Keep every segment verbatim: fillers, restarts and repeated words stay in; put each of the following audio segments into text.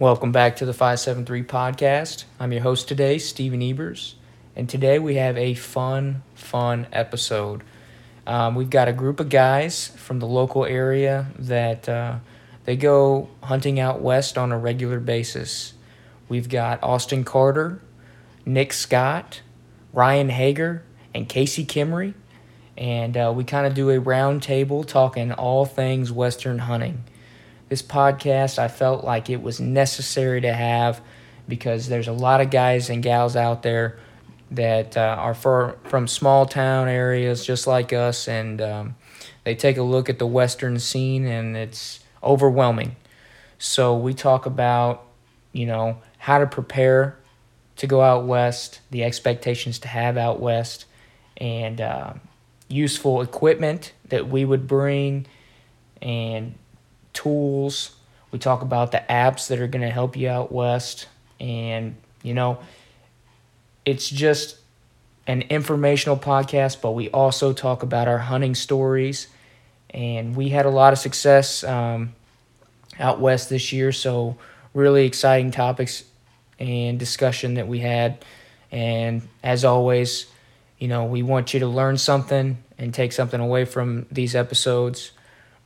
Welcome back to the five seven three Podcast. I'm your host today, Steven Ebers, and today we have a fun, fun episode. Um, we've got a group of guys from the local area that uh, they go hunting out west on a regular basis. We've got Austin Carter, Nick Scott, Ryan Hager, and Casey Kimery, and uh, we kind of do a round table talking all things western hunting. This podcast, I felt like it was necessary to have because there's a lot of guys and gals out there that uh, are for, from small town areas just like us, and um, they take a look at the Western scene, and it's overwhelming. So we talk about, you know, how to prepare to go out west, the expectations to have out west, and uh, useful equipment that we would bring, and tools. We talk about the apps that are going to help you out west, and you know, it's just an informational podcast, but we also talk about our hunting stories, and we had a lot of success um, out west this year, so really exciting topics and discussion that we had. And as always, you know, we want you to learn something and take something away from these episodes,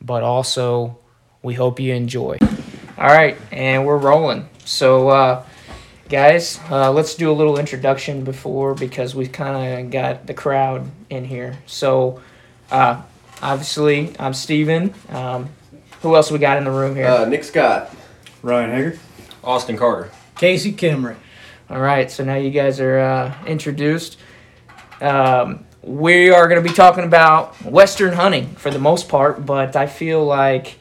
but also we hope you enjoy. All right, and we're rolling. So, uh, guys, uh, let's do a little introduction before, because we kind of got the crowd in here. So, uh, obviously, I'm Steven. Um, who else we got in the room here? Uh, Nick Scott. Ryan Hager. Austin Carter. Casey Kimery. All right, so now you guys are uh, introduced. Um, we are going to be talking about Western hunting for the most part, but I feel like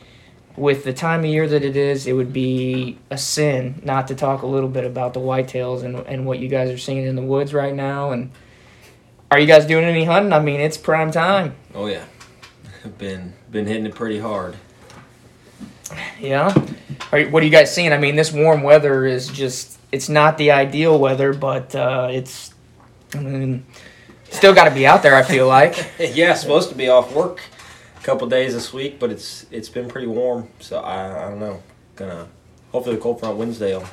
with the time of year that it is, it would be a sin not to talk a little bit about the whitetails and and what you guys are seeing in the woods right now. And are you guys doing any hunting? I mean, it's prime time. Oh yeah, been been hitting it pretty hard. Yeah, are you, what are you guys seeing? I mean, this warm weather is just, it's not the ideal weather, but uh, it's I mean, still got to be out there, I feel like. Yeah, supposed to be off work couple days this week, but it's it's been pretty warm, so I, I don't know. Gonna hopefully the cold front Wednesday will.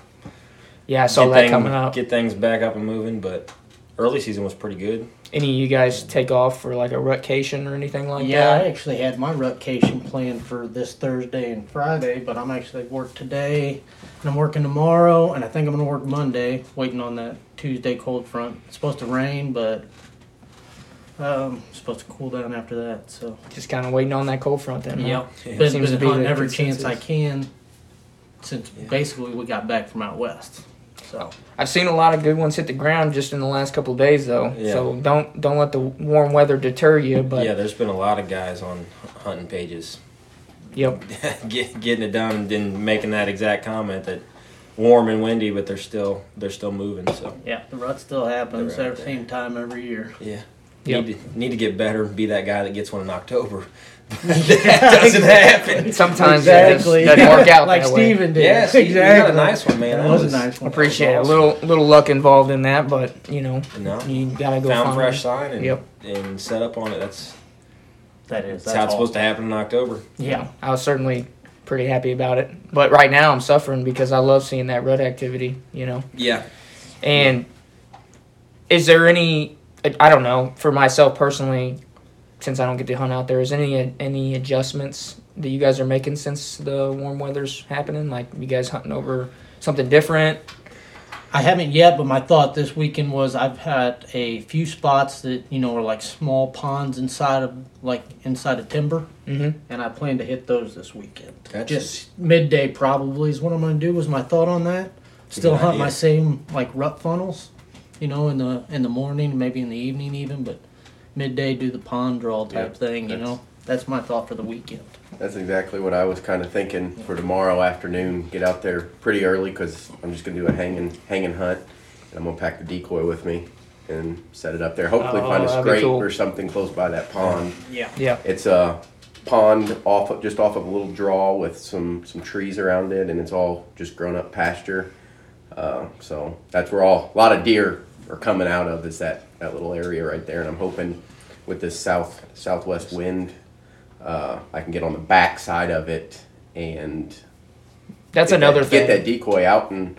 Yeah, I saw that thing, coming up. Get things back up and moving, but early season was pretty good. Any of you guys take off for like a rutcation or anything like yeah, that? Yeah, I actually had my rutcation planned for this Thursday and Friday, but I'm actually at work today, and I'm working tomorrow, and I think I'm gonna work Monday, waiting on that Tuesday cold front. It's supposed to rain, but Um, supposed to cool down after that, so just kind of waiting on that cold front then. Yep, yeah. Been, seems been to be hunting every consensus. Chance I can since yeah. basically we got back from out west. So I've seen a lot of good ones hit the ground just in the last couple of days though. Yeah. So don't don't let the warm weather deter you. But yeah, there's been a lot of guys on hunting pages. Yep, Get, getting it done and then making that exact comment that warm and windy, but they're still they're still moving. So yeah, the rut still happens at the same time every year. Yeah. Yep. Need to, need to get better and be that guy that gets one in October. That doesn't happen. Sometimes exactly. It just doesn't work out like that way. Steven did. Yeah, exactly. You got a nice one, man. That, that was, was a nice one. Appreciate it. Awesome. A little little luck involved in that, but, you know, no. you got to go Found find fresh it. sign and, yep. and set up on it. That's, that is, that's, that's how it's supposed to happen in October. Yeah, I was certainly pretty happy about it. But right now I'm suffering because I love seeing that rut activity, you know. Yeah. And yeah. is there any... I don't know, for myself personally, since I don't get to hunt out there, is any any adjustments that you guys are making since the warm weather's happening? Like, you guys hunting over something different? I haven't yet, but my thought this weekend was I've had a few spots that, you know, are like small ponds inside of, like, inside of timber, mm-hmm. and I plan to hit those this weekend. Gotcha. Just midday probably is what I'm going to do, was my thought on that. Still hunt idea. my same, like, rut funnels. You know, in the in the morning, maybe in the evening even, but midday do the pond draw type yeah, thing, you know. That's my thought for the weekend. That's exactly what I was kind of thinking yeah. for tomorrow afternoon. Get out there pretty early because I'm just going to do a hanging hanging hunt, and I'm going to pack the decoy with me and set it up there. Hopefully oh, find a scrape cool. or something close by that pond. Yeah. yeah. It's a pond off of, just off of a little draw with some, some trees around it, and it's all just grown-up pasture. Uh, so that's where all a lot of deer are coming out of, is that, that little area right there. And I'm hoping with this south southwest wind, uh, I can get on the back side of it and That's another that, thing. Get that decoy out and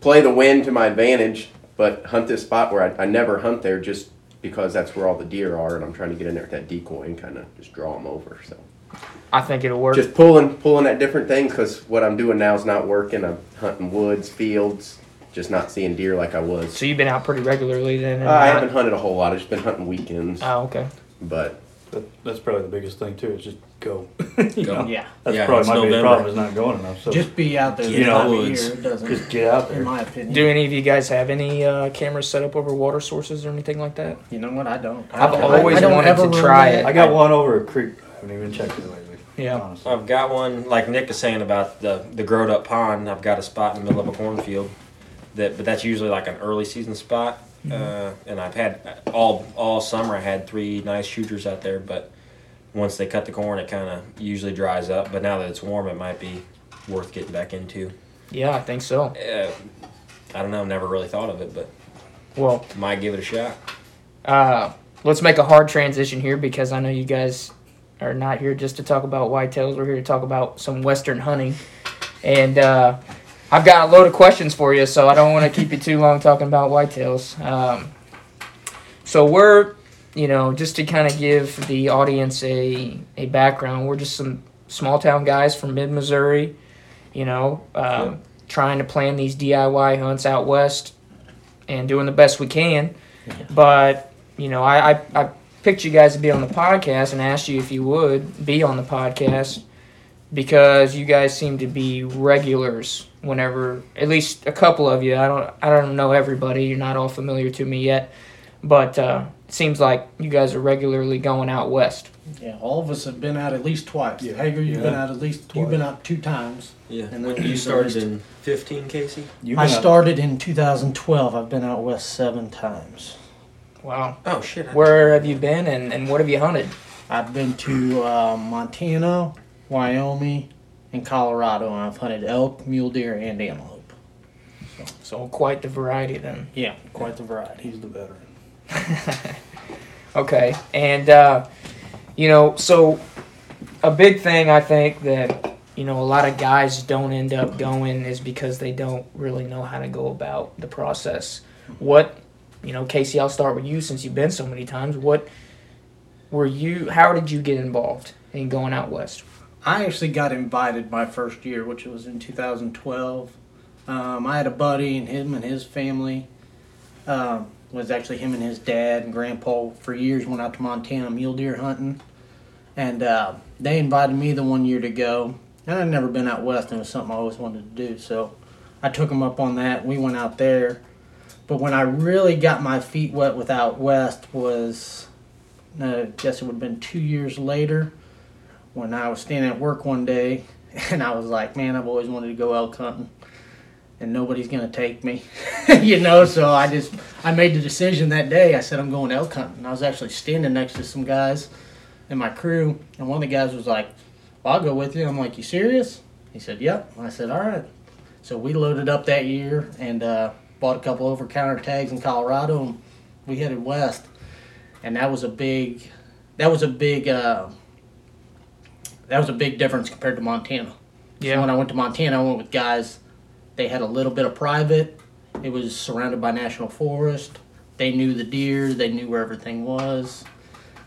play the wind to my advantage, but hunt this spot where I, I never hunt there just because that's where all the deer are, and I'm trying to get in there with that decoy and kind of just draw them over. So I think it'll work. Just pulling pulling at different things, because what I'm doing now is not working. I'm hunting woods, fields, just not seeing deer like I was. So you've been out pretty regularly then? Uh, I haven't hunted a whole lot. I've just been hunting weekends. Oh, okay. But that, that's probably the biggest thing, too, is just go. you go. Know? Yeah. That's yeah, probably my November. Big problem is not going enough. So just be out there. Get out the woods. Year, it doesn't, just get out there. In my opinion. Do any of you guys have any uh, cameras set up over water sources or anything like that? You know what? I don't. I've I, always I don't wanted to try it. I got I, one over a creek. I haven't even checked it lately. Yeah. Honestly. I've got one, like Nick is saying about the, the growed up pond. I've got a spot in the middle of a cornfield. That, but that's usually like an early season spot, mm-hmm. uh, and I've had all all summer. I had three nice shooters out there, but once they cut the corn, it kind of usually dries up. But now that it's warm, it might be worth getting back into. Yeah, I think so. Uh, I don't know. Never really thought of it, but well, might give it a shot. Uh, let's make a hard transition here because I know you guys are not here just to talk about whitetails. We're here to talk about some western hunting, and. Uh, I've got a load of questions for you, so I don't want to keep you too long talking about whitetails. Um, so we're, you know, just to kind of give the audience a, a background, we're just some small-town guys from mid-Missouri, you know, um, yep. trying to plan these D I Y hunts out west and doing the best we can. Yeah. But, you know, I, I, I picked you guys to be on the podcast and asked you if you would be on the podcast because you guys seem to be regulars. Whenever, at least a couple of you, I don't, I don't know everybody. You're not all familiar to me yet, but uh, it seems like you guys are regularly going out west. Yeah, all of us have been out at least twice. Yeah. Hager, you've yeah. been out at least. Twice. You've been out two times. Yeah. And then when you started in fifteen, Casey. I started in two thousand twelve. I've been out west seven times. Wow. Oh shit. I Where have you been, and, and what have you hunted? I've been to uh, Montana, Wyoming. In Colorado, and I've hunted elk, mule deer, and antelope. So, so quite the variety then. Yeah, quite the variety. He's the veteran. Okay, and, uh, you know, so a big thing I think that, you know, a lot of guys don't end up going is because they don't really know how to go about the process. What, you know, Casey, I'll start with you since you've been so many times. What were you, how did you get involved in going out west? I actually got invited my first year, which was in two thousand twelve. Um, I had a buddy, and him and his family, uh, was actually him and his dad and grandpa for years, went out to Montana mule deer hunting. And uh, they invited me the one year to go. And I'd never been out west, and it was something I always wanted to do. So I took them up on that. We went out there. But when I really got my feet wet with out west was, uh, I guess it would have been two years later. When I was standing at work one day, and I was like, man, I've always wanted to go elk hunting, and nobody's going to take me, you know, so I just, I made the decision that day. I said, I'm going elk hunting. I was actually standing next to some guys in my crew, and one of the guys was like, well, I'll go with you. I'm like, you serious? He said, yep. And I said, all right. So we loaded up that year and uh, bought a couple over-counter tags in Colorado, and we headed west, and that was a big, that was a big, uh, that was a big difference compared to Montana. Yeah. So when I went to Montana, I went with guys. They had a little bit of private. It was surrounded by national forest. They knew the deer. They knew where everything was.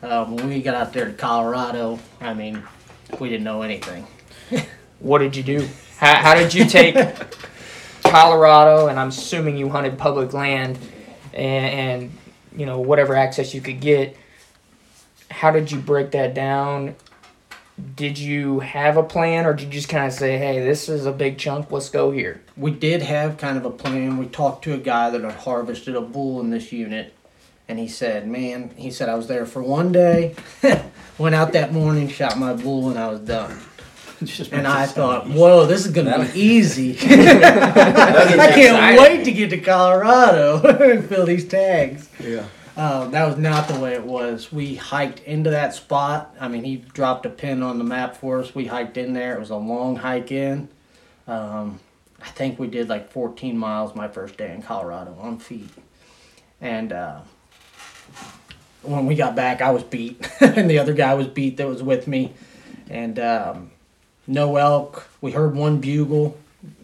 Uh, when we got out there to Colorado, I mean, we didn't know anything. What did you do? How, how did you take Colorado, and I'm assuming you hunted public land and, and you know whatever access you could get. How did you break that down? Did you have a plan, or did you just kind of say, hey, this is a big chunk, let's go here? We did have kind of a plan. We talked to a guy that had harvested a bull in this unit, and he said, man, he said, I was there for one day, went out that morning, shot my bull, and I was done. And I thought, whoa, this is going to be easy. I can't wait to get to Colorado and fill these tags. Yeah. Uh, that was not the way it was. We hiked into that spot. I mean, he dropped a pin on the map for us. We hiked in there. It was a long hike in. Um, I think we did like fourteen miles my first day in Colorado on feet. And uh, when we got back, I was beat. And the other guy was beat that was with me. And um, no elk. We heard one bugle,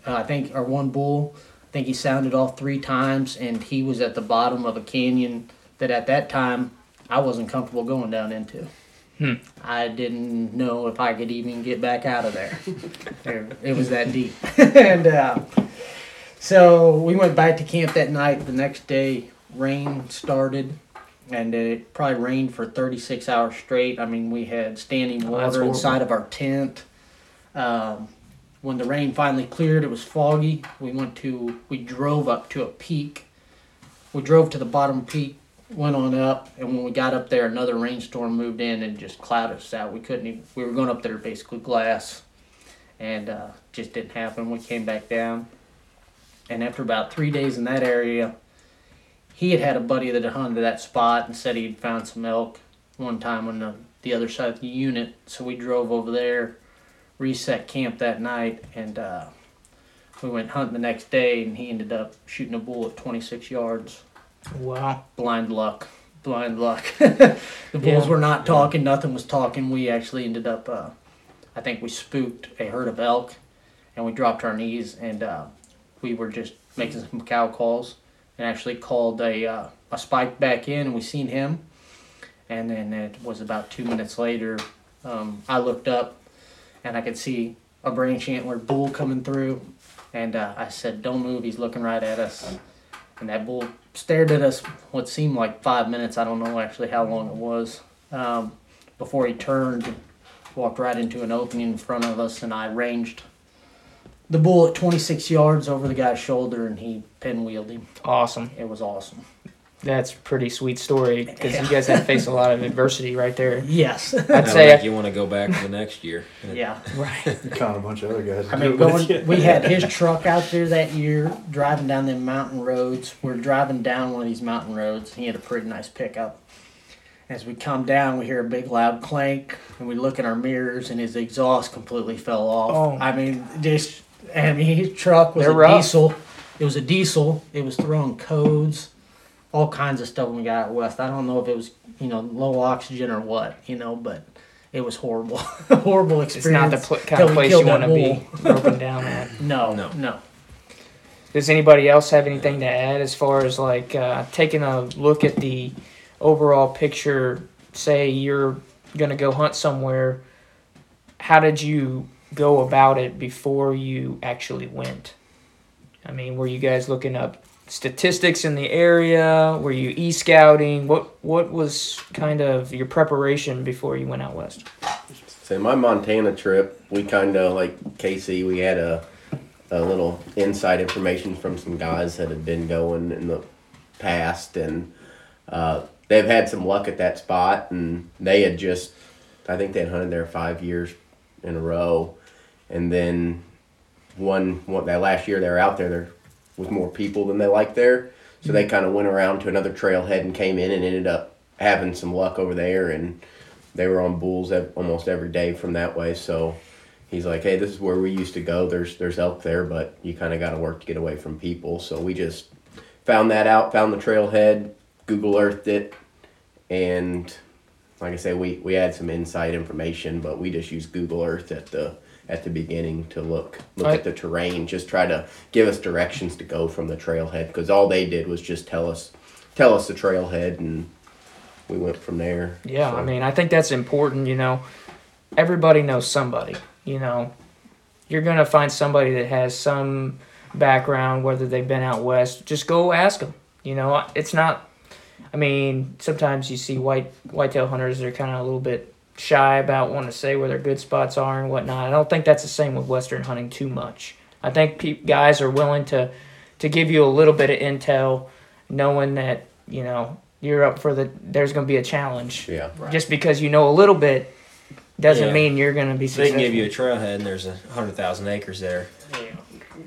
uh, I think, or one bull. I think he sounded off three times, and he was at the bottom of a canyon that at that time I wasn't comfortable going down into. Hmm. I didn't know if I could even get back out of there. It was that deep. and uh, so we went back to camp that night. The next day, rain started, and it probably rained for thirty-six hours straight. I mean, we had standing water oh, inside of our tent. Um, when the rain finally cleared, it was foggy. We went to, we drove up to a peak. We drove to the bottom peak. Went on up, and when we got up there, another rainstorm moved in and just clouded us out. We couldn't even, we were going up there basically glass, and uh, just didn't happen. We came back down, and after about three days in that area, he had had a buddy that had hunted that spot and said he'd found some elk one time on the, the other side of the unit. So we drove over there, reset camp that night, and uh, we went hunting the next day, and he ended up shooting a bull at twenty-six yards. Wow. Blind luck. Blind luck. The bulls yeah. were not talking. Yeah. Nothing was talking. We actually ended up, uh, I think we spooked a herd of elk, and we dropped our knees, and uh, we were just making some cow calls, and actually called a, uh, a spike back in, and we seen him. And then it was about two minutes later, um, I looked up, and I could see a branch antler bull coming through, and uh, I said, "Don't move. He's looking right at us." And that bull stared at us what seemed like five minutes. I don't know actually how long it was. Um, before he turned, walked right into an opening in front of us, and I ranged the bull at twenty-six yards over the guy's shoulder, and he pinwheeled him. Awesome. It was awesome. That's a pretty sweet story, because yeah. you guys had faced a lot of adversity right there. Yes. I'd I say think I, you want to go back the next year. Yeah. Right. You caught a bunch of other guys. I mean, going, we had his truck out there that year, driving down them mountain roads. We're driving down one of these mountain roads. He had a pretty nice pickup. As we come down, we hear a big loud clank, and we look in our mirrors, and his exhaust completely fell off. Oh, I mean, just, I mean, his truck was a rough. diesel. It was a diesel. It was throwing codes. All kinds of stuff when we got out west. I don't know if it was, you know, low oxygen or what, you know, but it was horrible. horrible experience. It's not the pl- kind of place you want to be broken down at. No, no, no. Does anybody else have anything to add as far as, like, uh, taking a look at the overall picture? Say you're going to go hunt somewhere. How did you go about it before you actually went? I mean, were you guys looking up statistics in the area? Were you e-scouting? What what was kind of your preparation before you went out west? So my Montana trip, we kind of, like Casey, we had a a little inside information from some guys that had been going in the past, and uh, they've had some luck at that spot, and they had just, I think they had hunted there five years in a row, and then one, one that last year they were out there, they're with more people than they liked there. So they kind of went around to another trailhead and came in and ended up having some luck over there. And they were on bulls almost every day from that way. So he's like, "Hey, this is where we used to go. There's there's elk there, but you kind of got to work to get away from people." So we just found that out, found the trailhead, Google Earthed it. And like I say, we, we had some inside information, but we just used Google Earth at the at the beginning to look look right. at the terrain, just try to give us directions to go from the trailhead, because all they did was just tell us tell us the trailhead, and we went from there. Yeah, so. I mean, I think that's important, you know. Everybody knows somebody, you know. You're going to find somebody that has some background, whether they've been out west. Just go ask them, you know. It's not, I mean, sometimes you see white whitetail hunters, they're kind of a little bit shy about wanting to say where their good spots are and whatnot. I don't think that's the same with western hunting too much. I think pe- guys are willing to, to give you a little bit of intel, knowing that, you know, you're up for the, there's going to be a challenge. Yeah. Right. Just because you know a little bit doesn't yeah. mean you're going to be successful. They can give you a trailhead and there's a hundred thousand acres there. Yeah.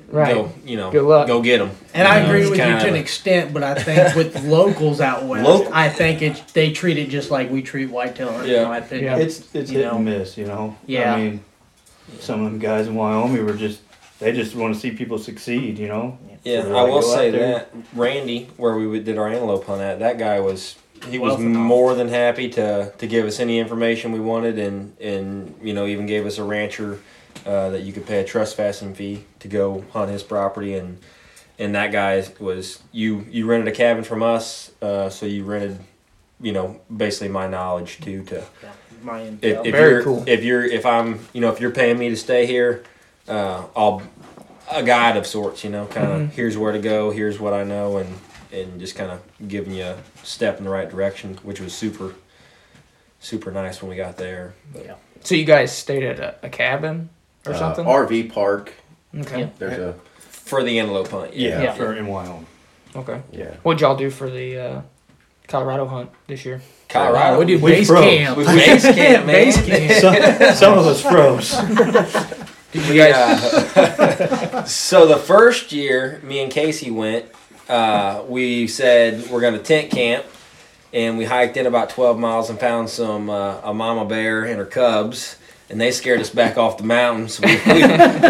Right. Go, you know, good luck. Go get them. And you I know, agree with you to an extent, but I think with locals out west, Local? I think it's, they treat it just like we treat whitetail hunting. Yeah. I think, yeah. It's, it's hit know. and miss, you know. Yeah. I mean, some of them guys in Wyoming were just, they just want to see people succeed, you know. Yeah, so I will say that Randy, where we did our antelope hunt at, that guy was, he was more than happy to, to give us any information we wanted, and, and, you know, even gave us a rancher uh, that you could pay a trespassing fee to go hunt his property. And and that guy was, you you rented a cabin from us, uh, so you rented, you know, basically my knowledge too. To yeah, my if, if very you're, cool. If you're if I'm you know if you're paying me to stay here, uh, I'll a guide of sorts. You know, kind of mm-hmm. here's where to go, here's what I know, and and just kind of giving you a step in the right direction, which was super. Super nice when we got there. But. Yeah. So you guys stayed at a, a cabin or uh, something? R V park. Okay. Yeah. There's a for the antelope hunt. Yeah. yeah. yeah. For in Wyoming. Okay. Yeah. What'd y'all do for the uh, Colorado hunt this year? Colorado. We do base camp. We base camp. Base camp. Some of us froze. Did you guys? So the first year, me and Casey went. Uh, we said we're gonna tent camp. And we hiked in about twelve miles and found some uh, a mama bear and her cubs. And they scared us back off the mountain. So we, we,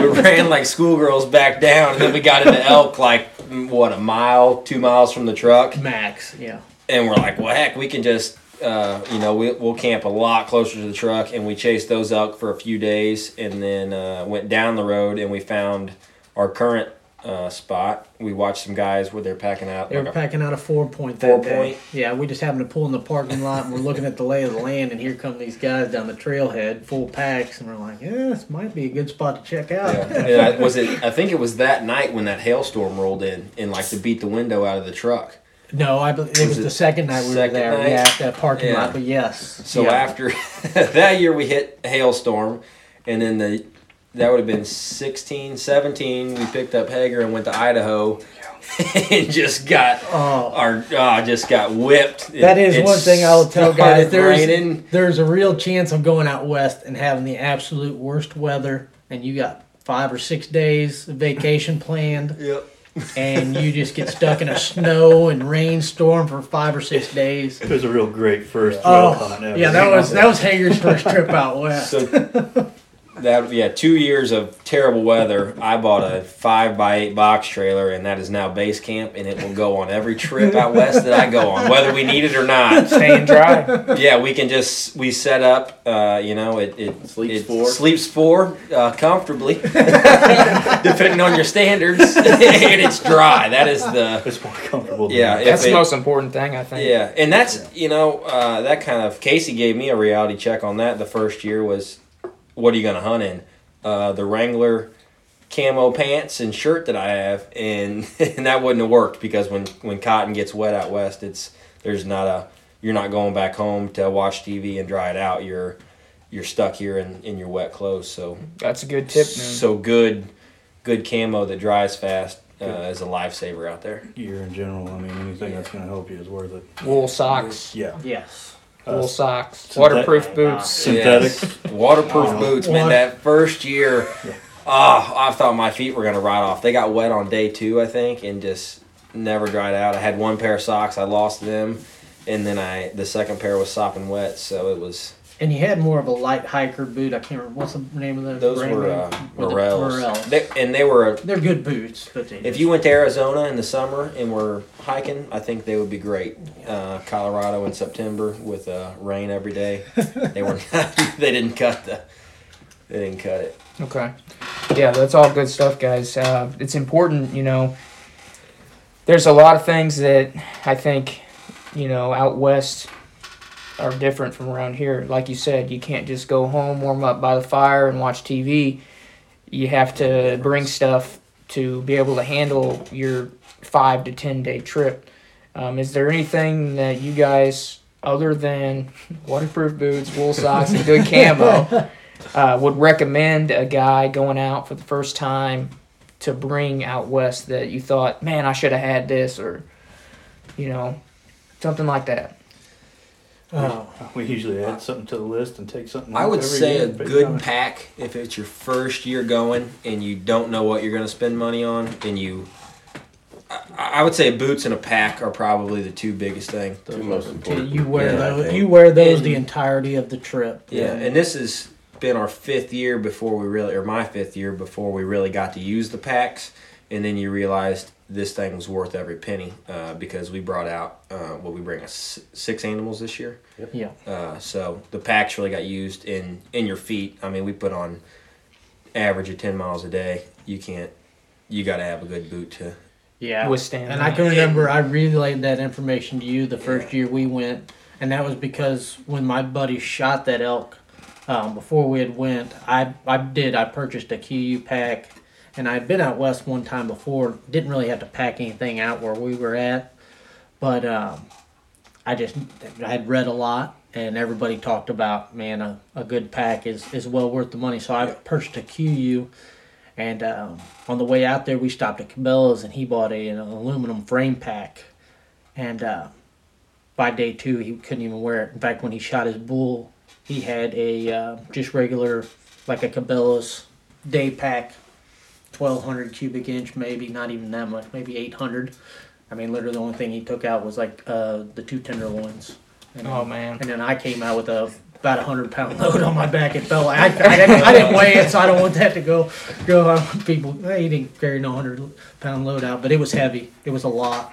we ran like schoolgirls back down. And then we got into elk like, what, a mile, two miles from the truck? Max, yeah. And we're like, well, heck, we can just, uh, you know, we, we'll camp a lot closer to the truck. And we chased those elk for a few days and then uh, went down the road and we found our current Uh, spot. We watched some guys where they're packing out. They were like packing a, out a four point that four day. Point. Yeah, we just happened to pull in the parking lot and we're looking at the lay of the land, and here come these guys down the trailhead, full packs, and we're like, yeah, this might be a good spot to check out. Yeah. yeah I, was it? I think it was that night when that hailstorm rolled in and like to beat the window out of the truck. No, I believe it was, was the second night we second were there. Night? Yeah, at that parking yeah. lot. But yes. So yeah. after that year, we hit hailstorm, and then the. That would have been sixteen, seventeen We picked up Hager and went to Idaho, and just got oh. our uh, just got whipped. It, that is one thing I'll tell guys. There's, there's a real chance of going out west and having the absolute worst weather, and you got five or six days of vacation planned. Yep. And you just get stuck in a snow and rainstorm for five or six days. It was a real great first. Yeah. Oh, yeah, that was that was Hager's first trip out west. So, That yeah, two years of terrible weather. I bought a five by eight box trailer, and that is now base camp, and it will go on every trip out west that I go on, whether we need it or not. Staying dry. Yeah, we can just we set up. Uh, you know, it it sleeps it four sleeps four uh, comfortably, depending on your standards, and it's dry. That is the it's more comfortable. Yeah, that's it, the most important thing I think. Yeah, and that's yeah. you know uh, that kind of Casey gave me a reality check on that. The first year was. What are you going to hunt in? Uh, the Wrangler camo pants and shirt that I have, and, and that wouldn't have worked because when, when cotton gets wet out west, it's there's not a you're not going back home to watch T V and dry it out. You're you're stuck here in, in your wet clothes. So that's a good tip, man. So good, good camo that dries fast. Uh, is a lifesaver out there. Gear in general, I mean, anything yeah. that's going to help you is worth it. Wool socks. Yeah. Yes. Wool socks, Synthet- waterproof boots, synthetic, yes. waterproof wow. boots. Man, that first year, yeah. oh, I thought my feet were gonna rot off. They got wet on day two, I think, and just never dried out. I had one pair of socks, I lost them, and then I the second pair was sopping wet, so it was. And you had more of a light hiker boot. I can't remember what's the name of those. Those brand were uh, Merrells. They, and they were. A, They're good boots. But they if you went to Arizona in the summer and were hiking, I think they would be great. Uh, Colorado in September with uh, rain every day, they were. Not, they didn't cut the. They didn't cut it. Okay. Yeah, that's all good stuff, guys. Uh, it's important, you know. There's a lot of things that I think, you know, out west. Are different from around here. Like you said, you can't just go home, warm up by the fire, and watch T V. You have to bring stuff to be able to handle your five to ten day trip. Um, is there anything that you guys, other than waterproof boots, wool socks, and good camo, uh, would recommend a guy going out for the first time to bring out west that you thought, man, I should have had this, or you know, something like that? Oh. We usually add something to the list and take something. I would say a good pack if it's your first year going and you don't know what you're going to spend money on. And you, I, I would say boots and a pack are probably the two biggest things. The most important. You wear those. You wear those the entirety of the trip. Yeah, and this has been our fifth year before we really, or my fifth year before we really got to use the packs. And then you realized this thing was worth every penny uh, because we brought out, uh, what well, we bring us six animals this year. Yep. Yeah. Uh, so the packs really got used in, in your feet. I mean, we put on average of ten miles a day, you can't. You got to have a good boot to yeah. withstand. And that. I can remember I relayed that information to you the first yeah. year we went, and that was because when my buddy shot that elk, um, before we had went, I I did I purchased a Kuiu pack, and I'd been out west one time before. Didn't really have to pack anything out where we were at, but um, I just I had read a lot. And everybody talked about, man, a, a good pack is, is well worth the money. So I purchased a Kuiu, and um, on the way out there, we stopped at Cabela's, and he bought a, an aluminum frame pack. And uh, by day two, he couldn't even wear it. In fact, when he shot his bull, he had a uh, just regular, like a Cabela's day pack, twelve hundred cubic inch, maybe not even that much, maybe eight hundred. I mean, literally the only thing he took out was like uh, the two tenderloins. And oh, then, man. And then I came out with a about a hundred-pound load on my back. It felt like I, I, didn't, I didn't weigh it, so I don't want that to go. go on people. He didn't carry no hundred-pound load out, but it was heavy. It was a lot.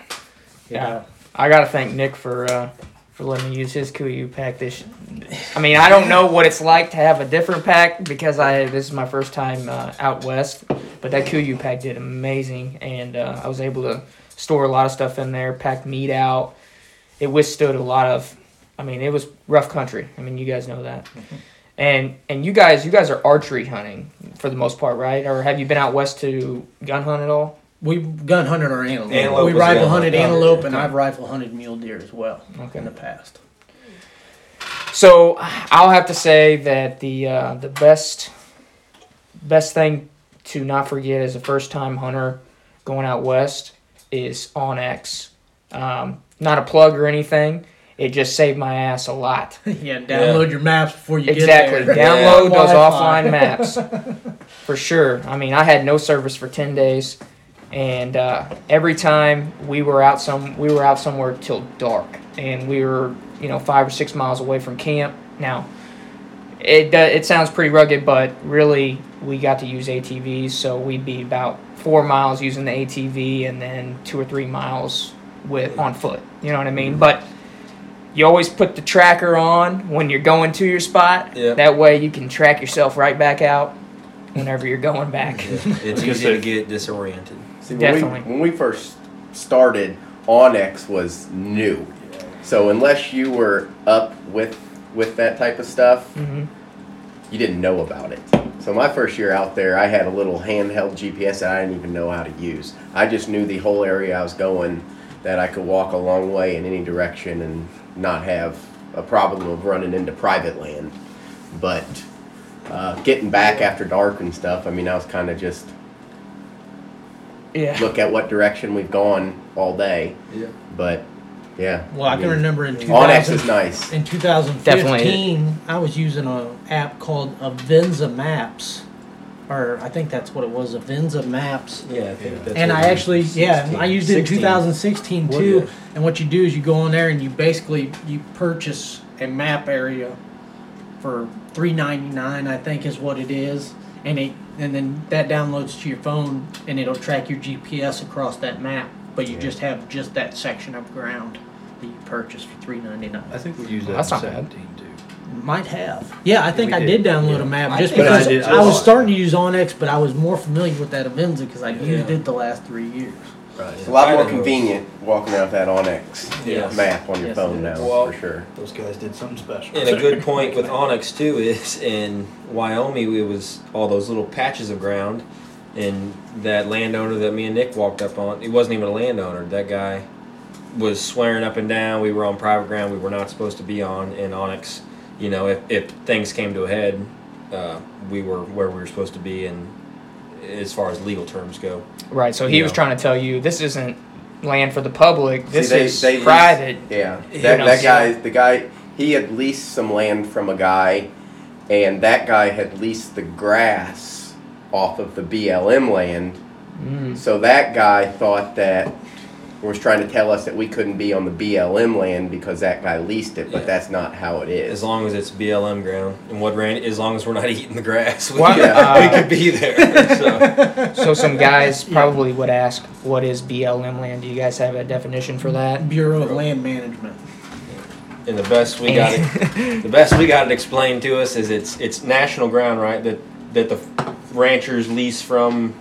Yeah. Know. I got to thank Nick for uh, for letting me use his Kuiu pack. This, I mean, I don't know what it's like to have a different pack because I this is my first time uh, out west, but that Kuiu pack did amazing, and uh, I was able to store a lot of stuff in there, pack meat out. It withstood a lot of... I mean, it was rough country. I mean, you guys know that. Mm-hmm. And and you guys you guys are archery hunting for the most part, right? Or have you been out west to gun hunt at all? We gun hunted our antelope. antelope we rifle hunted antelope, and I've rifle hunted mule deer as well okay. in the past. So I'll have to say that the uh, the best best thing to not forget as a first-time hunter going out west is onX. Um, not a plug or anything. It just saved my ass a lot. yeah, download yeah. your maps before you exactly. get there. Exactly. Download yeah. those offline maps. For sure. I mean, I had no service for ten days, and uh, every time we were out some we were out somewhere till dark, and we were, you know, five or six miles away from camp. Now, it uh, it sounds pretty rugged, but really we got to use A T Vs, so we'd be about four miles using the A T V and then two or three miles with on foot. You know what I mean? Mm-hmm. But you always put the tracker on when you're going to your spot. Yep. That way you can track yourself right back out whenever you're going back. Yeah. It's easy to get disoriented. See, when Definitely. We, when we first started, onX was new. So unless you were up with with that type of stuff, mm-hmm. you didn't know about it. So my first year out there, I had a little handheld G P S that I didn't even know how to use. I just knew the whole area I was going, that I could walk a long way in any direction and not have a problem of running into private land. But uh, getting back after dark and stuff, I mean, I was kind of just yeah. look at what direction we've gone all day. Yeah. But, yeah. Well, I, I mean, can remember in onX is nice. In twenty fifteen, Definitely. I was using an app called Avenza Maps. Or I think that's what it was, Avenza Maps. Yeah, I think that's And I actually, sixteen, yeah, I used it in two thousand sixteen too. And what you do is you go on there and you basically you purchase a map area for three ninety-nine, I think is what it is, and it and then that downloads to your phone and it'll track your G P S across that map. But you yeah. just have just that section of ground that you purchased for three ninety-nine. I think we used that in seventeen too. Might have. Yeah, I think I did, did download yeah. a map just I because I, did, I, I was starting to use onX, but I was more familiar with that Avenza because I yeah. used it the last three years. Right. It's a lot more convenient walking out that onX yes. map on your yes, phone now, well, for sure. Those guys did something special. And a good point with onX, too, is in Wyoming, it was all those little patches of ground, and that landowner that me and Nick walked up on, he wasn't even a landowner, that guy was swearing up and down. We were on private ground we were not supposed to be on, and onX... You know, if, if things came to a head, uh, we were where we were supposed to be, and as far as legal terms go. Right. So he you was know. trying to tell you this isn't land for the public. This See, they, is they private. Used, yeah. That, know, that guy, the guy, he had leased some land from a guy, and that guy had leased the grass off of the B L M land. Mm. So that guy thought that. Was trying to tell us that we couldn't be on the B L M land because that guy leased it, but yeah. that's not how it is. As long as it's B L M ground, and what Randy, as long as we're not eating the grass, we, well, could, uh, we could be there. So. so some guys probably would ask, what is B L M land? Do you guys have a definition for that? Bureau of Land Management. And the best we got it, the best we got it explained to us is it's it's national ground, right? That that the ranchers lease from.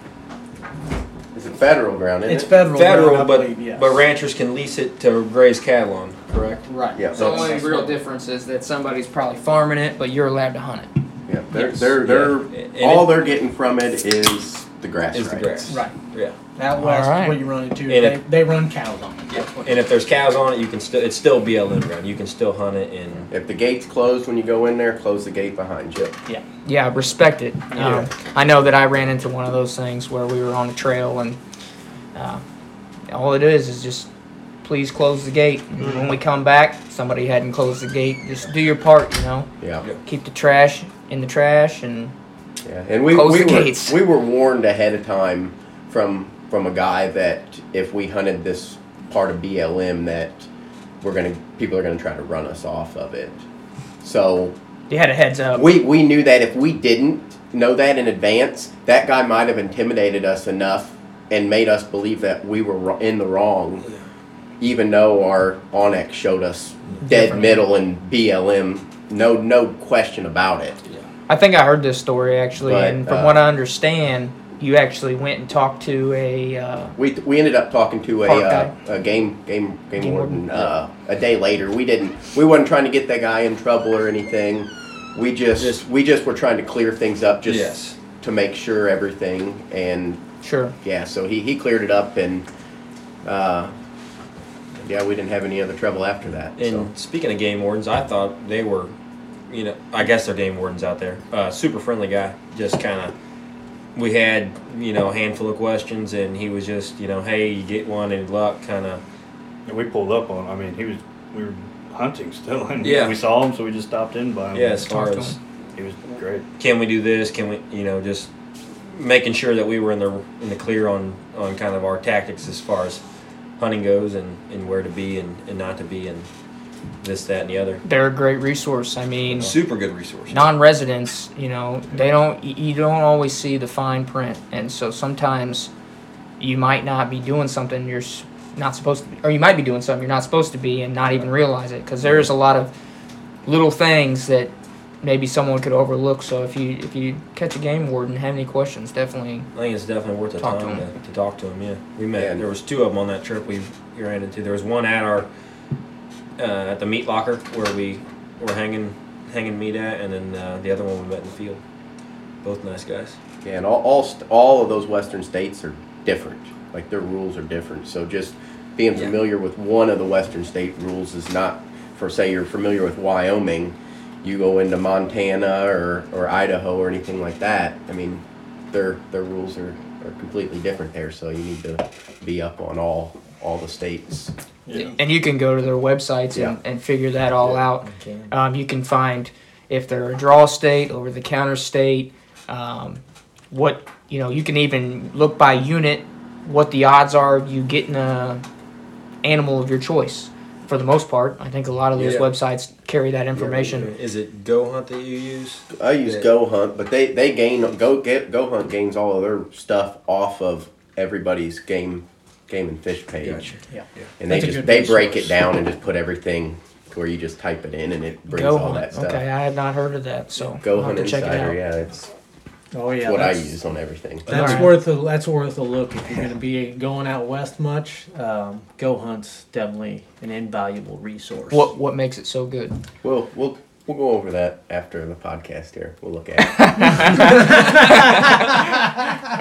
It's a federal ground, isn't it? It's federal, federal ground, but, I believe, yes. But ranchers can lease it to graze cattle on, correct? Right. Yeah. So the only real difference is that somebody's probably farming it, but you're allowed to hunt it. Yeah. They're, yes. they're, they're, yeah. All it, they're getting from it is the grass is rights. The grass. Right. Yeah. That was right. What you run into. They, if, they run cows on it. Yeah. And if there's cows on it, you can still it's still B L M ground. You can still hunt it. And if the gate's closed when you go in there, close the gate behind you. Yeah. Yeah, respect it. Yeah. Um, I know that I ran into one of those things where we were on a trail, and uh, all it is is just please close the gate. Mm-hmm. When we come back, somebody hadn't closed the gate. Just do your part, you know. Yeah. yeah. Keep the trash in the trash and yeah. And we close we, the were, gates. We were warned ahead of time from. from a guy that if we hunted this part of B L M that we're gonna people are gonna try to run us off of it. So you had a heads up. We we knew that if we didn't know that in advance, that guy might have intimidated us enough and made us believe that we were in the wrong, even though our onX showed us dead middle in B L M, no no question about it. Yeah. I think I heard this story actually, but, and from uh, what I understand. You actually went and talked to a. Uh, we we ended up talking to a, uh, a game game game, game warden, warden. Uh, a day later. We didn't. We weren't trying to get that guy in trouble or anything. We just, just we just were trying to clear things up, just yes. to make sure everything and. Sure. Yeah. So he, he cleared it up and. Uh, yeah, we didn't have any other trouble after that. And so. Speaking of game wardens, I thought they were, you know, I guess they're game wardens out there. Uh, super friendly guy, just kind of. We had, you know, a handful of questions, and he was just, you know, hey, you get one, any luck, kind of. And we pulled up on him. I mean, he was, we were hunting still, and yeah. we saw him, so we just stopped in by him. Yeah, as far as, he was great. Can we do this? Can we, you know, just making sure that we were in the in the clear on, on kind of our tactics as far as hunting goes and, and where to be and, and not to be and this, that, and the other. They're a great resource. I mean, super good resource. Non-residents, you know, they don't. You don't always see the fine print, and so sometimes you might not be doing something you're not supposed to be, or you might be doing something you're not supposed to be, and not even realize it, because there is a lot of little things that maybe someone could overlook. So if you if you catch a game warden and have any questions, definitely. I think it's definitely worth the time to, to talk to him. Yeah, we met. Yeah. There was two of them on that trip we ran into. There was one at our. Uh, at the meat locker where we were hanging hanging meat at, and then uh, the other one we met in the field. Both nice guys. Yeah, and all all, st- all of those western states are different. Like, their rules are different. So just being familiar yeah. with one of the western state rules is not, for say you're familiar with Wyoming, you go into Montana or, or Idaho or anything like that. I mean, their their rules are, are completely different there, so you need to be up on all all the states. Yeah. And you can go to their websites yeah. and, and figure that all yeah, out. You can. Um, you can find if they're a draw state, over-the-counter state, um, what, you know, you can even look by unit what the odds are of you getting a animal of your choice. For the most part, I think a lot of those yeah. websites carry that information. Yeah, is it Go Hunt that you use? I use yeah. Go Hunt, but they, they gain, Go get, Go Hunt gains all of their stuff off of everybody's game Game and Fish page, gotcha. yeah. Yeah. and they That's just they break source. It down and just put everything to where you just type it in and it brings Go all hunt. That stuff. Okay, I have not heard of that, so Go Hunt Insider, it yeah, it's oh yeah, it's what I use on everything. That's right. worth a, that's worth a look if you're going to be going out west much. Um, Go Hunt's definitely an invaluable resource. What what makes it so good? Well, we'll we'll go over that after the podcast. Here, we'll look at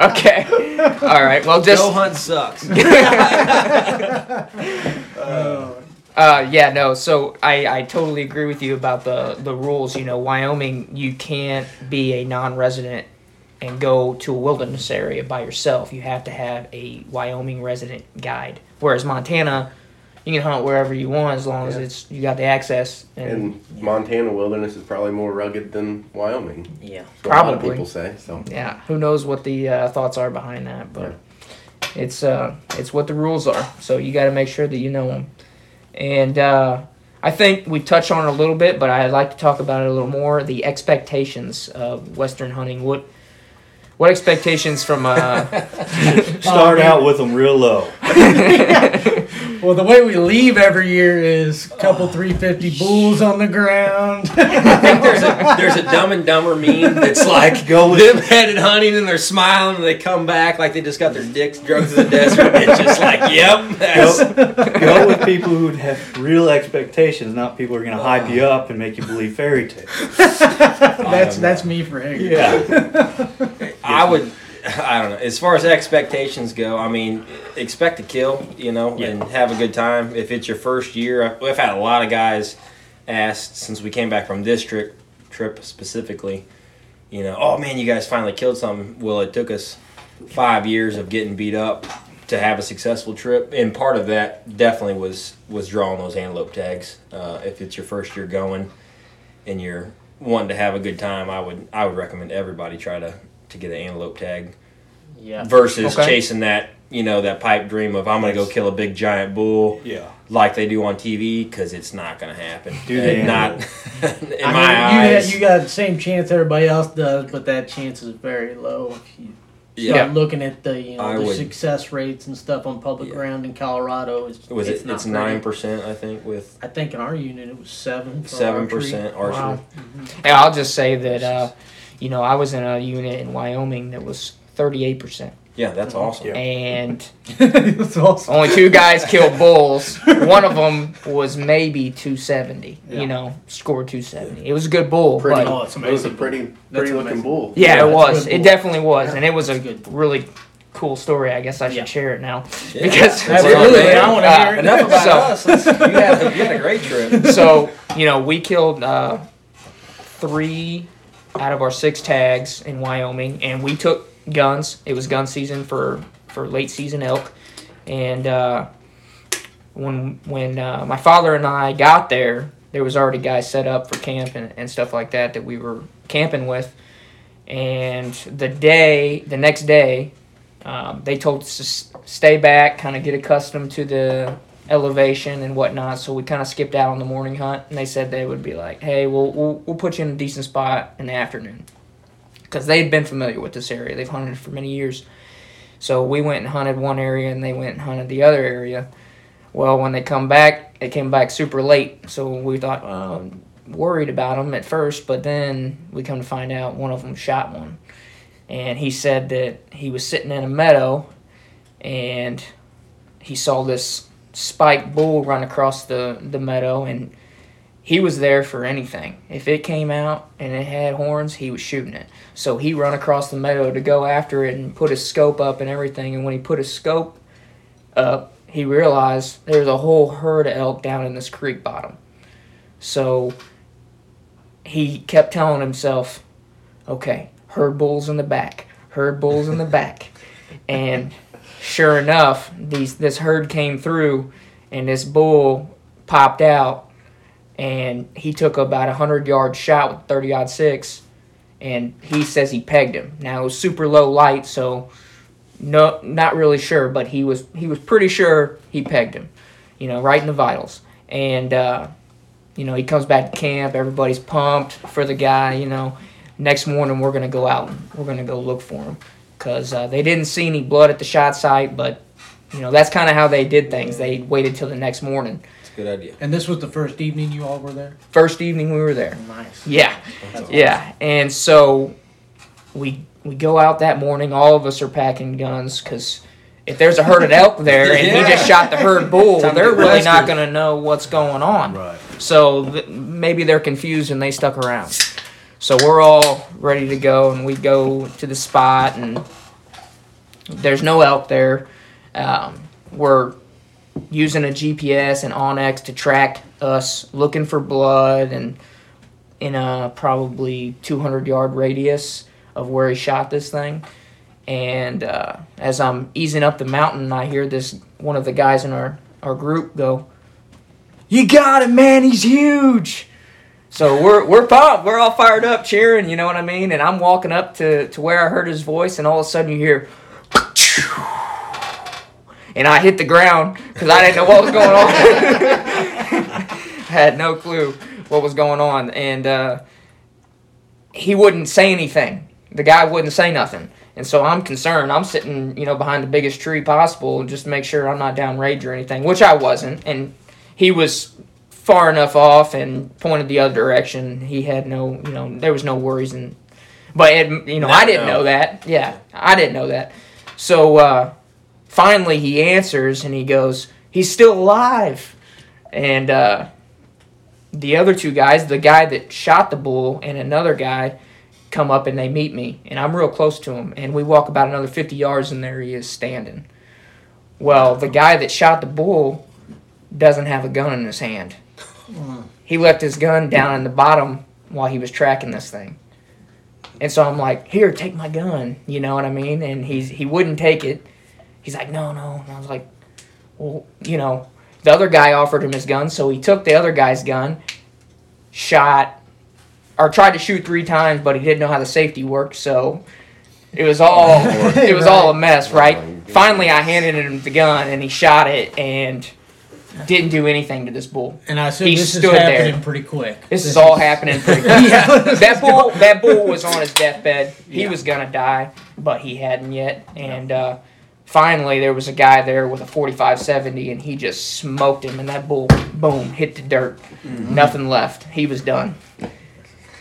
it. Okay. All right. Well, just Go Hunt sucks. uh, uh, yeah, no. So I, I totally agree with you about the, the rules. You know, Wyoming, you can't be a non-resident and go to a wilderness area by yourself. You have to have a Wyoming resident guide. Whereas Montana, you can hunt wherever you want as long yeah. as it's you got the access. And, and Montana wilderness is probably more rugged than Wyoming. Yeah, probably. A lot of people say so. Yeah, who knows what the uh, thoughts are behind that, but yeah. it's uh, it's what the rules are. So you got to make sure that you know them. And uh, I think we touched on it a little bit, but I'd like to talk about it a little more. The expectations of western hunting. What what expectations from uh, start out with them real low. Well, the way we leave every year is a couple oh, three fifty bulls on the ground. I think there's a, there's a Dumb and Dumber meme that's like Go with them headed hunting and they're smiling and they come back like they just got their dicks drugged to the desert. It's just like, yep. Go, go with people who have real expectations, not people who are going to hype uh, you up and make you believe fairy tales. that's that's me for Hager. Yeah. I would... I don't know. As far as expectations go, I mean, expect to kill, you know, yeah. and have a good time. If it's your first year, I've had a lot of guys ask since we came back from this trip, trip specifically, you know, oh man, you guys finally killed something. Well, it took us five years of getting beat up to have a successful trip, and part of that definitely was, was drawing those antelope tags. Uh, if it's your first year going and you're wanting to have a good time, I would I would recommend everybody try to. to get an antelope tag yeah. versus okay. chasing that, you know, that pipe dream of I'm going to go kill a big giant bull yeah. like they do on T V, because it's not going to happen. Dude, not in I my mean, eyes. You, you got the same chance everybody else does, but that chance is very low if you yeah. start looking at the, you know, the success rates and stuff on public yeah. ground in Colorado. It's, was it's, it, it's nine percent, I think. With I think in our unit it was seven percent. seven percent archery. Wow. Mm-hmm. And I'll just say that... Uh, You know, I was in a unit in Wyoming that was thirty-eight percent. Yeah, that's awesome. Yeah. And that's awesome. Only two guys killed bulls. One of them was maybe two seventy, yeah. you know, scored two seventy. Yeah. It was a good bull. Pretty, but oh, it's amazing. It was a pretty, pretty looking bull. Yeah, yeah it was. It definitely was. Yeah. And it was a good really cool story. I guess I should yeah. share it now. Yeah. Because yeah. Absolutely. I want to hear it. Uh, enough about so, us. You had, you had a great trip. So, you know, we killed uh, three... out of our six tags in Wyoming, and we took guns. It was gun season for, for late season elk, and uh, when when uh, my father and I got there, there was already guys set up for camp and, and stuff like that that we were camping with. And the day, the next day, um, they told us to s- stay back, kind of get accustomed to the elevation and whatnot, so we kind of skipped out on the morning hunt, and they said they would be like, hey, we'll we'll, we'll put you in a decent spot in the afternoon, because they'd been familiar with this area. They've hunted for many years. So we went and hunted one area, and they went and hunted the other area. Well, when they come back, it came back super late, so we thought, um, worried about them at first, but then we come to find out one of them shot one. And he said that he was sitting in a meadow, and he saw this spike bull run across the, the meadow, and he was there for anything. If it came out and it had horns, he was shooting it. So he run across the meadow to go after it and put his scope up and everything, and when he put his scope up, he realized there's a whole herd of elk down in this creek bottom. So he kept telling himself, okay, herd bulls in the back, herd bulls in the back. And sure enough, these this herd came through, and this bull popped out, and he took about a hundred-yard shot with thirty-aught six, and he says he pegged him. Now, it was super low light, so no, not really sure, but he was he was pretty sure he pegged him, you know, right in the vitals. And, uh, you know, he comes back to camp. Everybody's pumped for the guy, you know. Next morning, we're going to go out and we're going to go look for him. Because uh, they didn't see any blood at the shot site, but, you know, that's kind of how they did things. They waited till the next morning. That's a good idea. And this was the first evening you all were there? First evening we were there. Nice. Yeah. That's yeah. Awesome. And so we we go out that morning. All of us are packing guns because if there's a herd of elk there and yeah. he just shot the herd bull, they're really not going to know what's going on. Right. So th- maybe they're confused and they stuck around. So we're all ready to go, and we go to the spot, and there's no elk there. Um, we're using a G P S and onX to track us, looking for blood, and in a probably two hundred-yard radius of where he shot this thing. And uh, as I'm easing up the mountain, I hear this one of the guys in our, our group go, "You got him, man, he's huge!" So we're we're pumped. We're all fired up, cheering, you know what I mean? And I'm walking up to, to where I heard his voice, and all of a sudden you hear, and I hit the ground because I didn't know what was going on. I had no clue what was going on. And uh, he wouldn't say anything. The guy wouldn't say nothing. And so I'm concerned. I'm sitting, you know, behind the biggest tree possible just to make sure I'm not downrange or anything, which I wasn't. And he was far enough off and pointed the other direction. He had no, you know, there was no worries. And but, it, you know, not I didn't no. know that. Yeah, I didn't know that. So uh, finally he answers and he goes, he's still alive. And uh, the other two guys, the guy that shot the bull and another guy, come up and they meet me, and I'm real close to him, and we walk about another fifty yards, and there he is standing. Well, the guy that shot the bull doesn't have a gun in his hand. He left his gun down in the bottom while he was tracking this thing. And so I'm like, here, take my gun, you know what I mean? And he's he wouldn't take it. He's like, no, no. And I was like, well, you know, the other guy offered him his gun, so he took the other guy's gun, shot, or tried to shoot three times, but he didn't know how the safety worked, so it was all it was right. all a mess, right? Oh, finally, I handed him the gun, and he shot it, and didn't do anything to this bull. And I assume he this stood is happening there. pretty quick. This, this is, is all happening pretty quick. yeah. That bull, that bull was on his deathbed. He yeah. was gonna die, but he hadn't yet. And uh, finally, there was a guy there with a forty-five seventy, and he just smoked him, and that bull, boom, hit the dirt. Mm-hmm. Nothing left. He was done.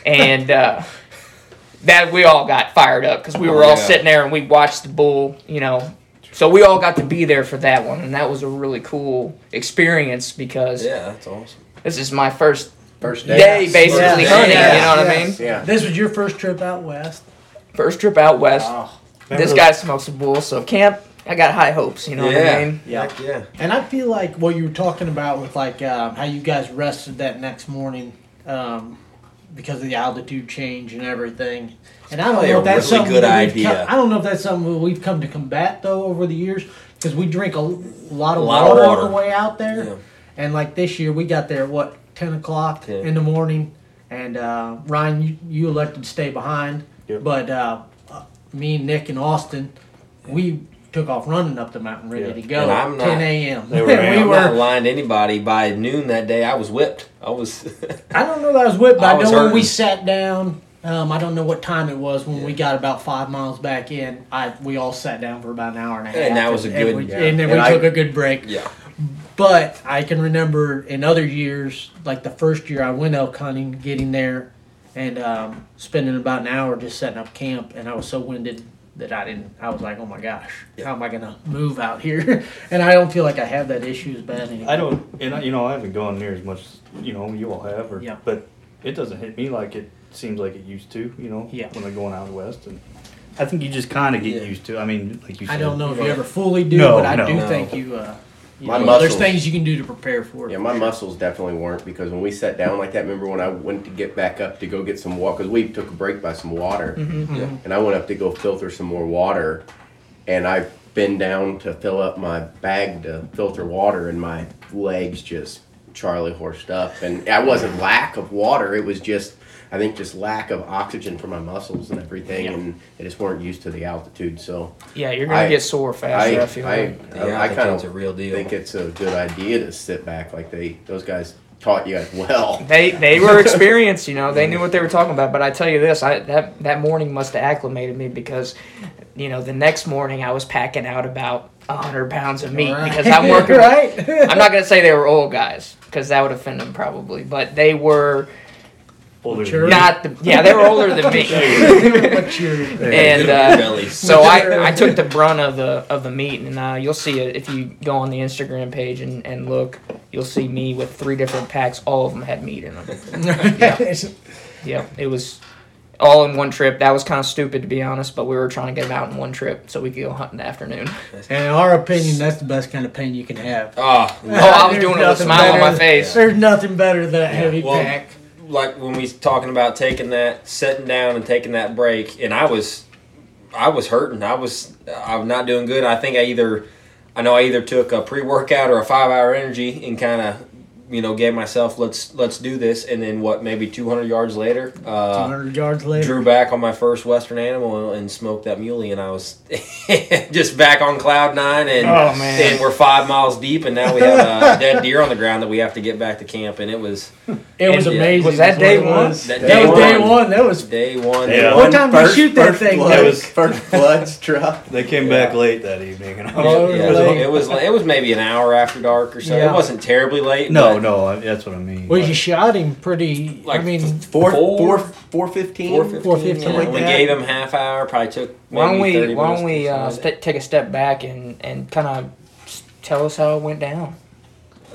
And uh, that we all got fired up because we were all yeah. sitting there and we watched the bull, you know. So we all got to be there for that one, and that was a really cool experience because yeah, that's awesome. This is my first first day, day basically yeah. hunting. Yeah. You know what yeah. I mean? Yeah. This was your first trip out west. First trip out west. Wow. This guy smokes a bull, so camp. I got high hopes, you know yeah. what I mean? Yeah, Heck yeah. And I feel like what you were talking about with like um, how you guys rested that next morning. Um, because of the altitude change and everything. And I don't know if that's really something good idea. Come, I don't know if that's something we've come to combat, though, over the years, because we drink a lot of, a lot water, of water on the way out there. Yeah. And, like, this year, we got there, what, ten o'clock yeah. in the morning, and uh, Ryan, you, you elected to stay behind, yep. but uh, me and Nick and Austin, we took off running up the mountain ready yeah. to go at ten a.m. They were, we I'm were, not lying to anybody. By noon that day, I was whipped. I was. I don't know that I was whipped, but I, I know hurting. when we sat down, um, I don't know what time it was when yeah. we got about five miles back in. I we all sat down for about an hour and a half. And that was a good. And, we, yeah. and then and we I, took a good break. Yeah. But I can remember in other years, like the first year I went elk hunting, getting there, and um, spending about an hour just setting up camp, and I was so winded that I didn't, I was like, oh my gosh, how am I going to move out here? And I don't feel like I have that issue as bad anymore. I don't, and I, you know, I haven't gone near as much, you know, you all have, or, yeah. but it doesn't hit me like it seems like it used to, you know, yeah. when they're going out west. And I think you just kind of get yeah. used to, I mean, like you said. I don't know if you ever fully do, no, but I no, do no. think you, uh, you my know, muscles, there's things you can do to prepare for it. Yeah, my sure. muscles definitely weren't, because when we sat down like that, remember when I went to get back up to go get some water, because we took a break by some water, mm-hmm, yeah. and I went up to go filter some more water, and I bend down to fill up my bag to filter water, and my legs just Charlie horsed up, and I wasn't lack of water, it was just, I think just lack of oxygen for my muscles and everything, yeah. and they just weren't used to the altitude. So yeah, you're gonna I, get sore faster. I, I feel I, like I, I, I kind of think it's a good idea to sit back. Like they, those guys taught you as well. They they were experienced, you know. They knew what they were talking about. But I tell you this, I that that morning must have acclimated me, because you know the next morning I was packing out about one hundred pounds of meat, right. because I'm working. right. I'm not gonna say they were old guys, because that would offend them probably, but they were. Not the, yeah, they were older than me. And uh, so I, I took the brunt of the of the meat, and uh, you'll see it if you go on the Instagram page and, and look. You'll see me with three different packs. All of them had meat in them. Yeah, yeah, it was all in one trip. That was kind of stupid, to be honest, but we were trying to get them out in one trip so we could go hunt in the afternoon. And in our opinion, that's the best kind of pain you can have. Oh, oh I was doing it with a smile on my face. Than, there's nothing better than a heavy well, pack. Like when we was talking about taking that, sitting down and taking that break, and I was, I was hurting. I was, I'm not doing good. I think I either, I know I either took a pre-workout or a five-hour energy and kind of you know, gave myself, let's let's do this. And then what, maybe two hundred yards later, uh, two hundred yards later, drew back on my first Western Animal and smoked that muley, and I was just back on cloud nine. And, oh, man. And we're five miles deep, and now we have a dead deer on the ground that we have to get back to camp. And it was it was amazing. Was that day one? That was day one. That was day one. Yeah. What time did you shoot that thing? That was first blood's drop. They came back late that evening, and I was, yeah, it was it was it was maybe an hour after dark or so. Yeah. It wasn't terribly late. No. Oh, no, I, that's what I mean. Well, like, you shot him pretty, like I mean, four, four, four fifteen, four fifteen. Four fifteen. Yeah, like we that. Gave him half hour. Probably took. Why don't we? Why don't we uh, st- take a step back and, and kind of tell us how it went down?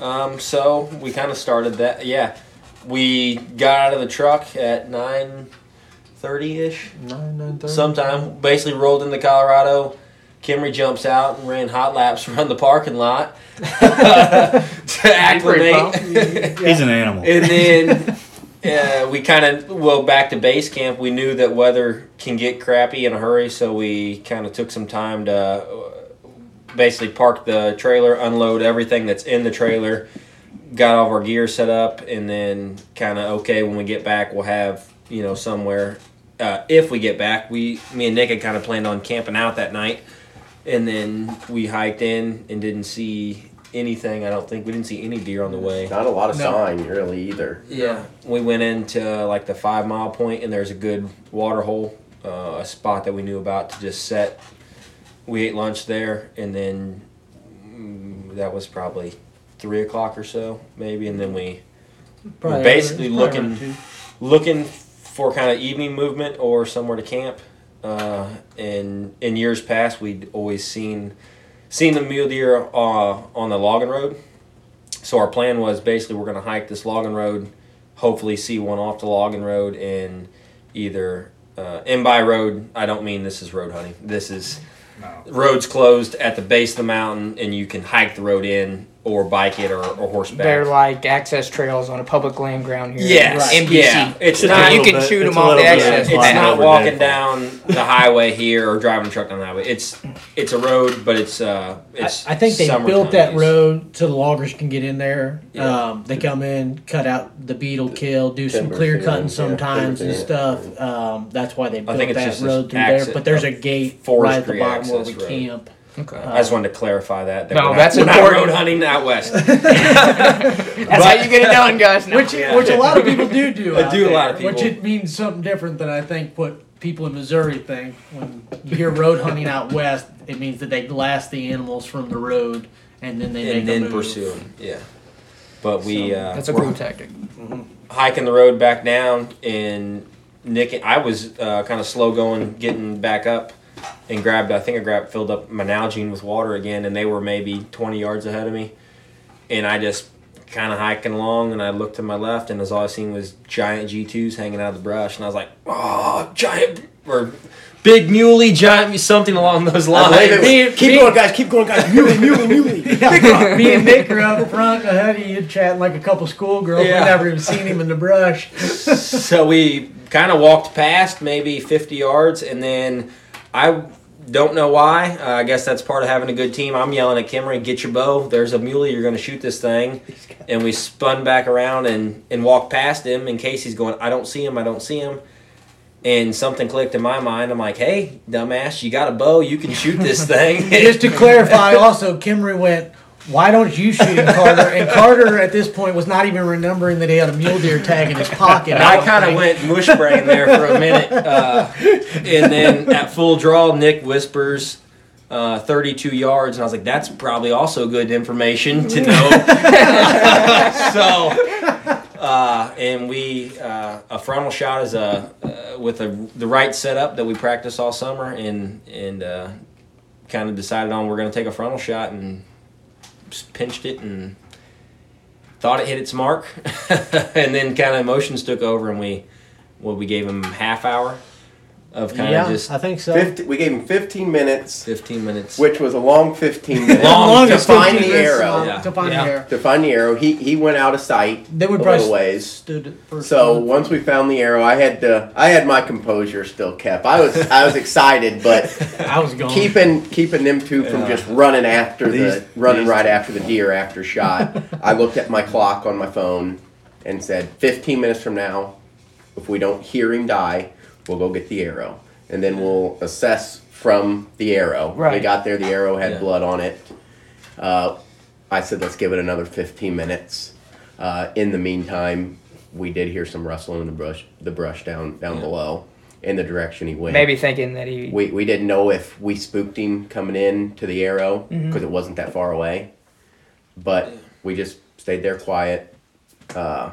Um. So we kind of started that. Yeah, we got out of the truck at nine thirty ish. Nine nine thirty. Sometime. Basically rolled into Colorado. Kimery jumps out and ran hot laps around the parking lot to acclimate. He's an animal. And then uh, we kind of, well, back to base camp. We knew that weather can get crappy in a hurry, so we kind of took some time to basically park the trailer, unload everything that's in the trailer, got all of our gear set up, and then kind of, okay, when we get back, we'll have, you know, somewhere. Uh, if we get back, we, me and Nick had kind of planned on camping out that night. And then we hiked in and didn't see anything. I don't think we didn't see any deer on the way. Not a lot of no. sign really either. Yeah, we went into like the five mile point, and there's a good water hole, uh, a spot that we knew about to just set. We ate lunch there, and then mm, that was probably three o'clock or so, maybe. And then we probably were basically looking, looking for kind of evening movement or somewhere to camp. Uh, and in years past, we'd always seen seen the mule deer uh, on the logging road. So our plan was basically we're going to hike this logging road, hopefully see one off the logging road, and either uh, and by road, I don't mean this is road hunting. This is no. roads closed at the base of the mountain, and you can hike the road in or bike it or, or horseback. They're like access trails on a public land ground here. Yes. Right. N B C. Yeah. It's so not, you can bit, shoot them off the access. It's, it's not walking down the highway here or driving a truck down the highway. It's it's a road, but it's uh it's I, I think they built that road so the loggers can get in there. Yeah. Um, they come in, cut out the beetle kill, do some clear cutting sometimes and stuff. Um, that's why they built that road through there. But there's a gate right at the bottom where we camp. Okay. Uh, I just wanted to clarify that. that no, not, that's important. We're not road hunting out west. That's but, how you get it done, guys. No. Which, yeah. which a lot of people do do. I do there, a lot of people. Which it means something different than I think what people in Missouri think. When you hear road hunting out west, it means that they glass the animals from the road and then they and make then a move. Pursue them. Yeah, but we so, uh, that's a cool tactic. Mm-hmm. Hiking the road back down, and Nick and I was uh, kind of slow going, getting back up. And grabbed, I think I grabbed, filled up my Nalgene with water again, and they were maybe twenty yards ahead of me. And I just kind of hiking along, and I looked to my left, and as all I seen was giant G twos hanging out of the brush. And I was like, oh, giant, or big muley, giant, something along those lines. Like, me, keep me, going, guys, keep going, guys. Muley, muley, muley. Yeah. Me and Nick were out front ahead of you, chatting like a couple schoolgirls. Yeah. We never even seen him in the brush. So we kind of walked past maybe fifty yards, and then I don't know why. Uh, I guess that's part of having a good team. I'm yelling at Kimery, get your bow. There's a muley. You're going to shoot this thing. And we spun back around and, and walked past him in case he's going, I don't see him. I don't see him. And something clicked in my mind. I'm like, hey, dumbass, you got a bow. You can shoot this thing. Just to clarify also, Kimery went, why don't you shoot him, Carter? And Carter, at this point, was not even remembering that he had a mule deer tag in his pocket. I, I kind of went mush brain there for a minute. Uh, and then at full draw, Nick whispers uh, thirty-two yards. And I was like, that's probably also good information to know. so, uh, and we, uh, a frontal shot is a, uh, with a, the right setup that we practiced all summer and, and uh, kind of decided on we're going to take a frontal shot and pinched it and thought it hit its mark. And then kind of emotions took over, and we well we gave him half hour Of kind yeah, of just I think so. fifty, we gave him fifteen minutes. Fifteen minutes, which was a long fifteen minutes. long, long to find the arrow. Yeah. To find yeah. the arrow. To find the arrow. He he went out of sight. They would a probably ways. Stood for so time. Once we found the arrow, I had to. I had my composure still kept. I was I was excited, but I was gone. keeping keeping them two from yeah. just running after these, the running right two. after the deer after shot. I looked at my clock on my phone and said, fifteen minutes from now, if we don't hear him die, we'll go get the arrow, and then we'll assess from the arrow. Right. We got there, the arrow had yeah. blood on it. Uh, I said, let's give it another fifteen minutes. Uh, in the meantime, we did hear some rustling in the brush, the brush down down yeah. below, in the direction he went. Maybe thinking that he... We we didn't know if we spooked him coming in to the arrow, because mm-hmm. it wasn't that far away. But we just stayed there quiet, uh,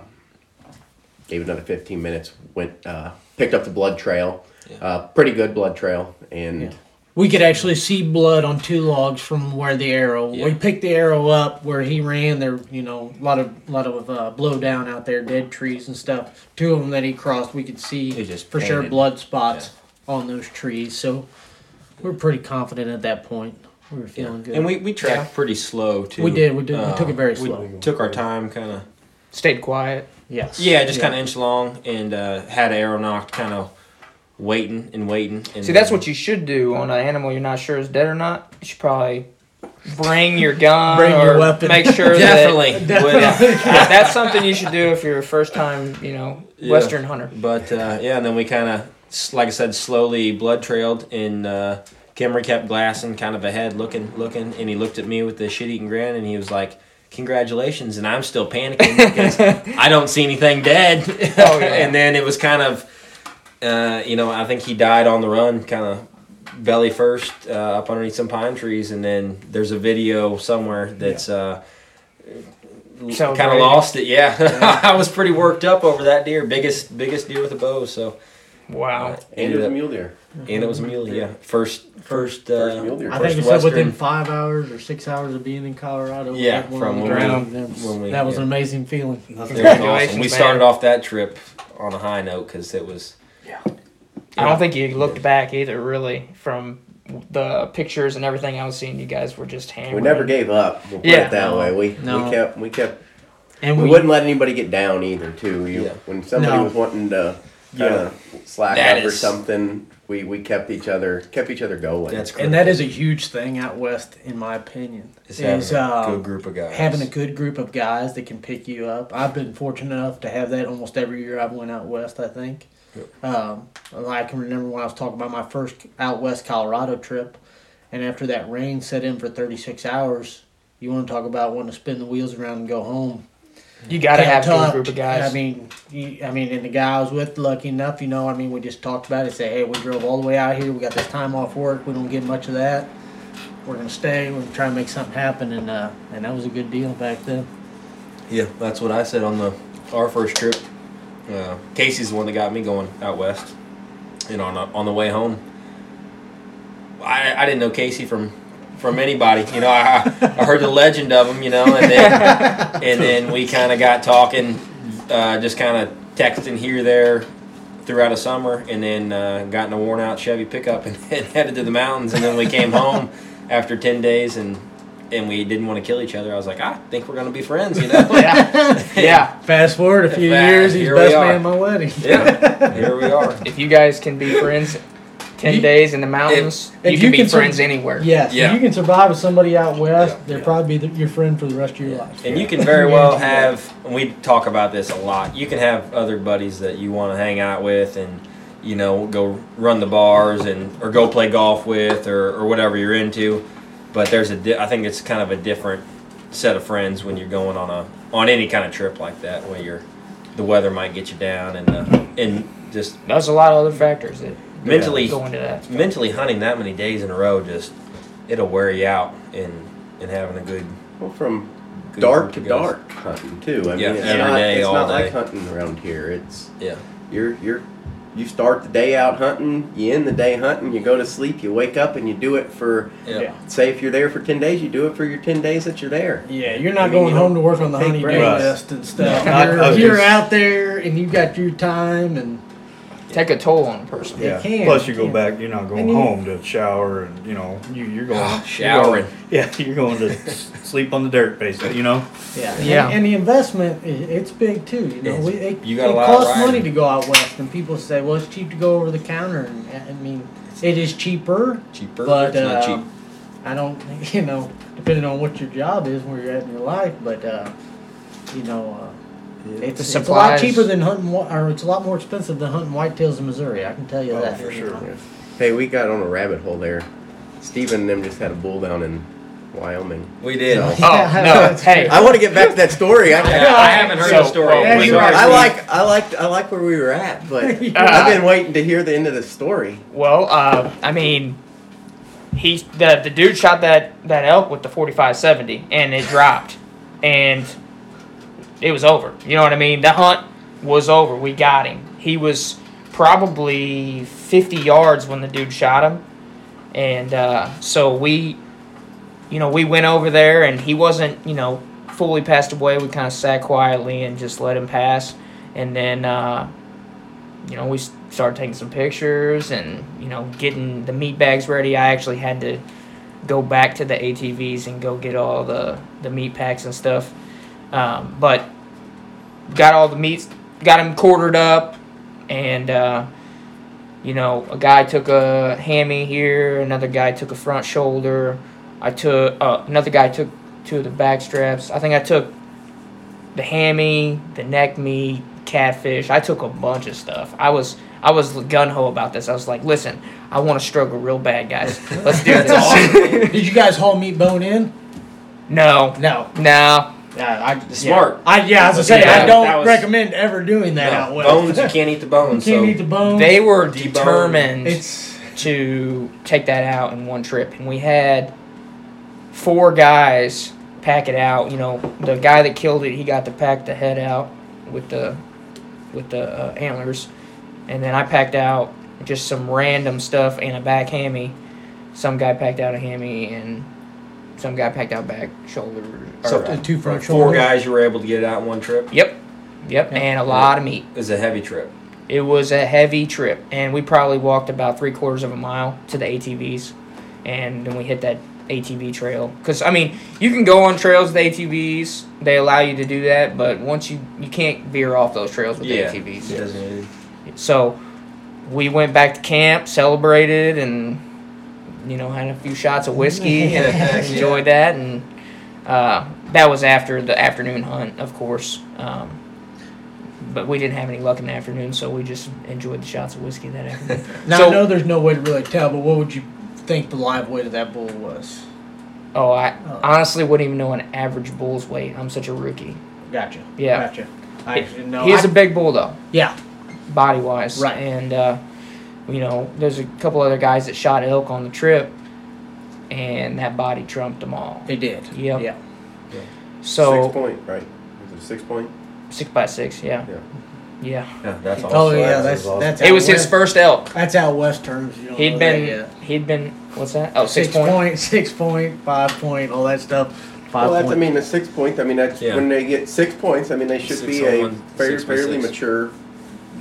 gave another fifteen minutes, went... Uh, picked up the blood trail, yeah. uh, pretty good blood trail, and yeah. we could actually see blood on two logs from where the arrow. Yeah. We picked the arrow up where he ran. There, you know, a lot of lot of uh, blow down out there, dead trees and stuff. Two of them that he crossed, we could see just for painted. sure blood spots yeah. on those trees. So we were pretty confident at that point. We were feeling yeah. good, and we we tracked yeah. pretty slow too. We did. We did. Uh, we took it very slow. We took our time, kind of stayed quiet. Yes. Yeah, just yeah. kind of inch long, and uh, had an arrow knocked, kind of waiting and waiting. And see, that's what you should do on an animal you're not sure is dead or not. You should probably bring your gun bring or your weapon. Make sure Definitely. That... Definitely. But, uh, yeah, that's something you should do if you're a first-time, you know, yeah. Western hunter. But, uh, yeah, and then we kind of, like I said, slowly blood-trailed, and uh, Kimery kept glassing kind of ahead, looking, looking, and he looked at me with a shit-eating grin, and he was like, congratulations, and I'm still panicking because I don't see anything dead. Oh, yeah. And then it was kind of, uh, you know, I think he died on the run, kind of belly first uh, up underneath some pine trees. And then there's a video somewhere that's uh, kind of lost it. Yeah, yeah. I was pretty worked up over that deer, biggest biggest deer with a bow. So wow, uh, and it was up, a mule deer. And it was a mule deer. Yeah. First. First, uh, first I think it said within five hours or six hours of being in Colorado. Yeah, from when ground. We, that was, when we, that was yeah. an amazing feeling. Awesome. We started off that trip on a high note because it was. Yeah. You know, I don't think you looked yeah. back either, really, from the pictures and everything I was seeing. You guys were just hammering. We never gave up. We'll put yeah. it that no. way. We no. we kept we kept, and we, we wouldn't let anybody get down either. Too you, yeah. when somebody no. was wanting to yeah. slack that up is, or something. We we kept each other kept each other going. That's great. And that is a huge thing out west, in my opinion. It's is having a um, good group of guys. Having a good group of guys that can pick you up. I've been fortunate enough to have that almost every year I've went out west, I think. Yep. Um, I can remember when I was talking about my first out west Colorado trip, and after that rain set in for thirty-six hours, you want to talk about wanting to spin the wheels around and go home. You got to have a group of guys. I mean, you, I mean, and the guy I was with, lucky enough, you know, I mean, we just talked about it. Say, hey, we drove all the way out here. We got this time off work. We don't get much of that. We're going to stay. We're going to try and make something happen. And uh, and that was a good deal back then. Yeah, that's what I said on the our first trip. Uh, Casey's the one that got me going out west. And on, on the way home, I, I didn't know Casey from... from anybody, you know. I, I heard the legend of him, you know, and then and then we kind of got talking, uh, just kind of texting here, there, throughout the summer, and then uh, got in a worn-out Chevy pickup and, and headed to the mountains, and then we came home after ten days, and and we didn't want to kill each other. I was like, I think we're gonna be friends, you know. Yeah, yeah. Fast forward a few Fast, years, he's best man at my wedding. Yeah, here we are. If you guys can be friends. Ten you, days in the mountains, if, you, if can you can be friends sur- anywhere. Yes, yeah. If you can survive with somebody out west, yeah, they'll yeah. probably be the, your friend for the rest of your yeah. life. And yeah. you can very well have, and we talk about this a lot, you can have other buddies that you want to hang out with and, you know, go run the bars and or go play golf with or, or whatever you're into. But there's a, di- I think it's kind of a different set of friends when you're going on a on any kind of trip like that where you're, the weather might get you down and uh, and just. That's a lot of other factors that. Mentally, yeah, going to that. mentally hunting that many days in a row, just it'll wear you out, and, and having a good well from good dark to goes. dark hunting too. I yeah, mean, it's every not, day, it's all not day. Like hunting around here. It's yeah, you're you're you start the day out hunting, you end the day hunting, you go to sleep, you wake up, and you do it for yeah. say if you're there for ten days, you do it for your ten days that you're there. Yeah, you're not I going mean, home to work on the honeydew list and stuff. No, not, you're, you're out there, and you got your time and. take a toll on a person. Yeah. Can, Plus, you go can. back. You're not going you, home to shower, and you know you, you're going oh, showering. You're going, yeah, you're going to sleep on the dirt, basically. You know. Yeah. Yeah. And, and the investment, it's big too. You know, we, it, you got it costs money to go out west, and people say, "Well, it's cheap to go over the counter." And I mean, it is cheaper. Cheaper, but it's not uh, cheap. I don't, you know, depending on what your job is, where you're at in your life, but uh, you know. Uh, It's, it's, it's a lot cheaper than hunting, or it's a lot more expensive than hunting whitetails in Missouri. I can tell you oh, that. for sure. Yeah. Hey, we got on a rabbit hole there. Steven and them just had a bull down in Wyoming. We did. So. Yeah, oh no! Hey, I want to get back to that story. I, yeah, I haven't heard so, the story. Oh, anyway, I like, I like, I like where we were at, but uh, I've been waiting to hear the end of the story. Well, uh, I mean, he the the dude shot that, that elk with the forty-five seventy, and it dropped, and. It was over. You know what I mean? The hunt was over. We got him. He was probably fifty yards when the dude shot him. And uh, so we, you know, we went over there, and he wasn't, you know, fully passed away. We kind of sat quietly and just let him pass. And then, uh, you know, we started taking some pictures and, you know, getting the meat bags ready. I actually had to go back to the A T Vs and go get all the, the meat packs and stuff. Um, but got all the meats, got him quartered up, and, uh, you know, a guy took a hammy here, another guy took a front shoulder, I took, uh, another guy took two of the back straps, I think I took the hammy, the neck meat, catfish, I took a bunch of stuff. I was, I was gung-ho about this. I was like, listen, I want to struggle real bad, guys. Let's do this. Awesome. Did you guys haul meat bone in? No. No. No. Yeah, I, Smart. Yeah, I, yeah, I was going to say, yeah, I don't was, recommend ever doing that no, out west. Bones, you can't eat the bones. You can't so eat the bones. They were deboned. determined it's... to take that out in one trip. And we had four guys pack it out. You know, the guy that killed it, he got to pack the head out with the with the uh, antlers. And then I packed out just some random stuff and a back hammy. Some guy packed out a hammy and... Some guy packed out back shoulder. So uh, two front shoulders. Four guys you were able to get it out in one trip? Yep. Yep. And a lot of meat. It was a heavy trip. It was a heavy trip. And we probably walked about three quarters of a mile to the A T Vs. And then we hit that A T V trail. Because, I mean, you can go on trails with A T Vs. They allow you to do that. But once you, you can't veer off those trails with yeah, A T Vs. It doesn't yeah. So we went back to camp, celebrated, and... You know, had a few shots of whiskey and enjoyed that, and uh, that was after the afternoon hunt, of course. Um, but we didn't have any luck in the afternoon, so we just enjoyed the shots of whiskey that afternoon. Now so, I know there's no way to really tell, but what would you think the live weight of that bull was? Oh, I oh. honestly wouldn't even know an average bull's weight. I'm such a rookie. Gotcha. Yeah. Gotcha. I know. He's I, a big bull though. Yeah. Body wise. Right. And. Uh, You know, there's a couple other guys that shot elk on the trip, and that body trumped them all. It did. Yep. Yeah. Yeah. So. Six point, right? Was it six point? Six by six, yeah. Yeah. Yeah. yeah that's awesome. Oh, yeah, that's, that's awesome. It was his first elk. That's out west terms. You don't he'd know been, that yet. he'd been, what's that? Oh, six, six point. point. Six point, five point, all that stuff. Five well, that's, point. I mean, the six point, I mean, that's yeah. when they get six points, I mean, they should six be a one, fair, fairly six. mature.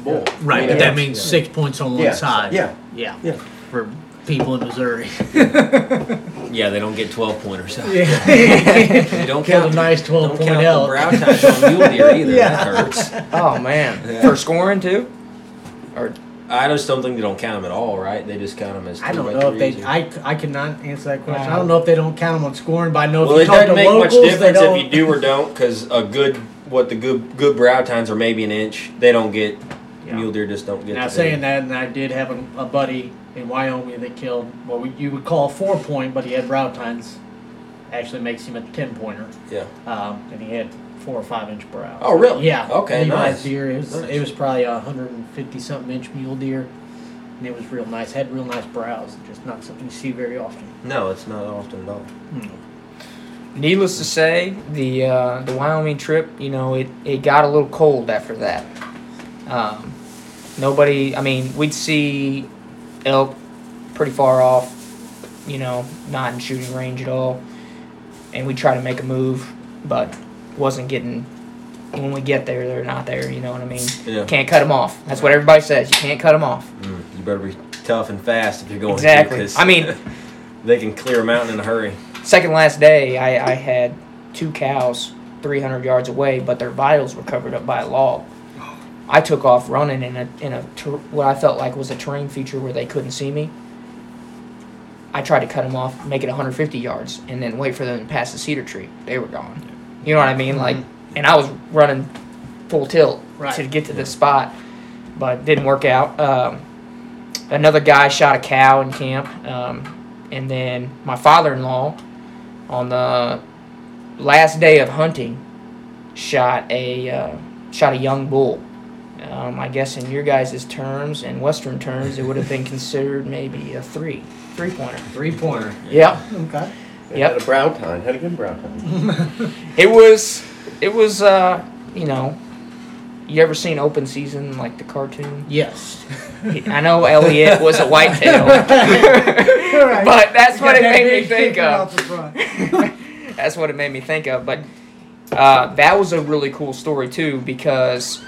Bull. Right, but yeah. that means six points on one yeah. side. Yeah. yeah, yeah, for people in Missouri. yeah, they don't get twelve pointers. So. Yeah, they don't count a the, nice twelve point elk. Brow touch on mule deer either. Yeah. That hurts. Oh man, yeah. for scoring too. Or I just don't think they don't count them at all. Right? They just count them as. Two I don't by know if they. Or... I, I cannot answer that question. Wow. I don't know if they don't count them on scoring, but I know well, if you talk to locals, well, it doesn't make much difference if you do or don't, because a good what the good good brow tines are maybe an inch. They don't get. Yeah. Mule deer just don't get. Now saying that, and I did have a, a buddy in Wyoming that killed what we, you would call a four point, but he had brow tines. Actually, makes him a ten pointer. Yeah. Um, and he had four or five inch brow. Oh really? Yeah. Okay. Nice. Deer. It was nice. It was probably a hundred and fifty something inch mule deer, and it was real nice. Had real nice brows. Just not something you see very often. No, it's not often at all. Mm. Needless to say, the uh, the Wyoming trip, you know, it, it got a little cold after that. Um, nobody, I mean, we'd see elk pretty far off, you know, not in shooting range at all, and we'd try to make a move, but wasn't getting when we get there, they're not there. You know what I mean? Yeah. Can't cut them off. That's what everybody says. You can't cut them off. Mm, you better be tough and fast if you're going. Exactly. To, I mean, they can clear a mountain in a hurry. Second last day, I, I had two cows three hundred yards away, but their vitals were covered up by a log. I took off running in a in a ter- what I felt like was a terrain feature where they couldn't see me. I tried to cut them off, make it one hundred fifty yards, and then wait for them to pass the cedar tree. They were gone. You know what I mean? Like, and I was running full tilt right. to get to this spot, but it didn't work out. Um, another guy shot a cow in camp, um, and then my father-in-law on the last day of hunting shot a uh, shot a young bull. Um, I guess in your guys' terms and Western terms, it would have been considered maybe a three, three-pointer. Three-pointer. Yep. Okay. Yep. Had a brown time. Had a good brown time. It was, it was, uh, you know, you ever seen Open Season, like the cartoon? Yes. I know Elliot was a whitetail, right. but that's you what it that made me think of. That's what it made me think of. But uh, that was a really cool story, too, because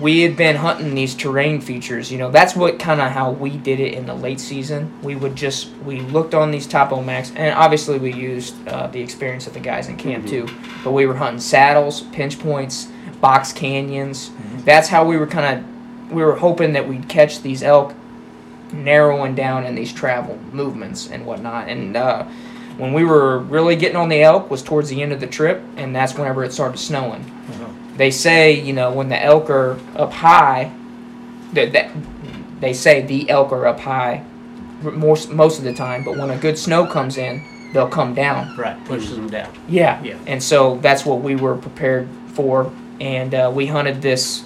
we had been hunting these terrain features. You know, that's what kind of how we did it in the late season. We would just, we looked on these Topo Max, and obviously we used uh, the experience of the guys in camp mm-hmm. too. But we were hunting saddles, pinch points, box canyons. Mm-hmm. That's how we were kind of, we were hoping that we'd catch these elk narrowing down in these travel movements and whatnot. And uh, when we were really getting on the elk was towards the end of the trip, and that's whenever it started snowing. Mm-hmm. They say, you know, when the elk are up high, that that they say the elk are up high most most of the time. But when a good snow comes in, they'll come down. Right, pushes mm-hmm. them down. Yeah. yeah, and so that's what we were prepared for. And uh, we hunted this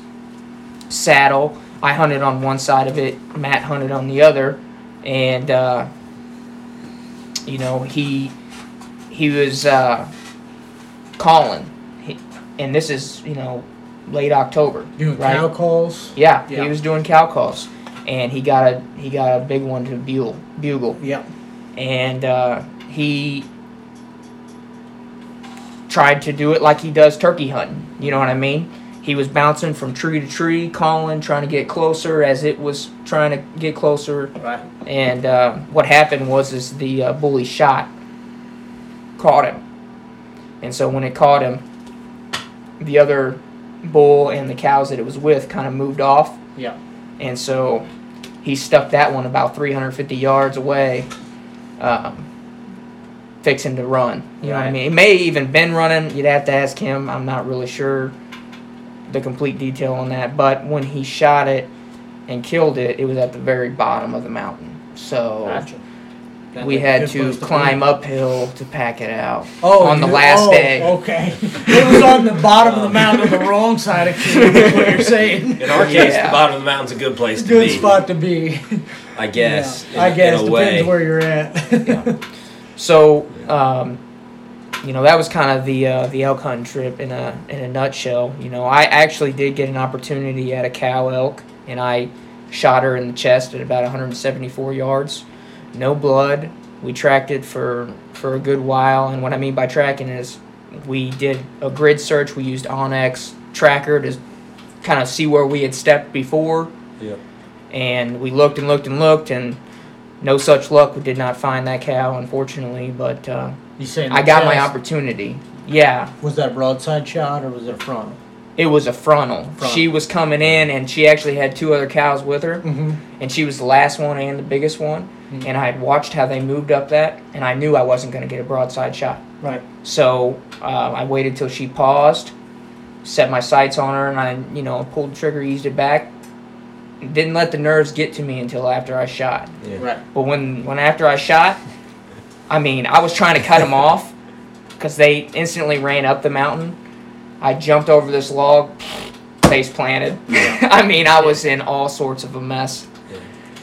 saddle. I hunted on one side of it. Matt hunted on the other. And uh, you know, he he was uh, calling. And this is, you know, late October. Doing right? cow calls. Yeah, yeah, he was doing cow calls, and he got a he got a big one to bugle. Bugle. Yeah. And uh, he tried to do it like he does turkey hunting. You know what I mean? He was bouncing from tree to tree, calling, trying to get closer as it was trying to get closer. Right. And uh, what happened was is the uh, bull he shot caught him, and so when it caught him, the other bull and the cows that it was with kind of moved off. Yeah. And so he stuck that one about three hundred fifty yards away, um, fixing to run. You right. know what I mean? It may have even been running. You'd have to ask him. I'm not really sure the complete detail on that. But when he shot it and killed it, it was at the very bottom of the mountain. So gotcha. That we had to climb uphill to pack it out oh, on the last oh, day. Okay. It was on the bottom of the mountain on the wrong side of camp, is what you're saying. In our case, yeah. the bottom of the mountain's a good place a to good be. Good spot to be. I guess. Yeah. In, I guess. In a depends way. Where you're at. yeah. So, um, you know, that was kind of the uh, the elk hunting trip in a, in a nutshell. You know, I actually did get an opportunity at a cow elk, and I shot her in the chest at about one hundred seventy-four yards. No blood. We tracked it for, for a good while, and what I mean by tracking is we did a grid search. We used onX tracker to kind of see where we had stepped before. Yep. And we looked and looked and looked, and no such luck. We did not find that cow, unfortunately, but uh, you saying I got chest? My opportunity. Yeah. Was that broadside shot, or was it a frontal? It was a frontal. frontal. She was coming in, and she actually had two other cows with her, mm-hmm. and she was the last one and the biggest one. And I had watched how they moved up that, and I knew I wasn't going to get a broadside shot. Right. So uh, I waited till she paused, set my sights on her, and I, you know, pulled the trigger, eased it back. Didn't let the nerves get to me until after I shot. Yeah. Right. But when, when after I shot, I mean, I was trying to cut them off because they instantly ran up the mountain. I jumped over this log, face planted. Yeah. I mean, I was in all sorts of a mess.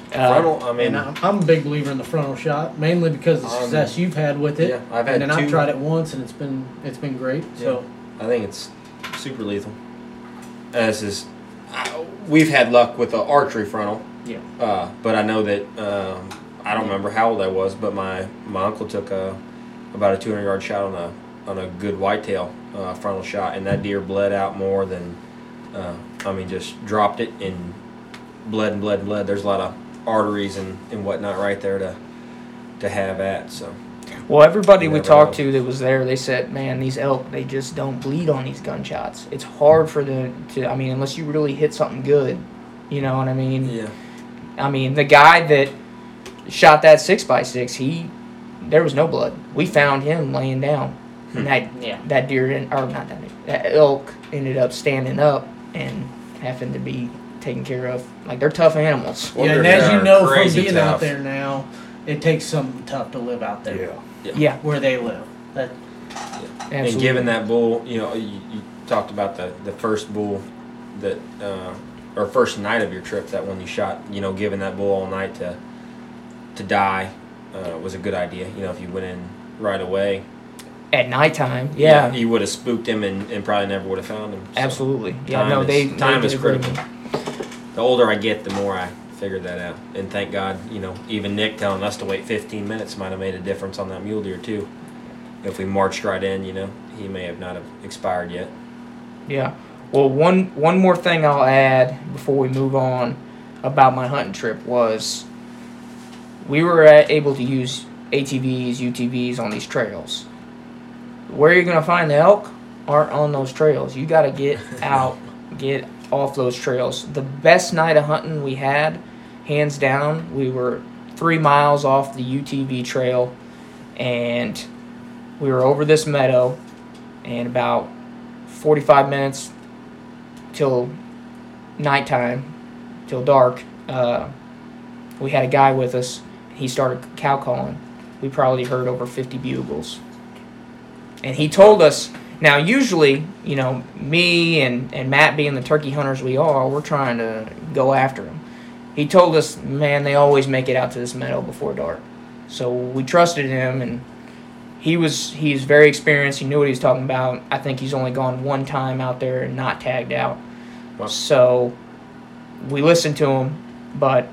Frontal, I mean, I'm, I'm a big believer in the frontal shot, mainly because of the success um, you've had with it. Yeah, I've had and then two. I've tried it once, and it's been it's been great. Yeah. So I think it's super lethal. As is, I, we've had luck with the archery frontal. Yeah. Uh, but I know that um, I don't remember how old I was, but my, my uncle took a about a two hundred yard shot on a on a good whitetail uh, frontal shot, and that deer bled out more than, uh, I mean, just dropped it and bled and bled and bled. There's a lot of arteries and, and whatnot right there to to have at. So. Well, everybody we talked to that was there, they said, man, these elk, they just don't bleed on these gunshots. It's hard for them to, I mean, unless you really hit something good. You know what I mean? Yeah. I mean, the guy that shot that six by six, he, there was no blood. We found him laying down. Hmm. And that, yeah. that deer, didn't, or not that deer, that elk ended up standing up and having to be taken care of. Like, they're tough animals. Yeah, and as you know from being tough. out there now, it takes something tough to live out there. Yeah. Yeah. yeah. Where they live. That, yeah. And given that bull, you know, you, you talked about the, the first bull that, uh, or first night of your trip, that one you shot, you know, giving that bull all night to to die uh, was a good idea. You know, if you went in right away. At nighttime, yeah. You, you would have spooked him and, and probably never would have found him. So Absolutely. Yeah, no, is, they. Time they is critical. The older I get, the more I figured that out. And thank God, you know, even Nick telling us to wait fifteen minutes might have made a difference on that mule deer, too. If we marched right in, you know, he may have not have expired yet. Yeah. Well, one one more thing I'll add before we move on about my hunting trip was we were able to use A T Vs, U T Vs on these trails. Where you're going to find the elk aren't on those trails. You got to get out, get off those trails. The best night of hunting we had, hands down, we were three miles off the U T V trail, and we were over this meadow, and about forty-five minutes till nighttime, till dark, uh, we had a guy with us. He started cow calling. We probably heard over fifty bugles. And he told us, now usually, you know, me and, and Matt being the turkey hunters we are, we're trying to go after him. He told us, man, they always make it out to this meadow before dark. So we trusted him, and he was he's very experienced. He knew what he was talking about. I think he's only gone one time out there and not tagged out. Wow. So we listened to him, but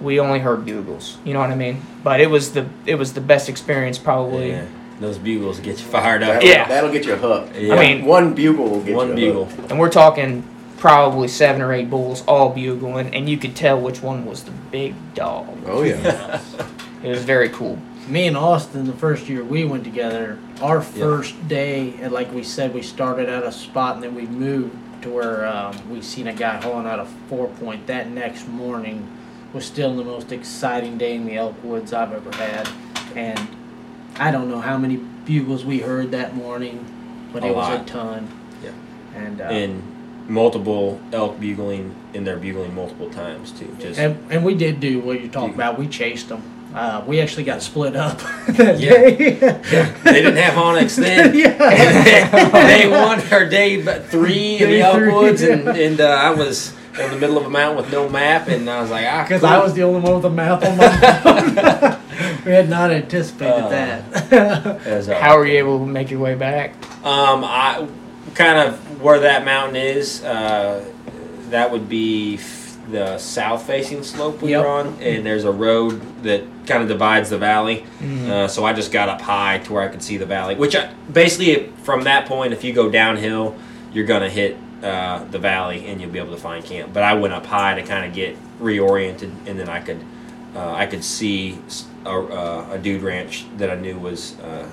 we only heard bugles. You know what I mean? But it was the it was the best experience probably. Yeah. Those bugles get you fired up. That'll, yeah. That'll get you hooked. Yeah. I mean, one bugle will get one you bugle. Hooked. And we're talking probably seven or eight bulls all bugling, and you could tell which one was the big dog. Oh, yeah. It was very cool. Me and Austin, the first year we went together, our first yeah. day, and like we said, we started at a spot, and then we moved to where um, we seen a guy hauling out a four-point. That next morning was still the most exciting day in the elk woods I've ever had, and I don't know how many bugles we heard that morning, but a it was lot. a ton. Yeah. And uh, and multiple elk bugling, and they're bugling multiple times, too. Just and, and we did do what you're talking about. We chased them. Uh, we actually got split up that yeah. day. yeah. They didn't have onX then. yeah. They won her day three day in the elk woods, and, and uh, I was in the middle of a mountain with no map, and I was like, ah, Because cool. I was the only one with a map on my phone. We had not anticipated uh, that. How were you able to make your way back? Um, I kind of where that mountain is. Uh, that would be f- the south-facing slope we yep. were on, and there's a road that kind of divides the valley. Mm-hmm. Uh, so I just got up high to where I could see the valley. Which I, basically, from that point, if you go downhill, you're gonna hit uh, the valley, and you'll be able to find camp. But I went up high to kind of get reoriented, and then I could uh, I could see. A, uh, a dude ranch that I knew was uh,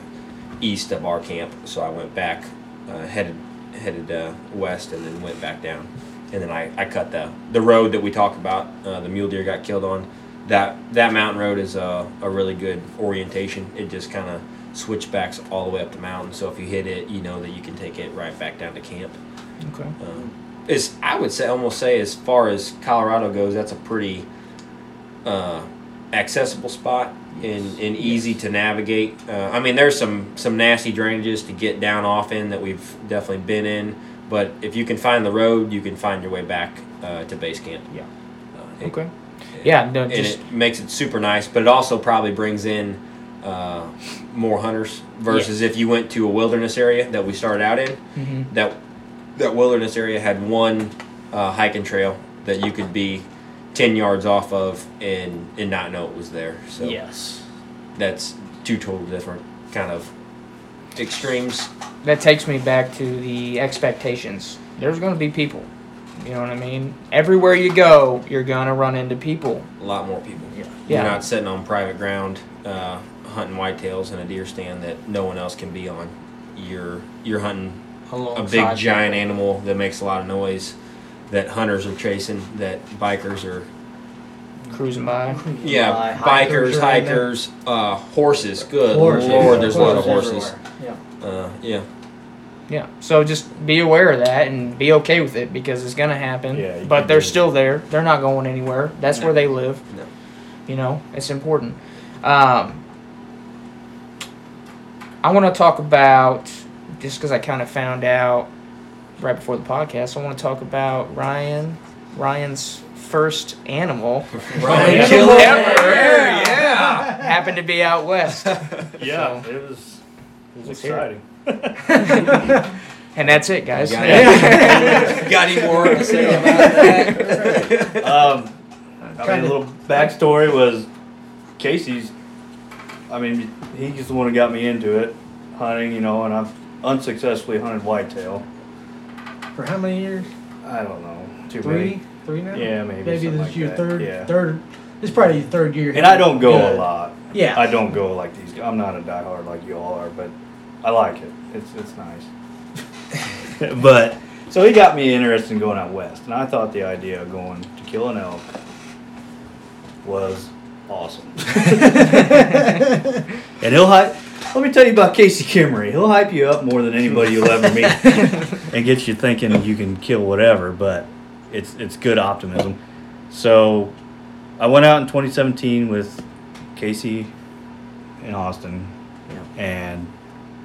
east of our camp, so I went back, uh, headed headed uh, west, and then went back down, and then I, I cut the the road that we talked about. Uh, the mule deer got killed on. That that mountain road is a a really good orientation. It just kind of switchbacks all the way up the mountain. So if you hit it, you know that you can take it right back down to camp. Okay. Um, it's I would say almost say as far as Colorado goes, that's a pretty uh, accessible spot. And, and easy to navigate. Uh, I mean, there's some, some nasty drainages to get down off in that we've definitely been in. But if you can find the road, you can find your way back uh, to base camp. Yeah. Uh, okay. It, yeah. No, and just... it makes it super nice, but it also probably brings in uh, more hunters versus yes. if you went to a wilderness area that we started out in. Mm-hmm. That that wilderness area had one uh, hiking trail that you could be ten yards off of and, and not know it was there. So yes. That's two total different kind of extremes. That takes me back to the expectations. There's going to be people. You know what I mean? Everywhere you go, you're going to run into people. A lot more people. Yeah. You're not sitting on private ground uh, hunting whitetails in a deer stand that no one else can be on. You're you're hunting alongside a big, giant animal that makes a lot of noise that hunters are chasing, that bikers are... Cruising by. Yeah, by. bikers, hikers, hikers uh, horses. Good horses. Lord, there's horses. a lot of horses. Yeah. Uh, yeah. Yeah, so just be aware of that and be okay with it because it's going to happen. Yeah, but they're still there. They're not going anywhere. That's no. where they live. No. You know, it's important. Um, I want to talk about, just because I kind of found out right before the podcast, I want to talk about Ryan, Ryan's first animal. Ryan kill ever. Yeah. yeah. Happened to be out west. Yeah, so, it was, it was exciting. Here. And that's it, guys. Got, yeah. Got any more to say about that? Um, I mean, a little backstory was Casey's. I mean, he's the one who got me into it, hunting. You know, and I've unsuccessfully hunted whitetail for how many years? I don't know. Too three, many. three now. Yeah, maybe. Maybe this is your like third. Yeah. third. This is probably your third year. And I don't go Good. a lot. Yeah. I don't go like these. I'm not a diehard like you all are, but. I like it. It's it's nice. But so he got me interested in going out west, and I thought the idea of going to kill an elk was awesome. And he'll hype. Let me tell you about Casey Kimery. He'll hype you up more than anybody you'll ever meet, and gets you thinking you can kill whatever. But it's it's good optimism. So I went out in twenty seventeen with Casey in Austin, yeah. and.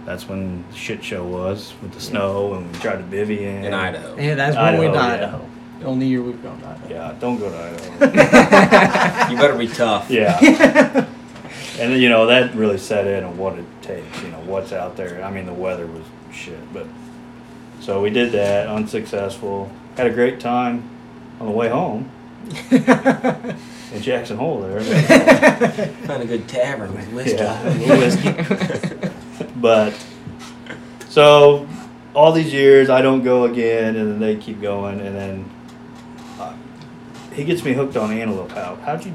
That's when the shit show was with the snow, and we tried to bivvy in. In Idaho. Yeah, that's when Idaho, we died. Yeah. The only year we've gone to Idaho. Yeah, don't go to Idaho. You better be tough. Yeah. And, you know, that really set in on what it takes, you know, what's out there. I mean, the weather was shit, but. So we did that, unsuccessful. Had a great time on the way home. In Jackson Hole there. Found a good tavern with whiskey. Yeah, whiskey. But, so, all these years, I don't go again, and then they keep going, and then uh, he gets me hooked on antelope. How, how'd you...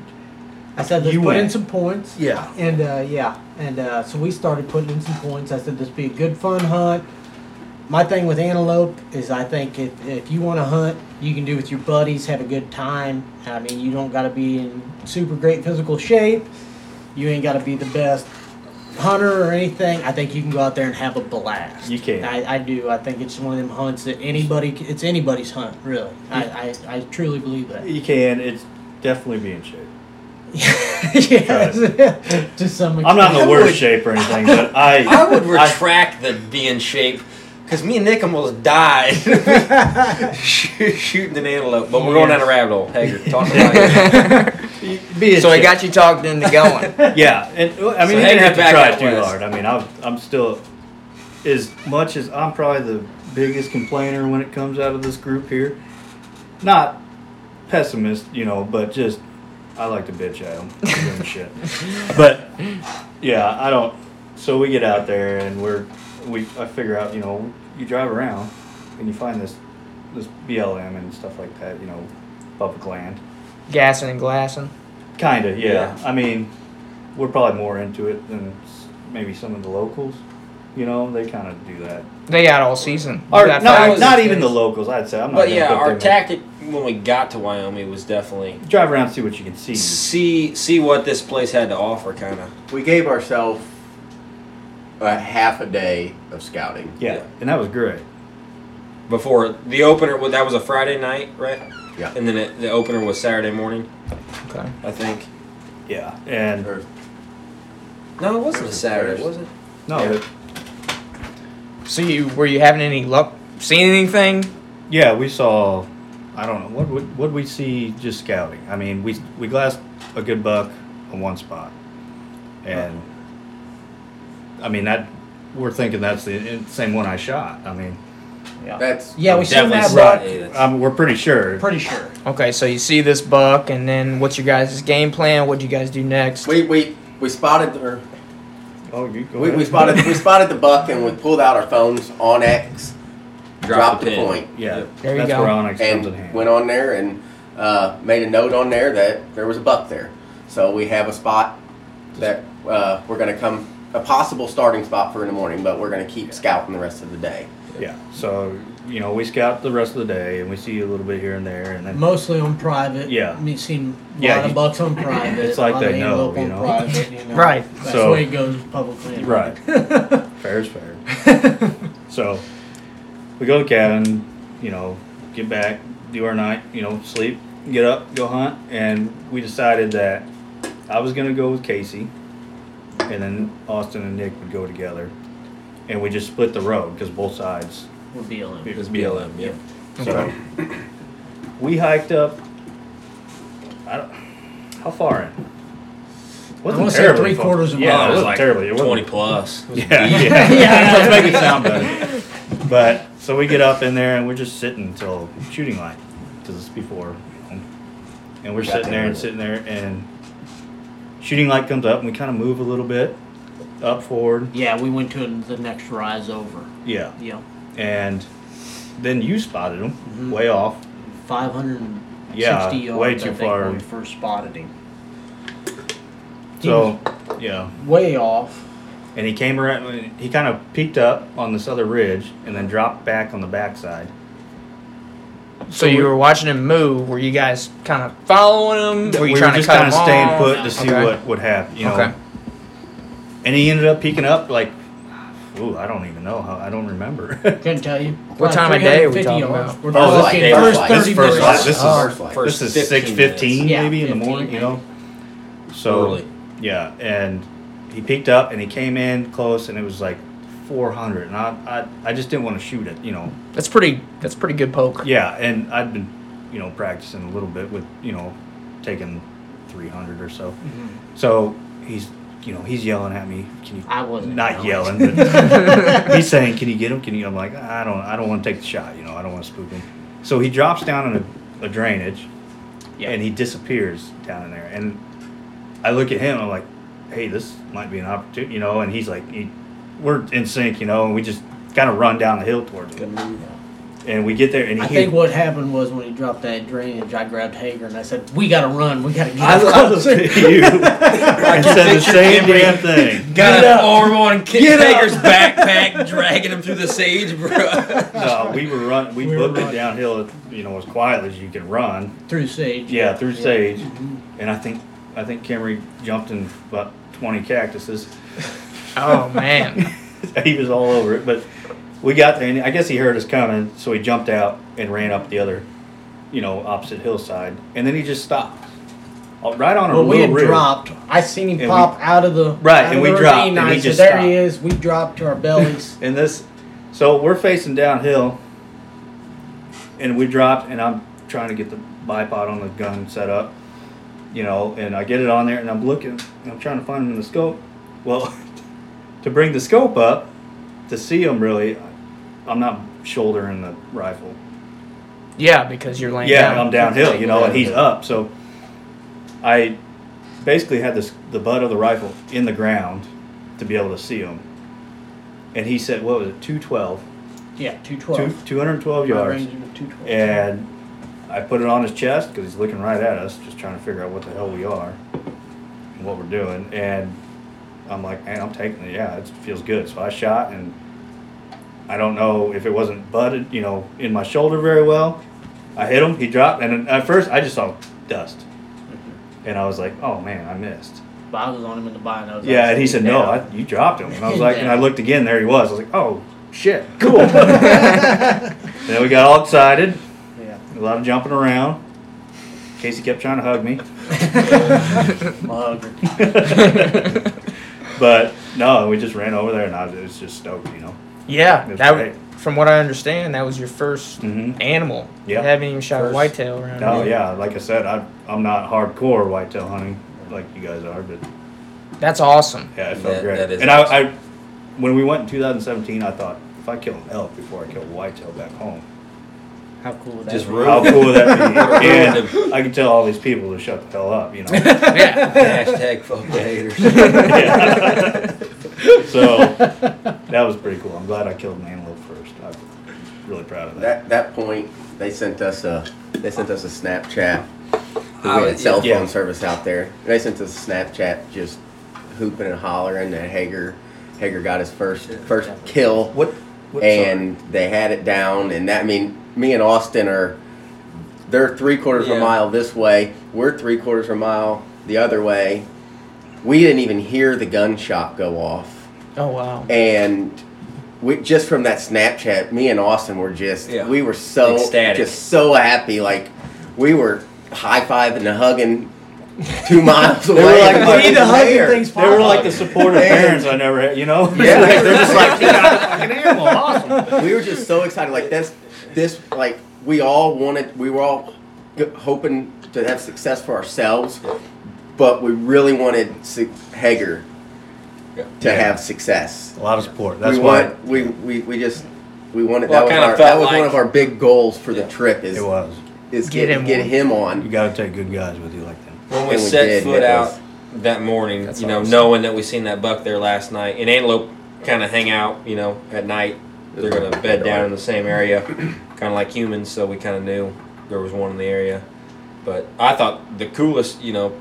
I said, let's you put went. in some points. Yeah. And, uh, yeah. And uh, so we started putting in some points. I said, this would be a good, fun hunt. My thing with antelope is I think if, if you want to hunt, you can do it with your buddies, have a good time. I mean, you don't got to be in super great physical shape. You ain't got to be the best hunter or anything. I think you can go out there and have a blast. You can. I, I do. I think it's one of them hunts that anybody, it's anybody's hunt, really. I, I, I truly believe that. You can. It's definitely be in shape. Yeah. To some extent. I'm not in the worst shape or anything, but I... I would retract I, the be in shape, because me and Nick almost died shooting an antelope, but we're yes. going down a rabbit hole. Hager, talk about it. So I got you talked into going. Yeah, and I mean, so you didn't have to try it too hard. I mean, I'm, I'm still, as much as I'm probably the biggest complainer when it comes out of this group here, not pessimist, you know, but just, I like to bitch at them. Shit. But, yeah, I don't, so we get out there and we're, we I figure out, you know, you drive around and you find this, this B L M and stuff like that, you know, public land. Gassing and glassing? Kind of, yeah. yeah. I mean, we're probably more into it than maybe some of the locals. You know, they kind of do that. They out all season. Or, no, not days. even the locals, I'd say. I'm not but yeah, our tactic much. when we got to Wyoming was definitely... Drive around and see what you can see. See see what this place had to offer, kind of. We gave ourselves a half a day of scouting. Yeah, yeah, and that was great. Before the opener, that was a Friday night, right? Yeah. And then it, the opener was Saturday morning. Okay. I think. Yeah. And. Or, no, it wasn't a Saturday, was it? No. Yeah. So you were you having any luck seeing anything? Yeah, we saw. I don't know what would what we see just scouting. I mean, we we glassed a good buck on one spot, and uh-huh. I mean that we're thinking that's the same one I shot. I mean. Yeah. That's yeah, we seen that buck. Um, we're pretty sure. Pretty sure. Okay, so you see this buck, and then what's your guys' game plan? What do you guys do next? We we we spotted, or Oh, you go we, we spotted we spotted the buck and we pulled out our phones, onX, dropped, dropped the point. Yeah, yep. There you go. That's where onX comes in hand. Went on there and uh, made a note on there that there was a buck there. So we have a spot that uh, we're going to come, a possible starting spot for in the morning, but we're going to keep yeah. scouting the rest of the day. Yeah, so, you know, we scout the rest of the day, and we see a little bit here and there. And then mostly on private. Yeah. We've seen a yeah, lot of bucks on private. It's like they know, you know. Private, you know. Right. That's so, the way it goes publicly. Right. Fair is fair. So, we go to the cabin, you know, get back, do our night, you know, sleep, get up, go hunt. And we decided that I was going to go with Casey, and then Austin and Nick would go together. And we just split the road because both sides were B L M. It was B L M, yeah. yeah. So we hiked up. I don't, how far in? Wasn't I want to say three far. quarters of a yeah, mile. It was like terribly. It twenty plus. It yeah, yeah. yeah. yeah. Let's make it sound better. But so we get up in there and we're just sitting until shooting light, because it's before, you know, and we're sitting there and sitting there and shooting light comes up and we kind of move a little bit. Up forward. Yeah, we went to the next rise over. Yeah. Yeah. And then you spotted him mm-hmm. way off. five hundred sixty yeah, yards, way too I think, far. When we first spotted him. He so, yeah. Way off. And he came around, he kind of peeked up on this other ridge and then dropped back on the backside. So, so you were watching him move. Were you guys kind of following him? Were you we trying were to cut him off? We just kind of staying put to see okay. what would happen. You know? Okay. And he ended up peeking up like, ooh, I don't even know. How I don't remember. Couldn't tell you. What uh, time of day are we talking yards. about? We're oh, like first thirty first minutes. This is oh, first this is six fifteen yeah, maybe in the morning, maybe. You know. So early. Yeah, and he peeked up and he came in close and it was like four hundred, and I, I I just didn't want to shoot it, you know. That's pretty. That's pretty good poke. Yeah, and I'd been, you know, practicing a little bit with, you know, taking three hundred or so. Mm-hmm. So he's. You know, he's yelling at me. Can you? I wasn't not yelling, yelling but he's saying, "Can you get him? Can you?" I'm like, "I don't, I don't want to take the shot. You know, I don't want to spook him." So he drops down in a, a drainage, yeah. and he disappears down in there. And I look at him. I'm like, "Hey, this might be an opportunity," you know. And he's like, he, "We're in sync," you know. And we just kind of run down the hill towards him. And we get there, and he I hit. think what happened was when he dropped that drainage, I grabbed Hager and I said, "We gotta run, we gotta get I closer." I looked at you. I said the same damn thing. Got an arm on Hager's backpack, dragging him through the sage, bro. No, we were running. We, we booked it downhill, you know, as quietly as you can run through sage. Yeah, yeah. through yeah. sage. Mm-hmm. And I think, I think Kimery jumped in about twenty cactuses. Oh man, he was all over it, but. We got there, and I guess he heard us coming, so he jumped out and ran up the other, you know, opposite hillside. And then he just stopped. Right on a well, little ridge. Well, we had ridge. dropped. I seen him and pop we, out of the Right, and we dropped, and he just so there stopped. He is. We dropped to our bellies. And this, so we're facing downhill, and we dropped, and I'm trying to get the bipod on the gun set up, you know, and I get it on there, and I'm looking, and I'm trying to find him in the scope. Well, to bring the scope up, to see him really... I'm not shouldering the rifle. Yeah, because you're laying yeah, down. Yeah, I'm downhill, you know, and he's up. So I basically had this, the butt of the rifle in the ground to be able to see him. And he said, what was it, two twelve? Yeah, two twelve. Two, two twelve yards. two twelve. And I put it on his chest because he's looking right at us, just trying to figure out what the hell we are and what we're doing. And I'm like, man, I'm taking it. Yeah, it feels good. So I shot and... I don't know if it wasn't butted, you know, in my shoulder very well. I hit him, he dropped, and at first I just saw dust. Mm-hmm. And I was like, oh man, I missed. But I was on him in the binos. Yeah, and he said, no, I, you dropped him. And I was like, and I looked again, there he was. I was like, oh shit, cool. Then we got all excited. Yeah. A lot of jumping around. Casey kept trying to hug me. But no, we just ran over there and I was, it was just stoked, you know. Yeah, that w- from what I understand, that was your first mm-hmm. animal. Yeah, I haven't even shot first, a whitetail around. Oh no, yeah, like I said, I, I'm not hardcore whitetail hunting like you guys are, but that's awesome. Yeah, it felt that, great. That is and awesome. I, I, when we went in twenty seventeen, I thought if I kill an elk before I kill a whitetail back home, how cool would that just be? Rude. How cool would that be? And I can tell all these people to shut the hell up, you know. Yeah. Hashtag fuck the haters. So that was pretty cool. I'm glad I killed an antelope first. I'm really proud of that. At that point, they sent us a they sent us a Snapchat. We had uh, cell phone yeah. service out there. They sent us a Snapchat just hooping and hollering that Hager Hager got his first first kill. What? what and sorry. They had it down. And that I mean, me and Austin are they're three quarters yeah. of a mile this way. We're three quarters of a mile the other way. We didn't even hear the gunshot go off. Oh, wow. And we just from that Snapchat, me and Austin were just, yeah. we were so, ecstatic. Just so happy. Like, we were high-fiving and hugging two miles away. They were like, we need to hug things. They were like the supportive parents I never had, you know? Yeah. Like, they're just like, you got a fucking animal. Awesome. We were just so excited. Like, that's, this, like, we all wanted, we were all hoping to have success for ourselves. But we really wanted Hager yeah. to yeah. have success. A lot of support. That's we why want, we, we we just we wanted well, that, was, our, that like was one of our big goals for yeah. the trip. Is, it was is get, get him get on. him on. You got to take good guys with you like that. When we, we set did, foot out was, that morning, you know, awesome. knowing that we seen that buck there last night, and antelope kind of hang out, you know, at night. They're gonna bed down in the same area, kind of like humans. So we kind of knew there was one in the area. But I thought the coolest, you know.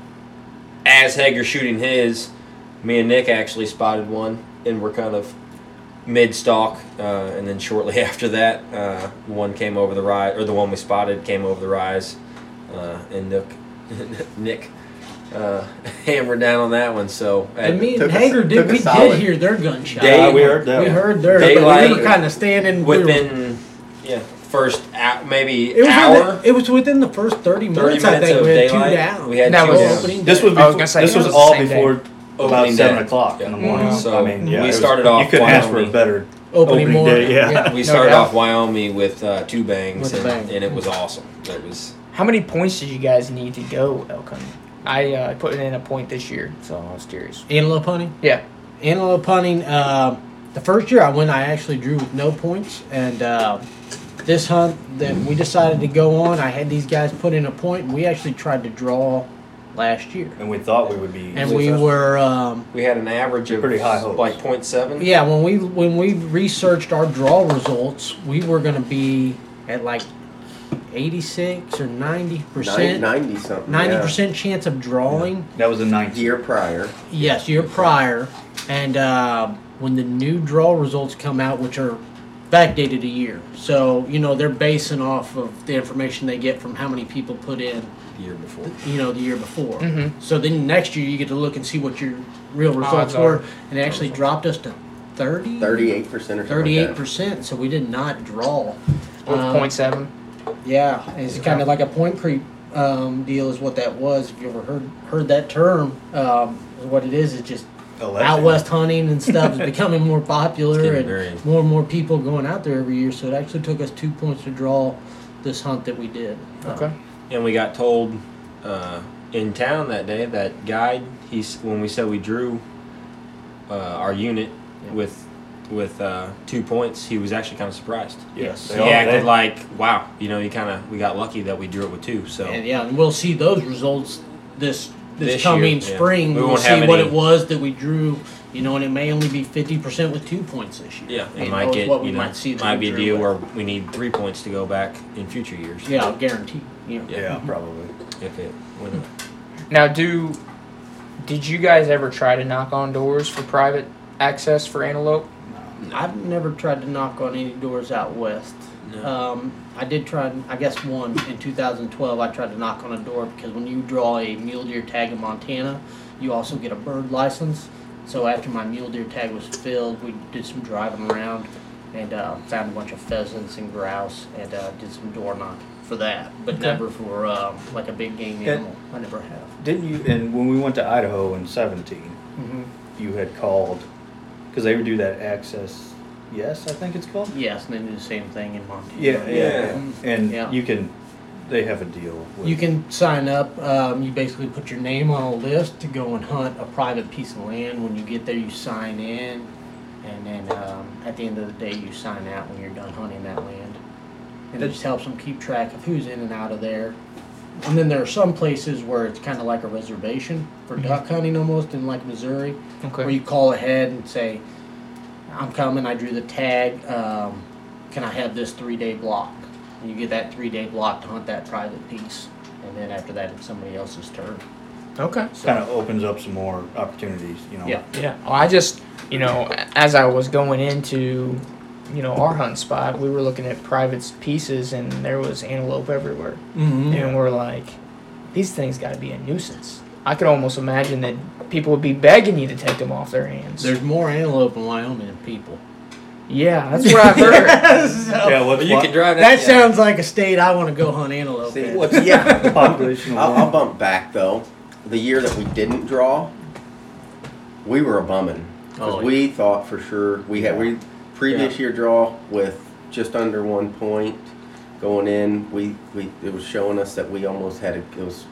As Hager's shooting his, me and Nick actually spotted one, and we're kind of mid-stalk. Uh, and then shortly after that, uh, one came over the rise, or the one we spotted came over the rise, uh, and Nick, Nick uh, hammered down on that one. So and me and Hager, a, did we did hear their gunshot. Day, uh, we heard that. We heard their. Daylight, we were kind of standing within. We were, yeah. First out, maybe it hour. Within, it was within the first thirty minutes. thirty minutes I think we had daylight. two down. We had that two was down. Opening this was before, was say, this was, was all before day. About seven day. o'clock yeah. in the morning. Mm-hmm. So I mean, yeah, we was, started off. You couldn't Wyoming. ask for a better opening, opening day. Yeah. yeah, we started no off Wyoming with uh, two bangs, with and, bang. and it was awesome. It was. How many points did you guys need to go elk hunting? I uh, put in a point this year, so I was curious. Antelope hunting? Yeah, antelope hunting. Uh, the first year I went, I actually drew no points and. Uh, This hunt that we decided to go on, I had these guys put in a point. And we actually tried to draw last year, and we thought we would be. And we were. Um, we had an average of pretty high hopes, like point seven. Yeah, when we when we researched our draw results, we were going to be at like eighty-six or ninety percent, ninety something, ninety yeah. percent chance of drawing. Yeah. That was a ninth year prior. Yes, year prior, and uh, when the new draw results come out, which are. Backdated a year, so you know they're basing off of the information they get from how many people put in the year before. You know the year before. Mm-hmm. So then next year you get to look and see what your real results were, are. and it actually dropped us to thirty, thirty-eight percent or thirty-eight percent. So we did not draw. With um, point seven. Yeah, it's yeah. kind of like a point creep um, deal is what that was. If you ever heard heard that term, um, what it is is just. Election. Out west hunting and stuff is becoming more popular, and very... more and more people going out there every year. So it actually took us two points to draw this hunt that we did. Okay. Um, and we got told uh, in town that day that guide. He's when we said we drew uh, our unit yeah. with with uh, two points. He was actually kind of surprised. Yes. He acted they... like, wow, you know, you kind of we got lucky that we drew it with two. So and yeah, and we'll see those results this. This, this coming year, spring, yeah. we we'll see what any... it was that we drew, you know, and it may only be fifty percent with two points this year. Yeah, it might get, what you know, might see might be a deal with. Where we need three points to go back in future years. Yeah, I'll guarantee. You know. Yeah, yeah mm-hmm. probably. If it wouldn't. Now, do did you guys ever try to knock on doors for private access for antelope? No. I've never tried to knock on any doors out west. No. Um, I did try, I guess one, in two thousand twelve I tried to knock on a door because when you draw a mule deer tag in Montana, you also get a bird license. So after my mule deer tag was filled, we did some driving around and uh, found a bunch of pheasants and grouse and uh, did some door knocking for that, but okay. never for um, like a big game animal. And I never have. Didn't you, and when we went to Idaho in seventeen mm-hmm. you had called, because they would do that access... Yes, I think it's called. Yes, and they do the same thing in Montana. Yeah, yeah, yeah. and yeah. you can, they have a deal. With you can sign up. Um, you basically put your name on a list to go and hunt a private piece of land. When you get there, you sign in, and then um, at the end of the day, you sign out when you're done hunting that land. And that just helps them keep track of who's in and out of there. And then there are some places where it's kind of like a reservation for mm-hmm. duck hunting almost in like Missouri, okay. where you call ahead and say, I'm coming, I drew the tag, um, can I have this three-day block? And you get that three-day block to hunt that private piece. And then after that, it's somebody else's turn. Okay. So, kind of opens up some more opportunities, you know. Yeah, yeah. Well, I just, you know, as I was going into, you know, our hunt spot, we were looking at private pieces, and there was antelope everywhere. Mm-hmm. And we're like, these things got to be a nuisance. I could almost imagine that people would be begging you to take them off their hands. There's more antelope in Wyoming than people. Yeah, that's what I've heard. so, yeah, what's you what? Can drive that. That yeah. sounds like a state I want to go hunt antelope. See, what's, yeah, the population. I'll, I'll bump back though. The year that we didn't draw, we were a bummin'. Because oh, yeah. we thought for sure we had we previous yeah. year draw with just under one point going in. We, we it was showing us that we almost had a, it was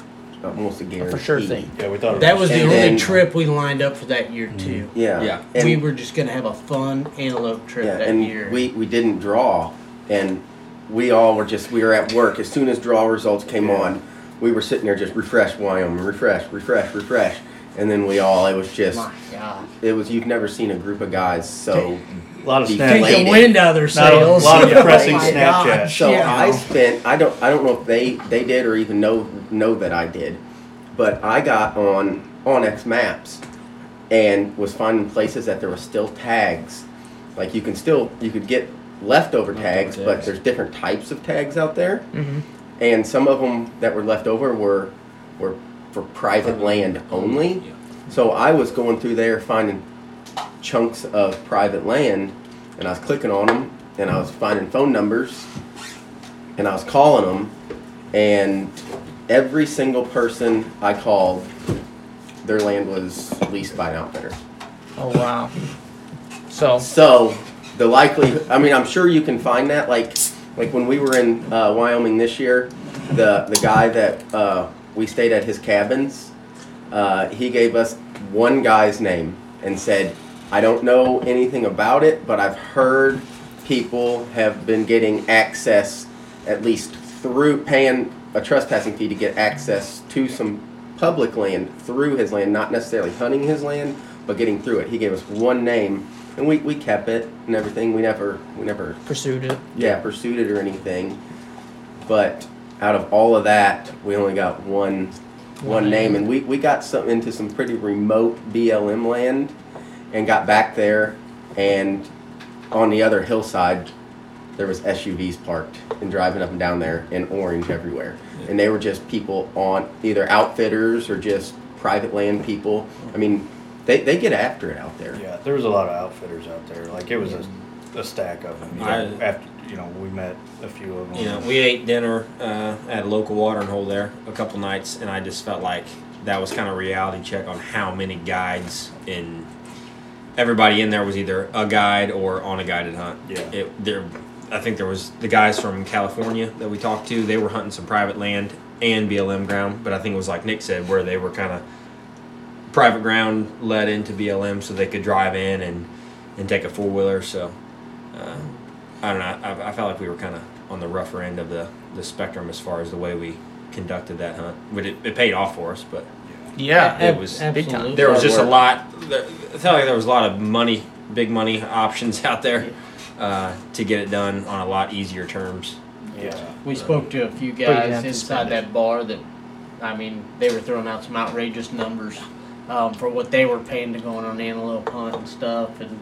almost a guarantee. For sure thing. Yeah, we thought it that was, was the only then, trip we lined up for that year too. Yeah, yeah. And we were just gonna have a fun antelope trip yeah, that and year. We we didn't draw, and we all were just we were at work as soon as draw results came yeah. on. We were sitting there just refresh Wyoming, refresh, refresh, refresh. And then we all, it was just, my God. It was, you've never seen a group of guys so a lot of deflated. Take the wind out of their sails. A lot of depressing yeah. Snapchat. So yeah. I spent, I don't I don't know if they, they did or even know know that I did, but I got on onX Maps and was finding places that there were still tags. Like you can still, you could get leftover tags, leftover but there's different types of tags out there. Mm-hmm. And some of them that were left over were were for private land only. Yeah. So I was going through there finding chunks of private land, and I was clicking on them, and I was finding phone numbers, and I was calling them, and every single person I called, their land was leased by an outfitter. Oh, wow. So, so the likelihood, I mean, I'm sure you can find that, like... Like when we were in uh, Wyoming this year, the the guy that uh, we stayed at his cabins, uh, he gave us one guy's name and said, I don't know anything about it, but I've heard people have been getting access, at least through paying a trespassing fee to get access to some public land through his land, not necessarily hunting his land, but getting through it. He gave us one name. And we, we kept it and everything. We never we never pursued it. Yeah, pursued it or anything. But out of all of that, we only got one one name, and we, we got some into some pretty remote B L M land, and got back there, and on the other hillside, there was S U Vs parked and driving up and down there in orange everywhere, and they were just people on either outfitters or just private land people. I mean. They they get after it out there. Yeah, there was a lot of outfitters out there. Like it was a, a stack of them. You know, I, after you know, we met a few of them. Yeah, you know, we ate dinner uh, at a local watering hole there a couple nights, and I just felt like that was kind of a reality check on how many guides and everybody in there was either a guide or on a guided hunt. Yeah, it, there. I think there was the guys from California that we talked to. They were hunting some private land and B L M ground, but I think it was like Nick said, where they were kind of. Private ground led into B L M so they could drive in and, and take a four-wheeler. So, uh, I don't know. I, I felt like we were kind of on the rougher end of the, the spectrum as far as the way we conducted that hunt. But it, it paid off for us. But yeah, yeah it, it was absolutely. Big time. There was just a lot. There, I felt like there was a lot of money, big money options out there uh, to get it done on a lot easier terms. Yeah, we spoke to a few guys inside that bar that, I mean, they were throwing out some outrageous numbers. Um, for what they were paying to go on an antelope hunt and stuff, and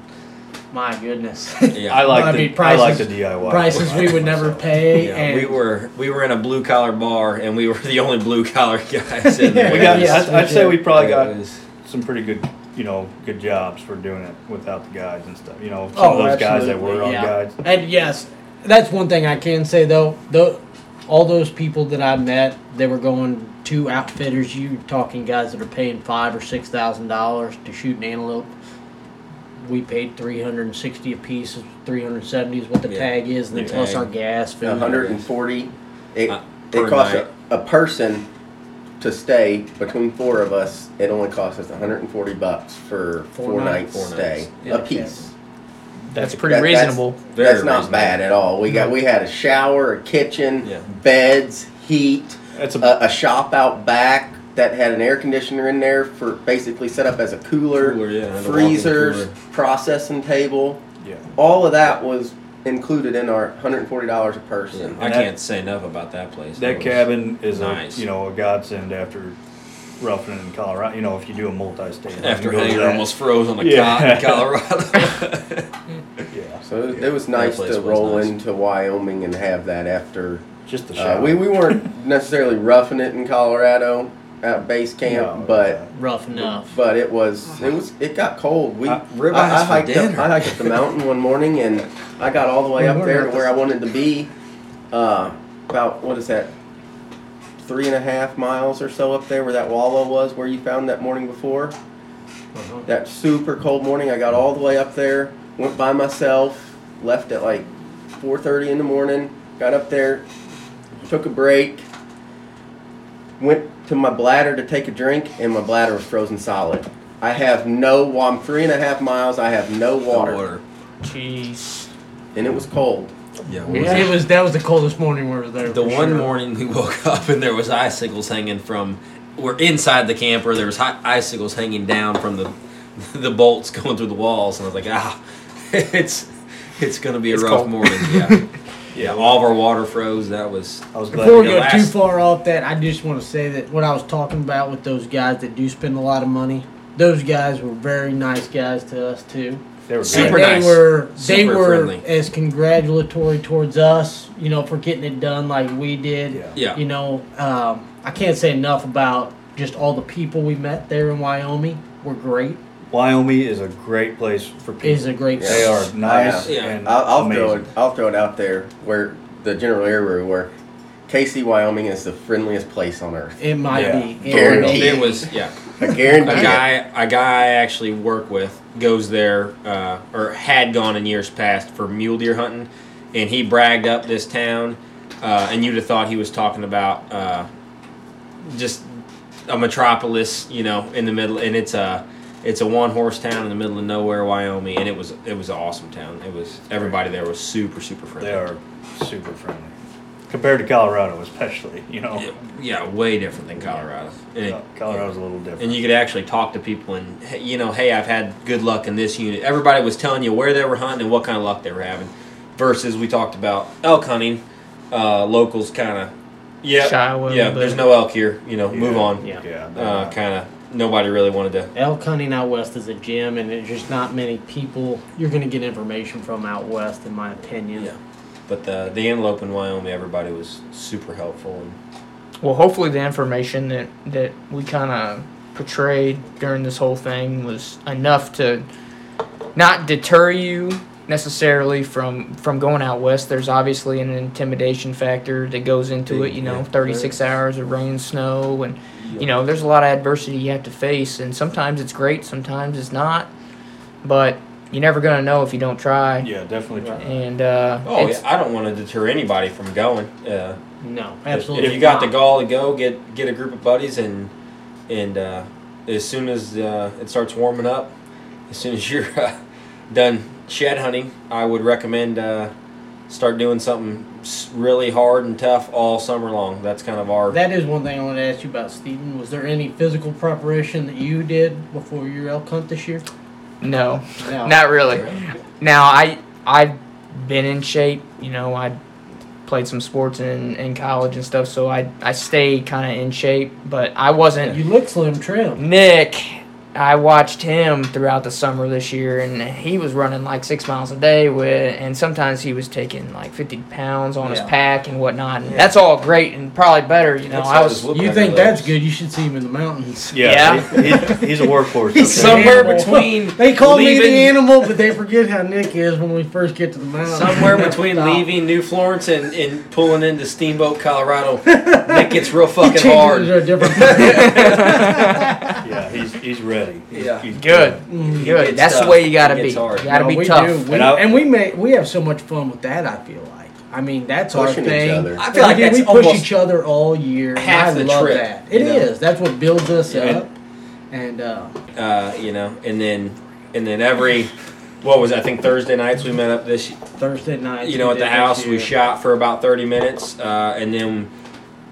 my goodness, yeah, I like the prices, I like the D I Y prices we would never pay. Yeah, and we were we were in a blue collar bar, and we were the only blue collar guys in there. we got, yeah, I'd, I'd say we probably yeah, got some pretty good, you know, good jobs for doing it without the guides and stuff. You know, some oh, of those absolutely. guys that were on yeah. guides. And yes, that's one thing I can say though. Though all those people that I met, they were going. Two outfitters, you talking guys that are paying five or six thousand dollars to shoot an antelope. We paid three hundred and sixty a piece, three hundred and seventy is what the yeah. tag is, and then plus our gas, food. One hundred and forty. It uh, it costs a, a person to stay between four of us. It only costs us one hundred and forty bucks for four, four nights, nights stay yeah, a piece. Yeah. That's pretty that, reasonable. That's, that's not reasonable. Bad at all. We got we had a shower, a kitchen, yeah. beds, heat. That's a, a, a shop out back that had an air conditioner in there for basically set up as a cooler, cooler yeah, freezers, cooler. processing table. Yeah. All of that was included in our one hundred forty dollars a person. Yeah. I that, can't say enough about that place. That, that cabin is nice. a, you know, a godsend after roughing in Colorado. You know, if you do a multi-state. After Hager almost froze on the yeah. cot in Colorado. yeah. So yeah. it was nice to roll nice. into Wyoming and have that after. Just the show. Uh, we, we weren't necessarily roughing it in Colorado at base camp, no, but yeah. rough enough. But it was it was it got cold. We I, I, I hiked up, I hiked up the mountain one morning and I got all the way up there to where I wanted to be. Uh, about what is that? Three and a half miles or so up there where that wallow was where you found that morning before. Uh-huh. That super cold morning. I got all the way up there, went by myself, left at like four thirty in the morning, got up there, took a break, went to my bladder to take a drink, and my bladder was frozen solid. I have no, I'm three and a half miles, I have no water. No water. Jeez. And it was cold. Yeah, it was, yeah. It was, that was the coldest morning we were there. The one sure. morning we woke up and there was icicles hanging from, we're inside the camper, there was hot icicles hanging down from the the bolts going through the walls, and I was like, ah, it's, it's going to be a it's rough cold. morning, yeah. Yeah, all of our water froze. That was. I was glad Before we go last. too far off that, I just want to say that what I was talking about with those guys that do spend a lot of money, those guys were very nice guys to us too. They were super they nice. Were, super they were friendly. as congratulatory towards us, you know, for getting it done like we did. Yeah. yeah. You know, um, I can't say enough about just all the people we met there in Wyoming. Were great. Wyoming is a great place for people. It is a great place. They are nice yeah. and I'll, I'll amazing. Throw it, I'll throw it out there where the general area where Casey, Wyoming is the friendliest place on earth. It might yeah. be. Guaranteed. It was, yeah. I guarantee a guy, it. A guy I actually work with goes there, uh, or had gone in years past for mule deer hunting, and he bragged up this town, uh, and you'd have thought he was talking about uh, just a metropolis, you know, in the middle, and it's a... Uh, It's a one-horse town in the middle of nowhere, Wyoming, and it was it was an awesome town. It was everybody there was super super friendly. They are super friendly compared to Colorado, especially. You know, yeah, yeah way different than Colorado. Yeah. It, Colorado's a little different, and you could actually talk to people and you know, hey, I've had good luck in this unit. Everybody was telling you where they were hunting and what kind of luck they were having. Versus we talked about elk hunting, uh, locals kind of yeah yeah. There's no elk here. You know, yeah. move on. Yeah, yeah uh, kind of. Nobody really wanted to. Elk hunting out west is a gem, and there's just not many people you're going to get information from out west, in my opinion. Yeah. But the the antelope in Wyoming, everybody was super helpful. And well, hopefully the information that, that we kind of portrayed during this whole thing was enough to not deter you necessarily from, from going out west. There's obviously an intimidation factor that goes into it, you know, thirty-six hours of rain, snow, and... You know, there's a lot of adversity you have to face, and sometimes it's great, sometimes it's not. But you're never going to know if you don't try. Yeah, definitely try. And uh, oh, yeah, I don't want to deter anybody from going. Uh, no, absolutely. If, if you got not. the gall to go, get get a group of buddies, and and uh, as soon as uh, it starts warming up, as soon as you're uh, done shed hunting, I would recommend uh, start doing something really hard and tough all summer long. That's kind of our... That is one thing I want to ask you about, Steven. Was there any physical preparation that you did before your elk hunt this year? No, no. Not really. Now, I, I've been in shape. You know, I played some sports in, in college and stuff, so I, I stayed kind of in shape, but I wasn't... You look slim trim. Nick, I watched him throughout the summer this year, and he was running like six miles a day with, and sometimes he was taking like fifty pounds on yeah. his pack and whatnot. And yeah. that's all great and probably better, you know. That's I was. You think that's good? You should see him in the mountains. Yeah, yeah. He, he's a workhorse. He's somewhere animal. between. They call leaving, me the animal, but they forget how Nick is when we first get to the mountains. Somewhere between leaving New Florence and, and pulling into Steamboat, Colorado, Nick gets real fucking hard. Yeah, he's he's ready. He's, yeah, he's good. Good. good. That's stuff. the way you gotta be. You gotta no, be we tough. We, and, I, and we make we have so much fun with that. I feel like. I mean, that's our thing. Each other. I feel like we, that's we push each other all year. Half and I the love trip. That. It you is. Know? That's what builds us yeah. up. And uh, uh, you know, and then and then every what was I think Thursday nights we met up this Thursday night. You know, at the house we shot for about thirty minutes, uh, and then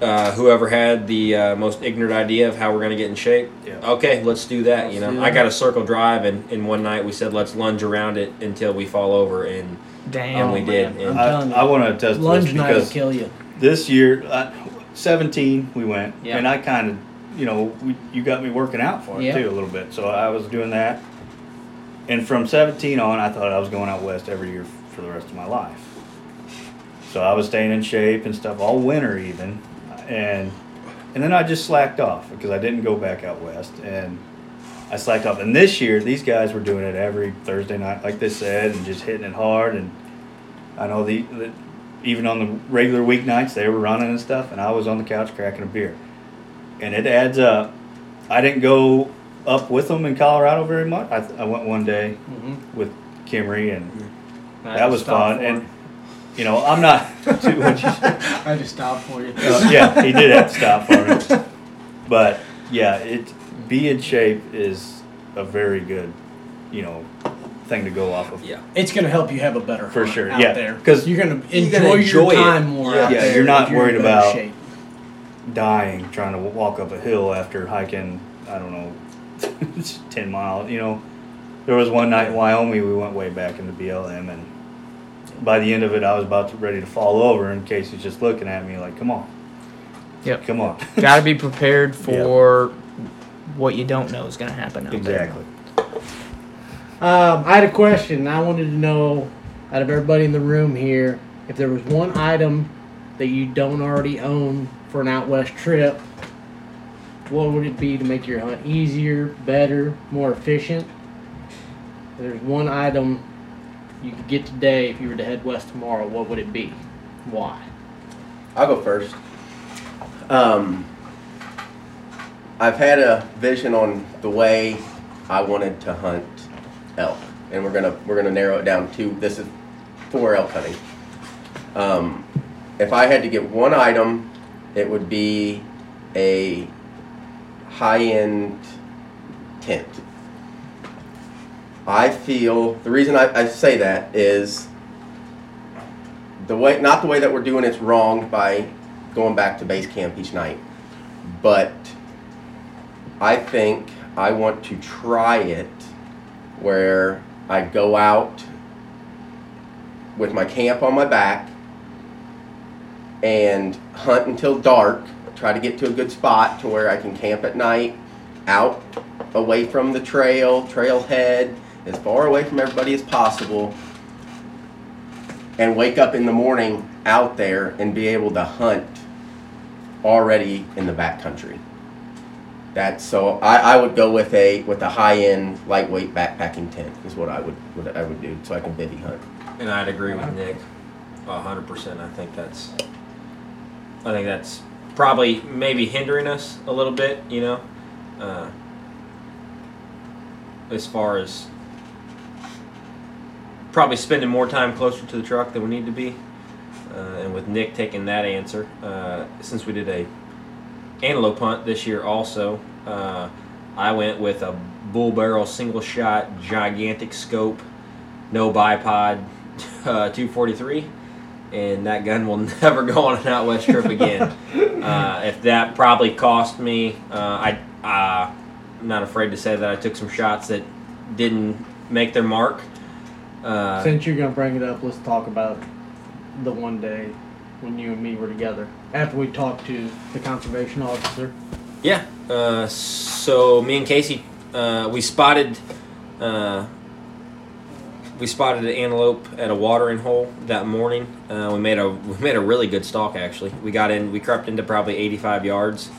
uh, whoever had the uh, most ignorant idea of how we're going to get in shape. Yeah. Okay, let's do that. Let's you know, I got a circle drive, and in one night we said let's lunge around it until we fall over, and damn, and we man. did. And I, I want to test lunge this because kill you. This year, I, seventeen, we went, yeah. and I kind of. You know, we, you got me working out for it, yeah. too, a little bit. So I was doing that. And from seventeen on, I thought I was going out west every year for the rest of my life. So I was staying in shape and stuff all winter even. And and then I just slacked off because I didn't go back out west. And I slacked off. And this year, these guys were doing it every Thursday night, like they said, and just hitting it hard. And I know the, the even on the regular weeknights, they were running and stuff. And I was on the couch cracking a beer. And it adds up. I didn't go up with them in Colorado very much. I, I went one day mm-hmm. with Kimery, and I that was fun. And, you know, I'm not too much. I just stopped for you. Uh, yeah, he did have to stop for me. But, yeah, it be in shape is a very good, you know, thing to go off of. Yeah, it's going to help you have a better for sure. out yeah. there. Because you're going to enjoy your time it. more yeah. out yeah, there. Yeah, you're not you're worried about shape. dying trying to walk up a hill after hiking, I don't know, ten miles. You know, there was one night in Wyoming we went way back into B L M, and by the end of it I was about to ready to fall over, and Casey's just looking at me like, come on. Yep. Come on. Got to be prepared for yep. what you don't know is going to happen out exactly. there. Exactly. Um, I had a question. I wanted to know, out of everybody in the room here, if there was one item that you don't already own for an out west trip, what would it be to make your hunt easier, better, more efficient? If there's one item you could get today if you were to head west tomorrow, what would it be? Why? I'll go first. Um, I've had a vision on the way I wanted to hunt elk, and we're gonna we're gonna narrow it down to this is for elk hunting. Um, if I had to get one item, it would be a high-end tent. I feel, the reason I, I say that is the way, not the way that we're doing it's wrong by going back to base camp each night, but I think I want to try it where I go out with my camp on my back and hunt until dark, try to get to a good spot to where I can camp at night, out away from the trail, trailhead, as far away from everybody as possible, and wake up in the morning out there and be able to hunt already in the backcountry. That's so I, I would go with a with a high-end lightweight backpacking tent is what I would what I would do so I can bivvy hunt. And I'd agree with Nick one hundred percent. I think that's I think that's probably maybe hindering us a little bit, you know, uh, as far as probably spending more time closer to the truck than we need to be. Uh, and with Nick taking that answer, uh, since we did a antelope hunt this year also, uh, I went with a bull barrel single shot, gigantic scope, no bipod, uh, two forty-three. And that gun will never go on an out west trip again. uh, if that probably cost me, uh, I, uh, I'm not afraid to say that I took some shots that didn't make their mark. Uh, Since you're going to bring it up, let's talk about the one day when you and me were together, after we talked to the conservation officer. Yeah. Uh, so me and Casey, uh, we spotted... Uh, We spotted an antelope at a watering hole that morning. Uh, we made a we made a really good stalk actually. We got in, we crept into probably eighty-five yards,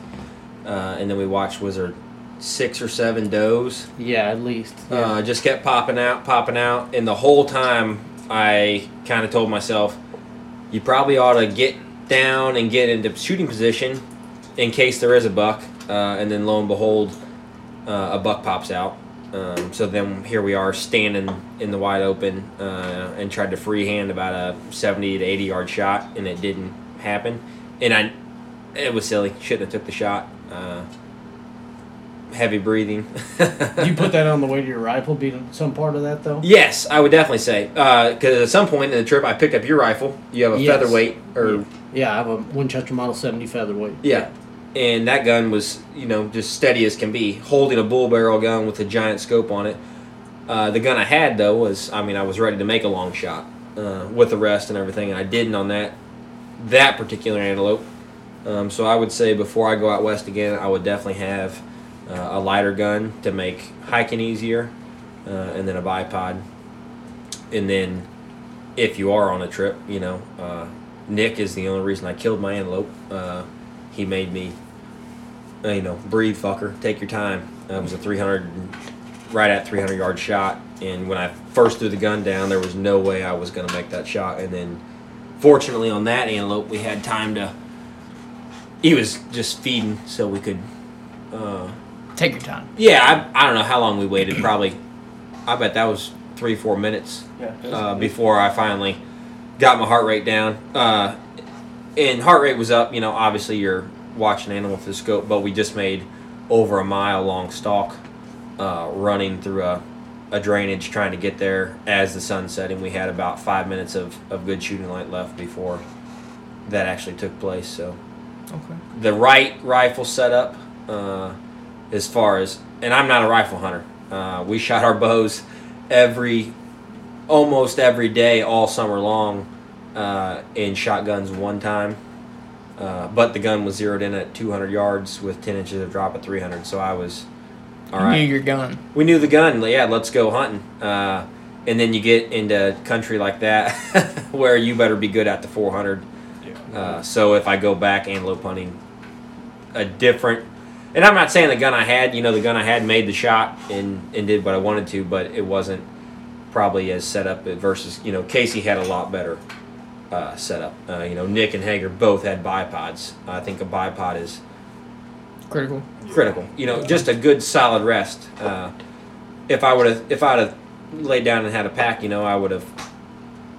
uh, and then we watched was there six or seven does. Yeah, at least. Yeah. Uh, just kept popping out, popping out, and the whole time I kind of told myself, you probably ought to get down and get into shooting position in case there is a buck. Uh, and then lo and behold, uh, a buck pops out. Um, so then here we are standing in the wide open uh, and tried to freehand about a seventy to eighty yard shot, and it didn't happen. And I, it was silly. Shouldn't have took the shot. Uh, heavy breathing. Do you put that on the way to your rifle, being some part of that, though? Yes, I would definitely say. Because uh, at some point in the trip, I picked up your rifle. You have a yes. featherweight. or Yeah, I have a Winchester Model seventy featherweight. Yeah. And that gun was, you know, just steady as can be, holding a bull barrel gun with a giant scope on it. Uh, the gun I had, though, was, I mean, I was ready to make a long shot uh, with the rest and everything, and I didn't on that that particular antelope. Um, so I would say before I go out west again, I would definitely have uh, a lighter gun to make hiking easier, uh, and then a bipod. And then if you are on a trip, you know, uh, Nick is the only reason I killed my antelope. Uh, he made me, you know, breathe, fucker, take your time. It was a three hundred... right at three hundred yard shot, and when I first threw the gun down, there was no way I was going to make that shot. And then fortunately on that antelope, we had time to, he was just feeding, so we could uh take your time. Yeah, I, I don't know how long we waited, probably I bet that was three four minutes yeah, uh, before I finally got my heart rate down, uh and heart rate was up, you know, obviously you're watching animal through the scope, but we just made over a mile long stalk. Uh, running through a, a drainage trying to get there as the sun's setting. We had about five minutes of, of good shooting light left before that actually took place. So, okay. The right rifle setup, uh, as far as, and I'm not a rifle hunter. Uh, we shot our bows every, almost every day all summer long, uh, in shotguns one time. Uh, but the gun was zeroed in at two hundred yards with ten inches of drop at three hundred. So I was... All right. You knew your gun. We knew the gun. Yeah, let's go hunting. Uh, and then you get into country like that where you better be good at the four hundred. Yeah. Uh, so if I go back antelope hunting, a different... And I'm not saying the gun I had, you know, the gun I had made the shot and, and did what I wanted to, but it wasn't probably as set up versus, you know, Casey had a lot better uh, setup. Uh, you know, Nick and Hager both had bipods. I think a bipod is... Critical. Critical. You know, just a good solid rest. Uh, if I would have, if I'd have laid down and had a pack, you know, I would have.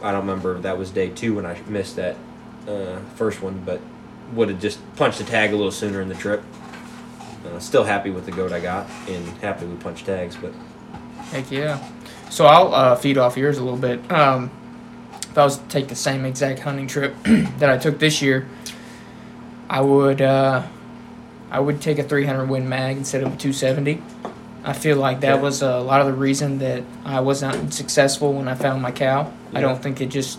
I don't remember if that was day two when I missed that uh, first one, but would have just punched the tag a little sooner in the trip. Uh, still happy with the goat I got, and happy we punched tags, but. Heck yeah! So I'll uh, feed off yours a little bit. Um, if I was to take the same exact hunting trip that I took this year, I would. Uh, I would take a three hundred Win Mag instead of a two seventy. I feel like that yeah. was a lot of the reason that I was not successful when I found my cow. Yeah. I don't think it just,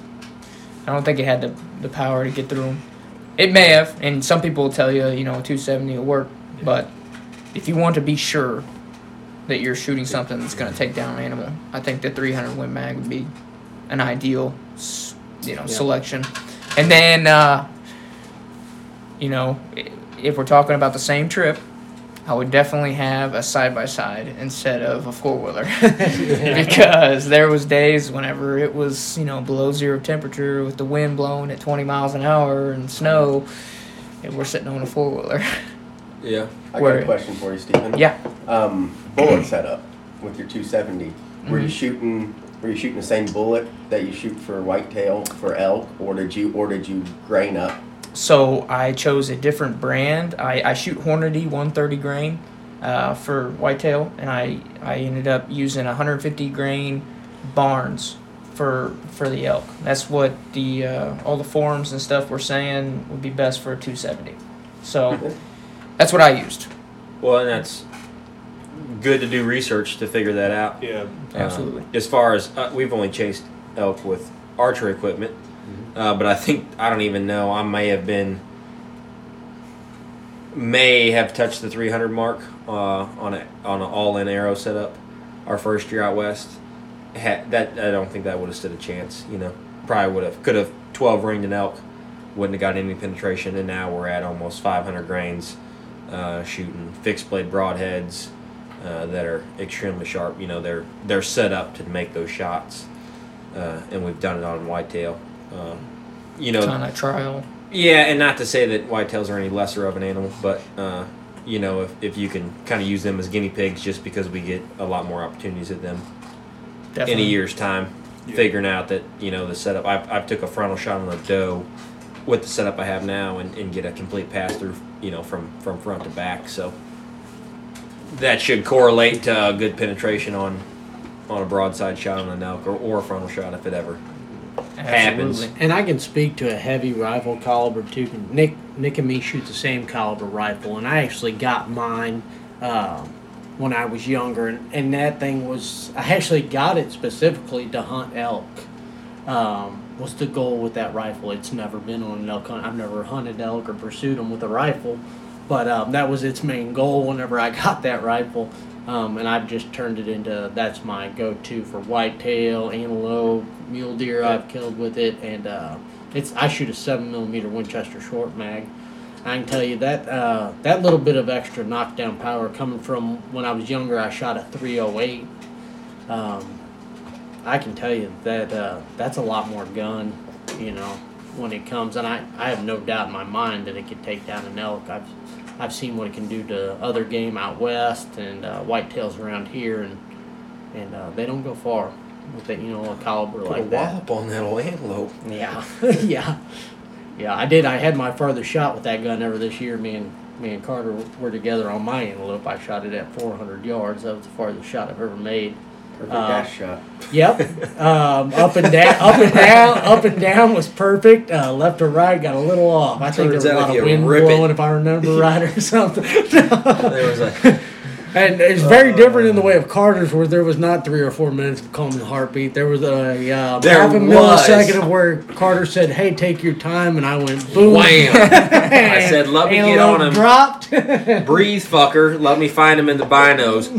I don't think it had the, the power to get through them. It may have, and some people will tell you, you know, a two seventy will work, yeah. but if you want to be sure that you're shooting something that's going to take down an animal, I think the three hundred Win Mag would be an ideal, you know, yeah. selection. And then, uh, you know... It, if we're talking about the same trip, I would definitely have a side-by-side instead of a four-wheeler because there was days whenever it was, you know, below zero temperature with the wind blowing at twenty miles an hour and snow, and we're sitting on a four-wheeler. Yeah. I Where, got a question for you, Steven. Yeah. Um, bullet setup with your two seventy. Were mm-hmm. you shooting... Were you shooting the same bullet that you shoot for whitetail, for elk, or did you, or did you grain up? So I chose a different brand. I, I shoot Hornady one thirty grain uh, for whitetail, and I, I ended up using one hundred fifty grain Barnes for for the elk. That's what the uh, all the forums and stuff were saying would be best for a two seventy. So that's what I used. Well, and that's good to do research to figure that out. Yeah, absolutely. Uh, as far as uh, we've only chased elk with archery equipment. Uh, but I think, I don't even know, I may have been, may have touched the three hundred mark uh, on a on an all-in arrow setup our first year out west. Had, that I don't think that would have stood a chance, you know. Probably would have, could have twelve-ringed an elk, wouldn't have got any penetration, and now we're at almost five hundred grains uh, shooting fixed-blade broadheads uh, that are extremely sharp. You know, they're, they're set up to make those shots, uh, and we've done it on whitetail. Uh, you know, on a trial. Yeah, and not to say that whitetails are any lesser of an animal, but uh, you know, if if you can kind of use them as guinea pigs, just because we get a lot more opportunities at them. Definitely. In a year's time, yeah. figuring out that you know the setup. I I took a frontal shot on a doe with the setup I have now, and, and get a complete pass through. You know, from, from front to back. So that should correlate to a good penetration on on a broadside shot on an elk, or, or a frontal shot if it ever Absolutely. happens. And I can speak to a heavy rifle caliber too. Nick, Nick and me shoot the same caliber rifle, and I actually got mine uh, when I was younger, and, and that thing was, I actually got it specifically to hunt elk. Um, what's the goal with that rifle? It's never been on an elk hunt. I've never hunted elk or pursued them with a rifle, but um, that was its main goal whenever I got that rifle. Um, and I've just turned it into, that's my go-to for whitetail, antelope, mule deer I've killed with it. And uh, it's I shoot a seven millimeter Winchester short mag. I can tell you that uh, that little bit of extra knockdown power coming from when I was younger, I shot a three oh eight. Um, I can tell you that uh, that's a lot more gun, you know, when it comes. And I, I have no doubt in my mind that it could take down an elk. I've I've seen what it can do to other game out west and uh, whitetails around here, and and uh, they don't go far with that, you know, a caliber Put like a that. A wallop on that old antelope. Yeah, yeah, yeah. I did. I had my furthest shot with that gun ever this year. Me and me and Carter were together on my antelope. I shot it at four hundred yards. That was the farthest shot I've ever made. Perfect uh, dash shot. Yep. Um, up and down, up and down, up and down was perfect. Uh, left to right got a little off. I think Turns there was a lot of wind blowing, it. if I remember right, or something. There was a, and it's very uh, different in the way of Carter's, where there was not three or four minutes of calm and heartbeat. There was a uh, there half a was. millisecond of where Carter said, "Hey, take your time," and I went boom. Wham! I said, "Let me get on him." Dropped. Breathe, fucker. Let me find him in the binos.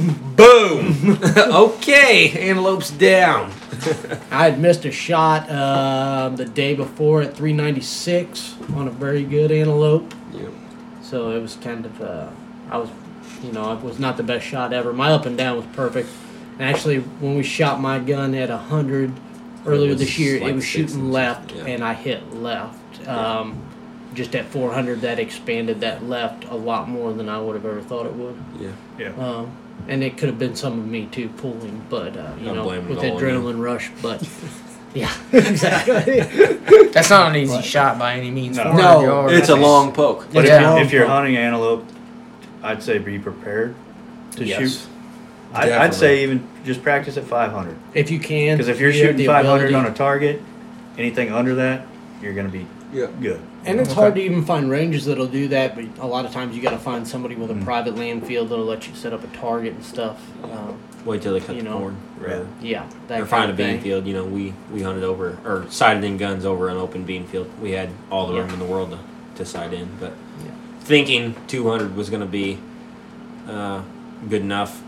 Boom! Okay, antelope's down. I had missed a shot uh, the day before at three ninety-six on a very good antelope. Yeah. So it was kind of, uh, I was, you know, it was not the best shot ever. My up and down was perfect. And actually, when we shot my gun at one hundred earlier this year, like it was shooting left, yeah. and I hit left. Um, yeah. Just at four hundred, that expanded that left a lot more than I would have ever thought it would. Yeah. Yeah. Um, And it could have been some of me, too, pulling, but, uh, you Don't know, with adrenaline you. rush, but, yeah, exactly. That's not an easy but, shot by any means. No, no it's a long poke. But if, long if you're poke. hunting antelope, I'd say be prepared to yes. shoot. I'd, I'd say even just practice at five hundred. If you can. Because if you're you shooting five hundred ability. on a target, anything under that, you're going to be yeah. good. And it's hard to even find ranges that'll do that, but a lot of times you got to find somebody with a mm-hmm. private land field that'll let you set up a target and stuff. Um, Wait till they cut you know, the corn, rather. Yeah. Or find a bean field. You know, we, we hunted over, or sighted in guns over an open bean field. We had all the yeah. room in the world to, to sight in, but yeah. thinking two hundred was going to be uh, good enough,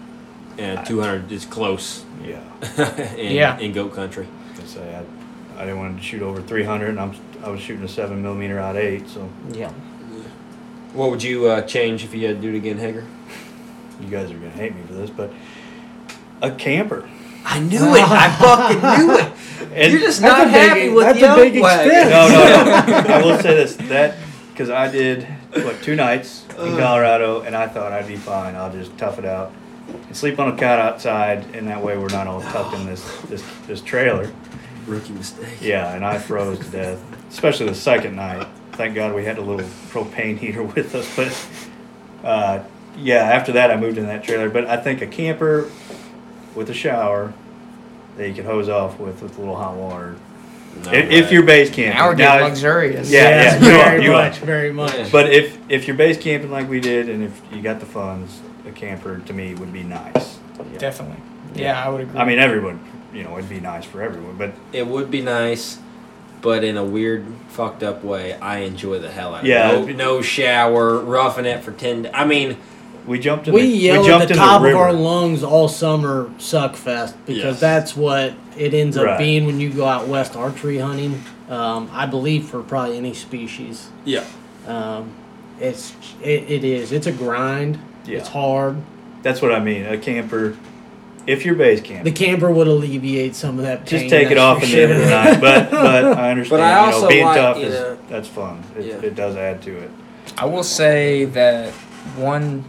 and I, two hundred is close Yeah. in, yeah. in goat country. I say, I, I didn't want to shoot over three hundred, and I'm I was shooting a seven millimeter out eight, so yeah. What would you uh, change if you had to do it again, Hager? You guys are gonna hate me for this, but a camper. I knew it. I fucking knew it. And you're just not happy big, with the elk wagon. No, no, no. I will say this: that because I did what two nights in Colorado, and I thought I'd be fine. I'll just tough it out and sleep on a cot outside, and that way we're not all tucked in this this this trailer. Rookie mistake. Yeah, and I froze to death, especially the second night. Thank God we had a little propane heater with us. But, uh, yeah, after that I moved in that trailer. But I think a camper with a shower that you can hose off with with a little hot water. No if, if you're base camping. Now we're getting now, luxurious. Yeah, yes, yeah, you very are. You much, are. Very much. But if, if you're base camping like we did and if you got the funds, a camper to me would be nice. Yeah. Definitely. Yeah, yeah, I would agree. I mean, everyone. You know, it'd be nice for everyone, but it would be nice, but in a weird, fucked up way, I enjoy the hell out of yeah, it. No, no shower, roughing it for ten. I mean, we jumped. In we the, yelled we jumped at the top the of our lungs all summer, suckfest, because yes. that's what it ends up right. being when you go out west archery hunting. Um, I believe for probably any species. Yeah. Um, it's it, it is. It's a grind. Yeah. It's hard. That's what I mean. A camper. If you're base camping. The camper would alleviate some of that pain. Just take it off at the end of the night. But, but I understand. But I also you know, being like, tough, is, know, that's fun. It, yeah. it does add to it. I will say that one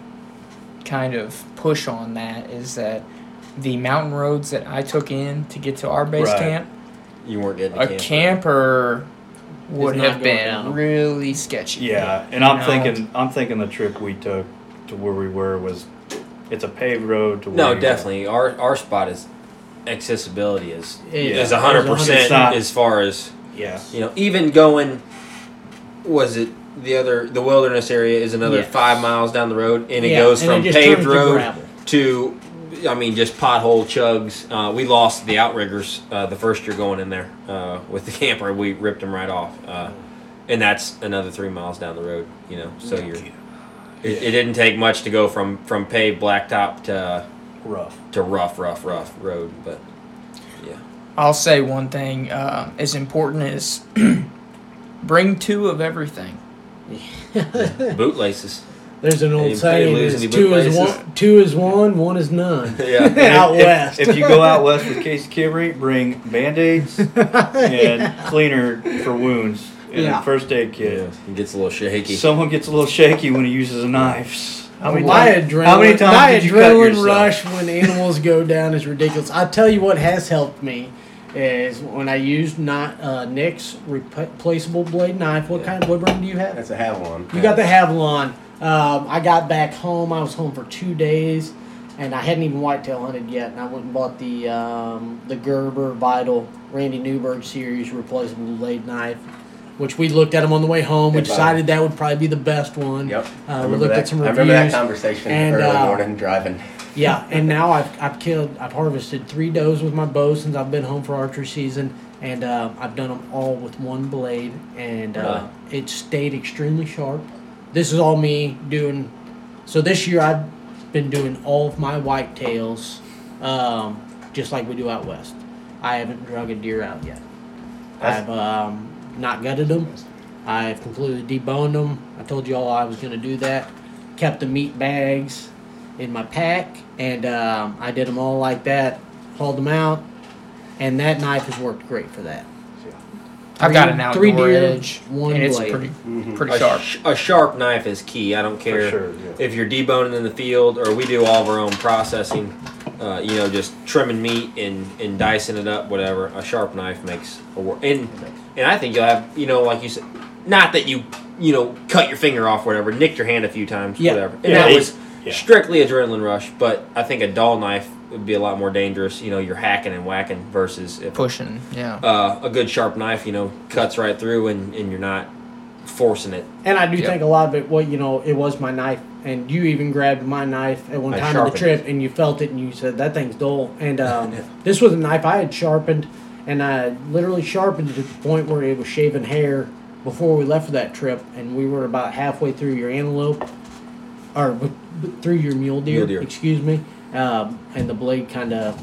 kind of push on that is that the mountain roads that I took in to get to our base right. camp, you weren't getting a camp, camper right? would have been down. really sketchy. Yeah, and I'm know? thinking I'm thinking the trip we took to where we were was it's a paved road to no, where definitely. Our our spot is accessibility is yeah. is a hundred percent as far as yeah. You know, even going was it the other the wilderness area is another yes. five miles down the road and it yeah. goes and from it paved road to, to I mean just pothole chugs. Uh, we lost the outriggers uh, the first year going in there uh, with the camper. We ripped them right off. Uh, and that's another three miles down the road, you know. So you're you. It, yeah. it didn't take much to go from, from paved blacktop to uh, rough to rough, rough, rough road. But yeah, I'll say one thing uh, as important is bring two of everything. Boot laces. There's an old saying: is two is one, two is one, one is none. Yeah, out if, west. If you go out west with Casey Kimery, bring Band-Aids and cleaner for wounds. And yeah. first aid kit. Yeah. He gets a little shaky. Someone gets a little shaky when he uses a knife. How many, my time, adrenaline, how many times my did you adrenaline cut rush when animals go down is ridiculous. I tell you what has helped me is when I used not uh, Nick's replaceable blade knife. What yeah. kind of what brand do you have? That's a Havalon. You yeah. got the Havalon. Um, I got back home. I was home for two days, and I hadn't even whitetail hunted yet. And I went and bought the um, the Gerber Vital Randy Newberg series replaceable blade knife. Which we looked at them on the way home. We decided that would probably be the best one. Yep. Uh, we looked that, at some reviews. I remember that conversation and, early uh, morning driving. Yeah, and now I've I've killed, I've harvested three does with my bow since I've been home for archery season, and uh, I've done them all with one blade, and uh, really? It stayed extremely sharp. This is all me doing. So this year I've been doing all of my whitetails, um, just like we do out west. I haven't drug a deer out yet. That's- I've um. not gutted them. I've completely deboned them. I told you all I was going to do that. Kept the meat bags in my pack, and um, I did them all like that. Hauled them out, and that knife has worked great for that. Three, I've got an outdoor edge, one and it's blade. pretty, mm-hmm. pretty a sharp. Sh- a sharp knife is key. I don't care sure, yeah. if you're deboning in the field or we do all of our own processing. Uh, you know, just trimming meat and, and dicing it up, whatever. A sharp knife makes a work. And, and I think you'll have, you know, like you said, not that you, you know, cut your finger off, whatever, nicked your hand a few times, yeah. whatever. And yeah, that it, was yeah. strictly adrenaline rush, but I think a dull knife would be a lot more dangerous. You know, you're hacking and whacking versus... If, pushing, yeah. Uh, a good sharp knife, you know, cuts right through and, and you're not forcing it. And I do yep. think a lot of it, well, you know, it was my knife. And you even grabbed my knife at one I time on the trip, and you felt it, and you said, that thing's dull. And um, yeah. this was a knife I had sharpened, and I literally sharpened it to the point where it was shaving hair before we left for that trip, and we were about halfway through your antelope, or through your mule deer, mule deer. excuse me, um, and the blade kind of,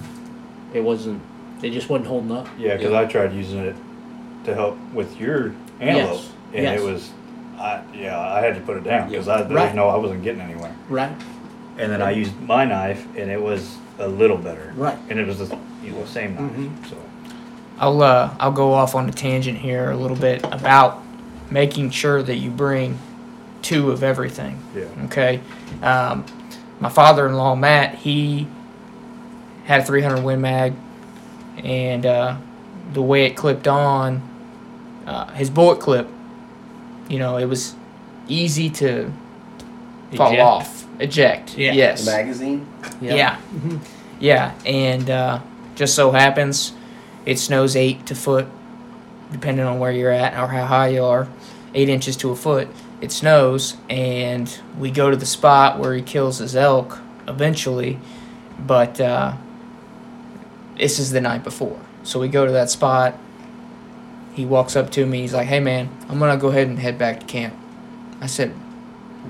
it wasn't, it just wasn't holding up. Yeah, because yeah. I tried using it to help with your antelope, yes. and yes. it was... I, yeah, I had to put it down because I didn't right. know I wasn't getting anywhere. Right. And then I used my knife, and it was a little better. Right. And it was the you know, same knife. Mm-hmm. So, I'll uh, I'll go off on a tangent here a little bit about making sure that you bring two of everything. Yeah. Okay. Um, my father-in-law Matt, he had a three hundred Win Mag, and uh, the way it clipped on, uh, his bullet clip. You know, it was easy to fall Eject. off. Eject. Yeah. Yes. The magazine. Yep. Yeah. Mm-hmm. Yeah. And uh, just so happens, it snows eight to foot, depending on where you're at or how high you are, eight inches to a foot. It snows, and we go to the spot where he kills his elk eventually, but uh, this is the night before. So we go to that spot. He walks up to me. He's like, hey, man, I'm going to go ahead and head back to camp. I said,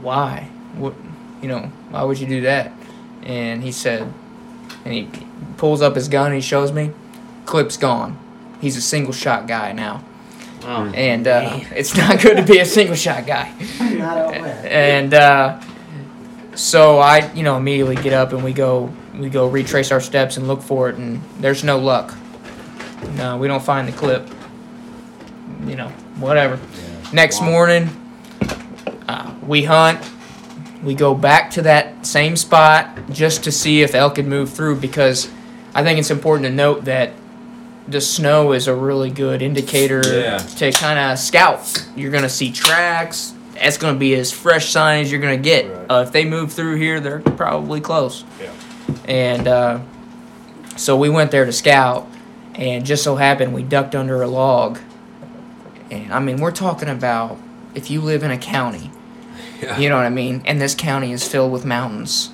why? What, you know, why would you do that? And he said, and he pulls up his gun and he shows me. Clip's gone. He's a single-shot guy now. Oh, and uh, it's not good to be a single-shot guy. Not all that. And uh, so I, you know, immediately get up and we go, we go retrace our steps and look for it, and there's no luck. No, we don't find the clip. You know, whatever. Yeah. Next morning, uh, we hunt. We go back to that same spot just to see if elk could move through, because I think it's important to note that the snow is a really good indicator yeah. to kind of scout. You're going to see tracks, that's going to be as fresh sign as you're going to get. Right. Uh, if they move through here, they're probably close. Yeah. And uh, so we went there to scout, and just so happened we ducked under a log. And, I mean, we're talking about if you live in a county, yeah. you know what I mean, and this county is filled with mountains,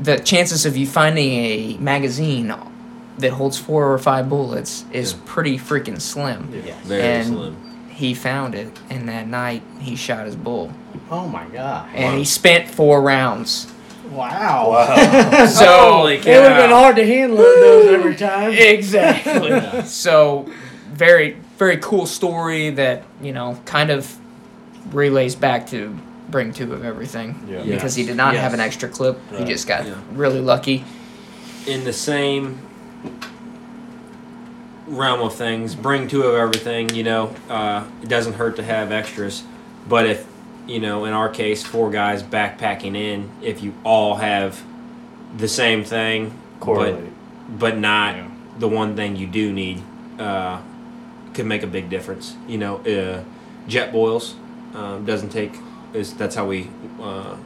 the chances of you finding a magazine that holds four or five bullets is yeah. pretty freaking slim. Yeah. Very and slim. He found it, and that night he shot his bull. Oh, my God. And wow. he spent four rounds. Wow. wow. So Holy cow. It would have been hard to handle those every time. Exactly. Yeah. So very, very cool story that, you know, kind of relays back to bring two of everything. Yeah. Yes. Because he did not yes. have an extra clip. Right. He just got yeah. really lucky. In the same realm of things, bring two of everything, you know, uh, it doesn't hurt to have extras. But if, you know, in our case, four guys backpacking in, if you all have the same thing, but, but not yeah. the one thing you do need, uh, could make a big difference. You know, uh, Jetboils uh, doesn't take, is that's how we, uh,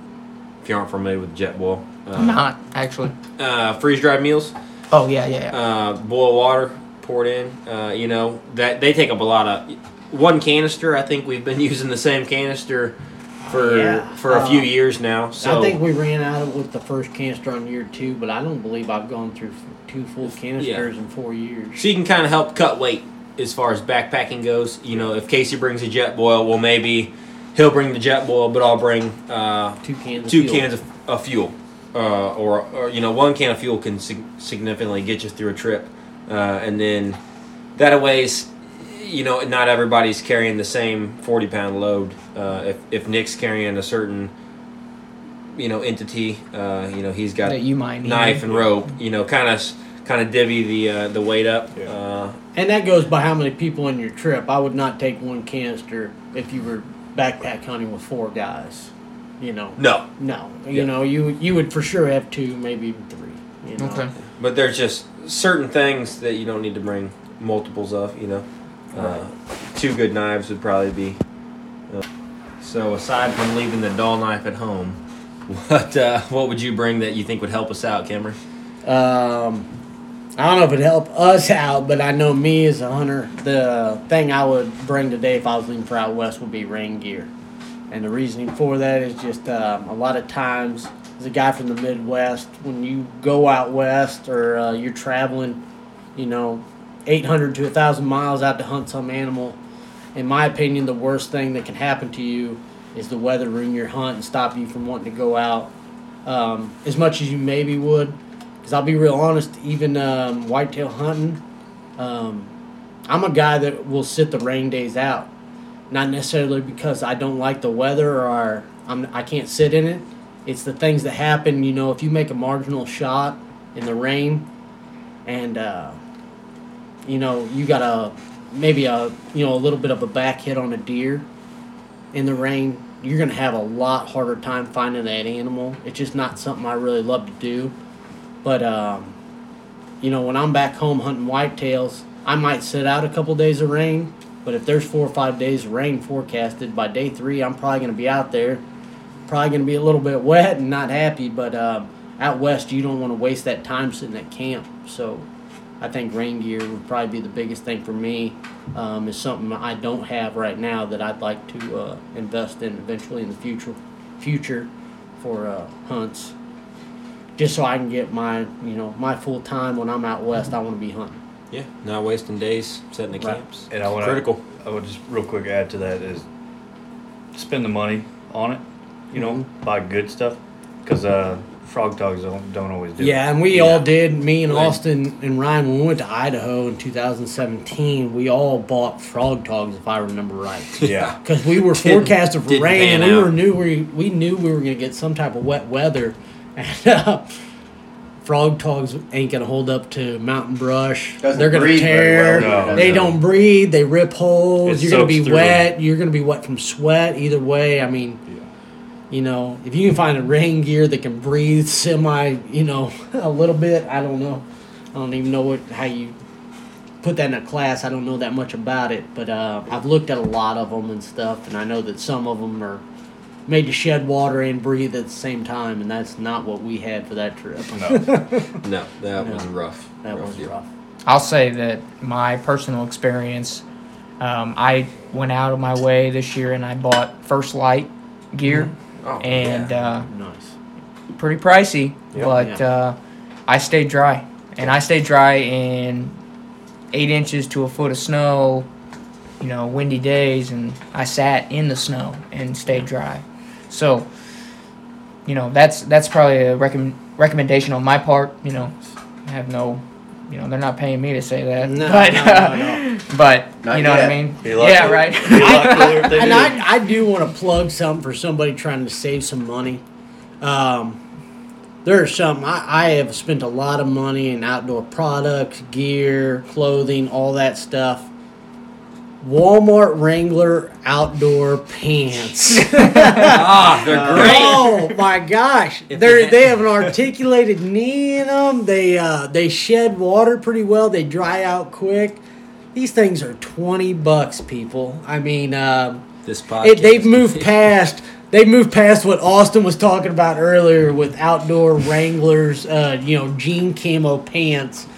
if you aren't familiar with Jetboil. Uh, I'm not, actually. Uh, freeze-dried meals. Oh, yeah, yeah, yeah. Uh, boil water, pour it in. Uh, you know, that they take up a lot of, one canister, I think we've been using the same canister for yeah. for a um, few years now. So I think we ran out of with the first canister on year two, but I don't believe I've gone through two full canisters yeah. in four years. So you can kind of help cut weight as far as backpacking goes. You know, if Casey brings a Jetboil, well, maybe he'll bring the Jetboil, but I'll bring uh, two cans two of fuel. Cans of, of fuel. Uh, or, or, you know, one can of fuel can sig- significantly get you through a trip. Uh, and then that ways, you know, not everybody's carrying the same forty-pound load. Uh, if if Nick's carrying a certain, you know, entity, uh, you know, he's got that you might knife and rope. You know, kind of kind of divvy the uh, the weight up. Yeah. Uh, and that goes by how many people on your trip. I would not take one canister if you were backpack hunting with four guys. You know. No. No. You yeah. know, you you would for sure have two, maybe even three. You know? Okay. But there's just certain things that you don't need to bring multiples of. You know. Uh, two good knives would probably be. Uh, so aside from leaving the dull knife at home, what uh, what would you bring that you think would help us out, Cameron? Um, I don't know if it'd help us out, but I know me as a hunter, the thing I would bring today if I was leaving for out west would be rain gear. And the reasoning for that is just um, a lot of times, as a guy from the Midwest, when you go out west or uh, you're traveling, you know, eight hundred to one thousand miles out to hunt some animal, in my opinion, the worst thing that can happen to you is the weather ruin your hunt and stop you from wanting to go out um, as much as you maybe would. Because I'll be real honest, even um, whitetail hunting, um, I'm a guy that will sit the rain days out. Not necessarily because I don't like the weather or I'm, I can't sit in it. It's the things that happen, you know, if you make a marginal shot in the rain and... Uh, you know, you got a maybe a you know a little bit of a back hit on a deer in the rain. You're gonna have a lot harder time finding that animal. It's just not something I really love to do. But um, you know, when I'm back home hunting whitetails, I might sit out a couple days of rain. But if there's four or five days of rain forecasted, by day three, I'm probably gonna be out there. Probably gonna be a little bit wet and not happy. But uh, out west, you don't want to waste that time sitting at camp. So. I think rain gear would probably be the biggest thing for me. Um, is something I don't have right now that I'd like to uh, invest in eventually in the future, future, for uh, hunts. Just so I can get my, you know, my full time when I'm out west. I want to be hunting. Yeah, not wasting days setting the camps. Right. And I want critical. I would just real quick add to that is spend the money on it. You know, mm-hmm. buy good stuff because. Uh, Frog dogs don't, don't always do yeah, it. Yeah, and we yeah. all did. Me and Austin and Ryan, when we went to Idaho in two thousand seventeen, we all bought frog dogs, if I remember right. Yeah. Because we were forecasted for rain, and we were knew we, we knew we were going to get some type of wet weather. And uh, frog dogs ain't going to hold up to mountain brush. Doesn't They're going to tear. Well. No, they no. don't breathe. They rip holes. It You're going to be wet. Them. You're going to be wet from sweat. Either way, I mean... Yeah. You know, if you can find a rain gear that can breathe semi, you know, a little bit, I don't know. I don't even know what how you put that in a class. I don't know that much about it, but uh, I've looked at a lot of them and stuff, and I know that some of them are made to shed water and breathe at the same time, and that's not what we had for that trip. No, no that no. was rough. That rough was year. rough. I'll say that my personal experience, um, I went out of my way this year and I bought First Light gear, mm-hmm. oh, and yeah. uh, nice, pretty pricey, yep. but yeah. uh, I stayed dry, and I stayed dry in eight inches to a foot of snow, you know, windy days, and I sat in the snow and stayed dry. So, you know, that's that's probably a recommend, recommendation on my part. You know, I have no, you know, they're not paying me to say that. No, but, no, uh, no, no. But not you know yet. What I mean? Yeah, right. I, I, and I, I do want to plug something for somebody trying to save some money. Um, there are some, I, I have spent a lot of money in outdoor products, gear, clothing, all that stuff. Walmart Wrangler outdoor pants. Ah, oh, they're great. Oh my gosh, they they have an articulated knee in them. They uh, they shed water pretty well. They dry out quick. These things are twenty bucks, people. I mean, uh, this podcast. It, they've moved past. They moved past what Austin was talking about earlier with outdoor Wranglers. Uh, you know, jean camo pants.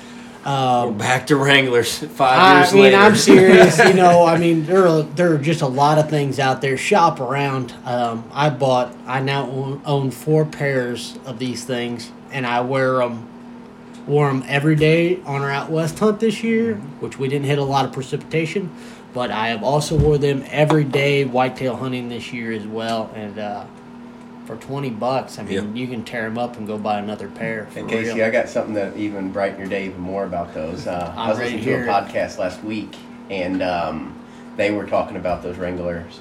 Um, We're back to Wranglers five I years mean, later. I mean, I'm serious. You know, I mean, there are, there are just a lot of things out there. Shop around. Um, I bought, I now own, own four pairs of these things, and I wear them, wore them every day on our out west hunt this year, which we didn't hit a lot of precipitation, but I have also wore them every day whitetail hunting this year as well, and uh, for twenty bucks, I mean, yep. you can tear them up and go buy another pair. And Casey, real. I got something that even brighten your day even more about those. Uh, I was listening to a podcast it. last week, and um, they were talking about those Wranglers.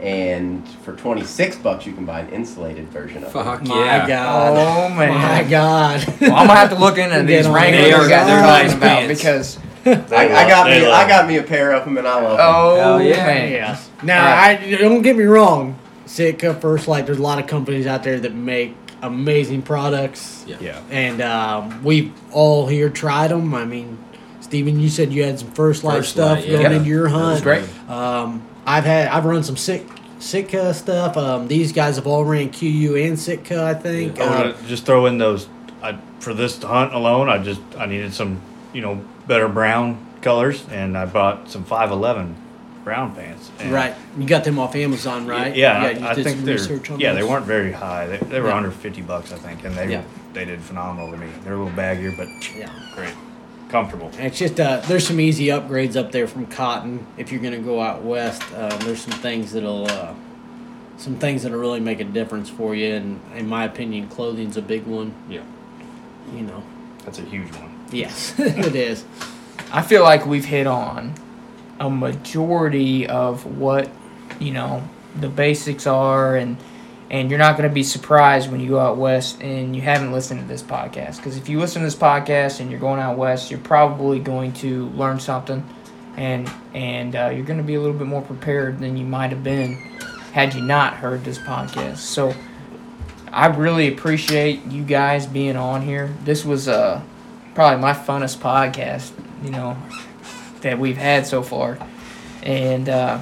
And for twenty-six bucks, you can buy an insulated version of Fuck them. Fuck yeah. My God. Oh, man. My God. Well, I'm going to have to look into these Wranglers. They are nice about because... I, I got me, I got me a pair of them, and I love oh, them. Oh, yeah. Man. yeah. Now, right. I, don't get me wrong. Sitka, First Light, there's a lot of companies out there that make amazing products. Yeah. yeah. And um, we've all here tried them. I mean, Steven, you said you had some First Light First stuff Light, yeah. going yeah. into your hunt. That was great. Um, I've had, I've run some Sitka. Sitka stuff. Um, these guys have all ran Kuiu and Sitka, I think. Yeah. I um, to just throw in those. I, for this hunt alone, I just I needed some, you know, better brown colors, and I bought some Five Eleven. Brown pants. And right. You got them off Amazon, right? Yeah. yeah you I, I did think some research on Yeah, those? They weren't very high. They, they were yeah. under fifty bucks, I think, and they yeah. they did phenomenal to me. They're a little baggier, but yeah, great. Comfortable. And it's just, uh, there's some easy upgrades up there from cotton. If you're going to go out west, uh, there's some things that'll, uh, some things that'll really make a difference for you. And in my opinion, clothing's a big one. Yeah. You know. That's a huge one. Yes, it is. I feel like we've hit on a majority of what, you know, the basics are, and and you're not going to be surprised when you go out west and you haven't listened to this podcast, because if you listen to this podcast and you're going out west, you're probably going to learn something, and and uh, you're going to be a little bit more prepared than you might have been had you not heard this podcast. So I really appreciate you guys being on here. This was uh, probably my funnest podcast, you know, that we've had so far, and uh,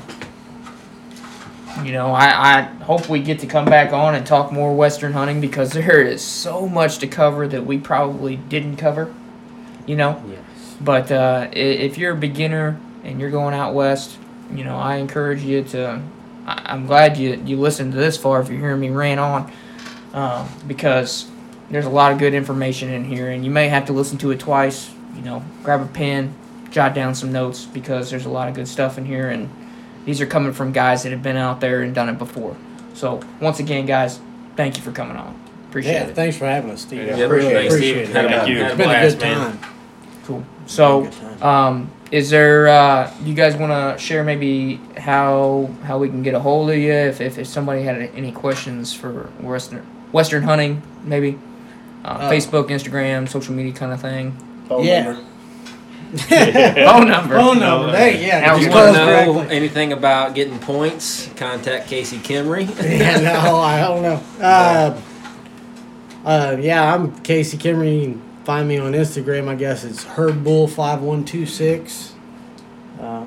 you know, I, I hope we get to come back on and talk more western hunting, because there is so much to cover that we probably didn't cover, you know. Yes. But uh, if you're a beginner and you're going out west, you know, I encourage you to. I, I'm glad you you listened to this far. If you're hearing me rant on, uh, because there's a lot of good information in here, and you may have to listen to it twice. You know, grab a pen. Jot down some notes, because there's a lot of good stuff in here, and these are coming from guys that have been out there and done it before. So once again, guys, thank you for coming on. Appreciate yeah, it. Yeah, thanks for having us, Steve. Yeah, yeah, appreciate, thanks, appreciate Steve. it. Thank, thank you. It's been a good time. Cool. So, um, is there? Uh, you guys want to share maybe how how we can get a hold of you if if, if somebody had any questions for Western Western hunting, maybe uh, oh. Facebook, Instagram, social media kind of thing. Phone yeah. number. phone number phone number hey yeah if you want to know anything about getting points, contact Casey Kimery. yeah no I don't know uh, uh, yeah I'm Casey Kimery. find me on Instagram. I guess it's Herb Bull five one two six. Uh,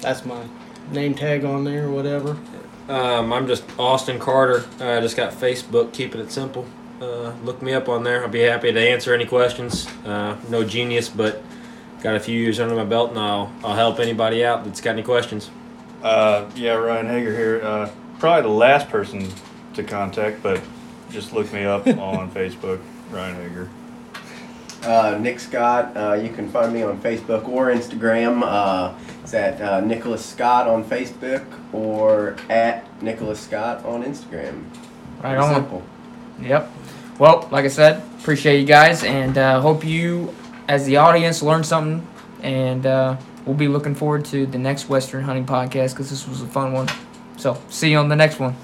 that's my name tag on there or whatever. Um, I'm just Austin Carter. I just got Facebook, keeping it simple. Uh, look me up on there. I'll be happy to answer any questions. Uh, no genius, but got a few years under my belt, and I'll, I'll help anybody out that's got any questions. Uh, yeah, Ryan Hager here. Uh, probably the last person to contact, but just look me up on Facebook, Ryan Hager. Uh, Nick Scott. Uh, you can find me on Facebook or Instagram. Uh, it's at uh, Nicholas Scott on Facebook or at Nicholas Scott on Instagram. Right on. Simple. Yep. Well, like I said, appreciate you guys, and uh, hope you, as the audience, learned something. And uh, we'll be looking forward to the next Western Hunting Podcast because this was a fun one. So, see you on the next one.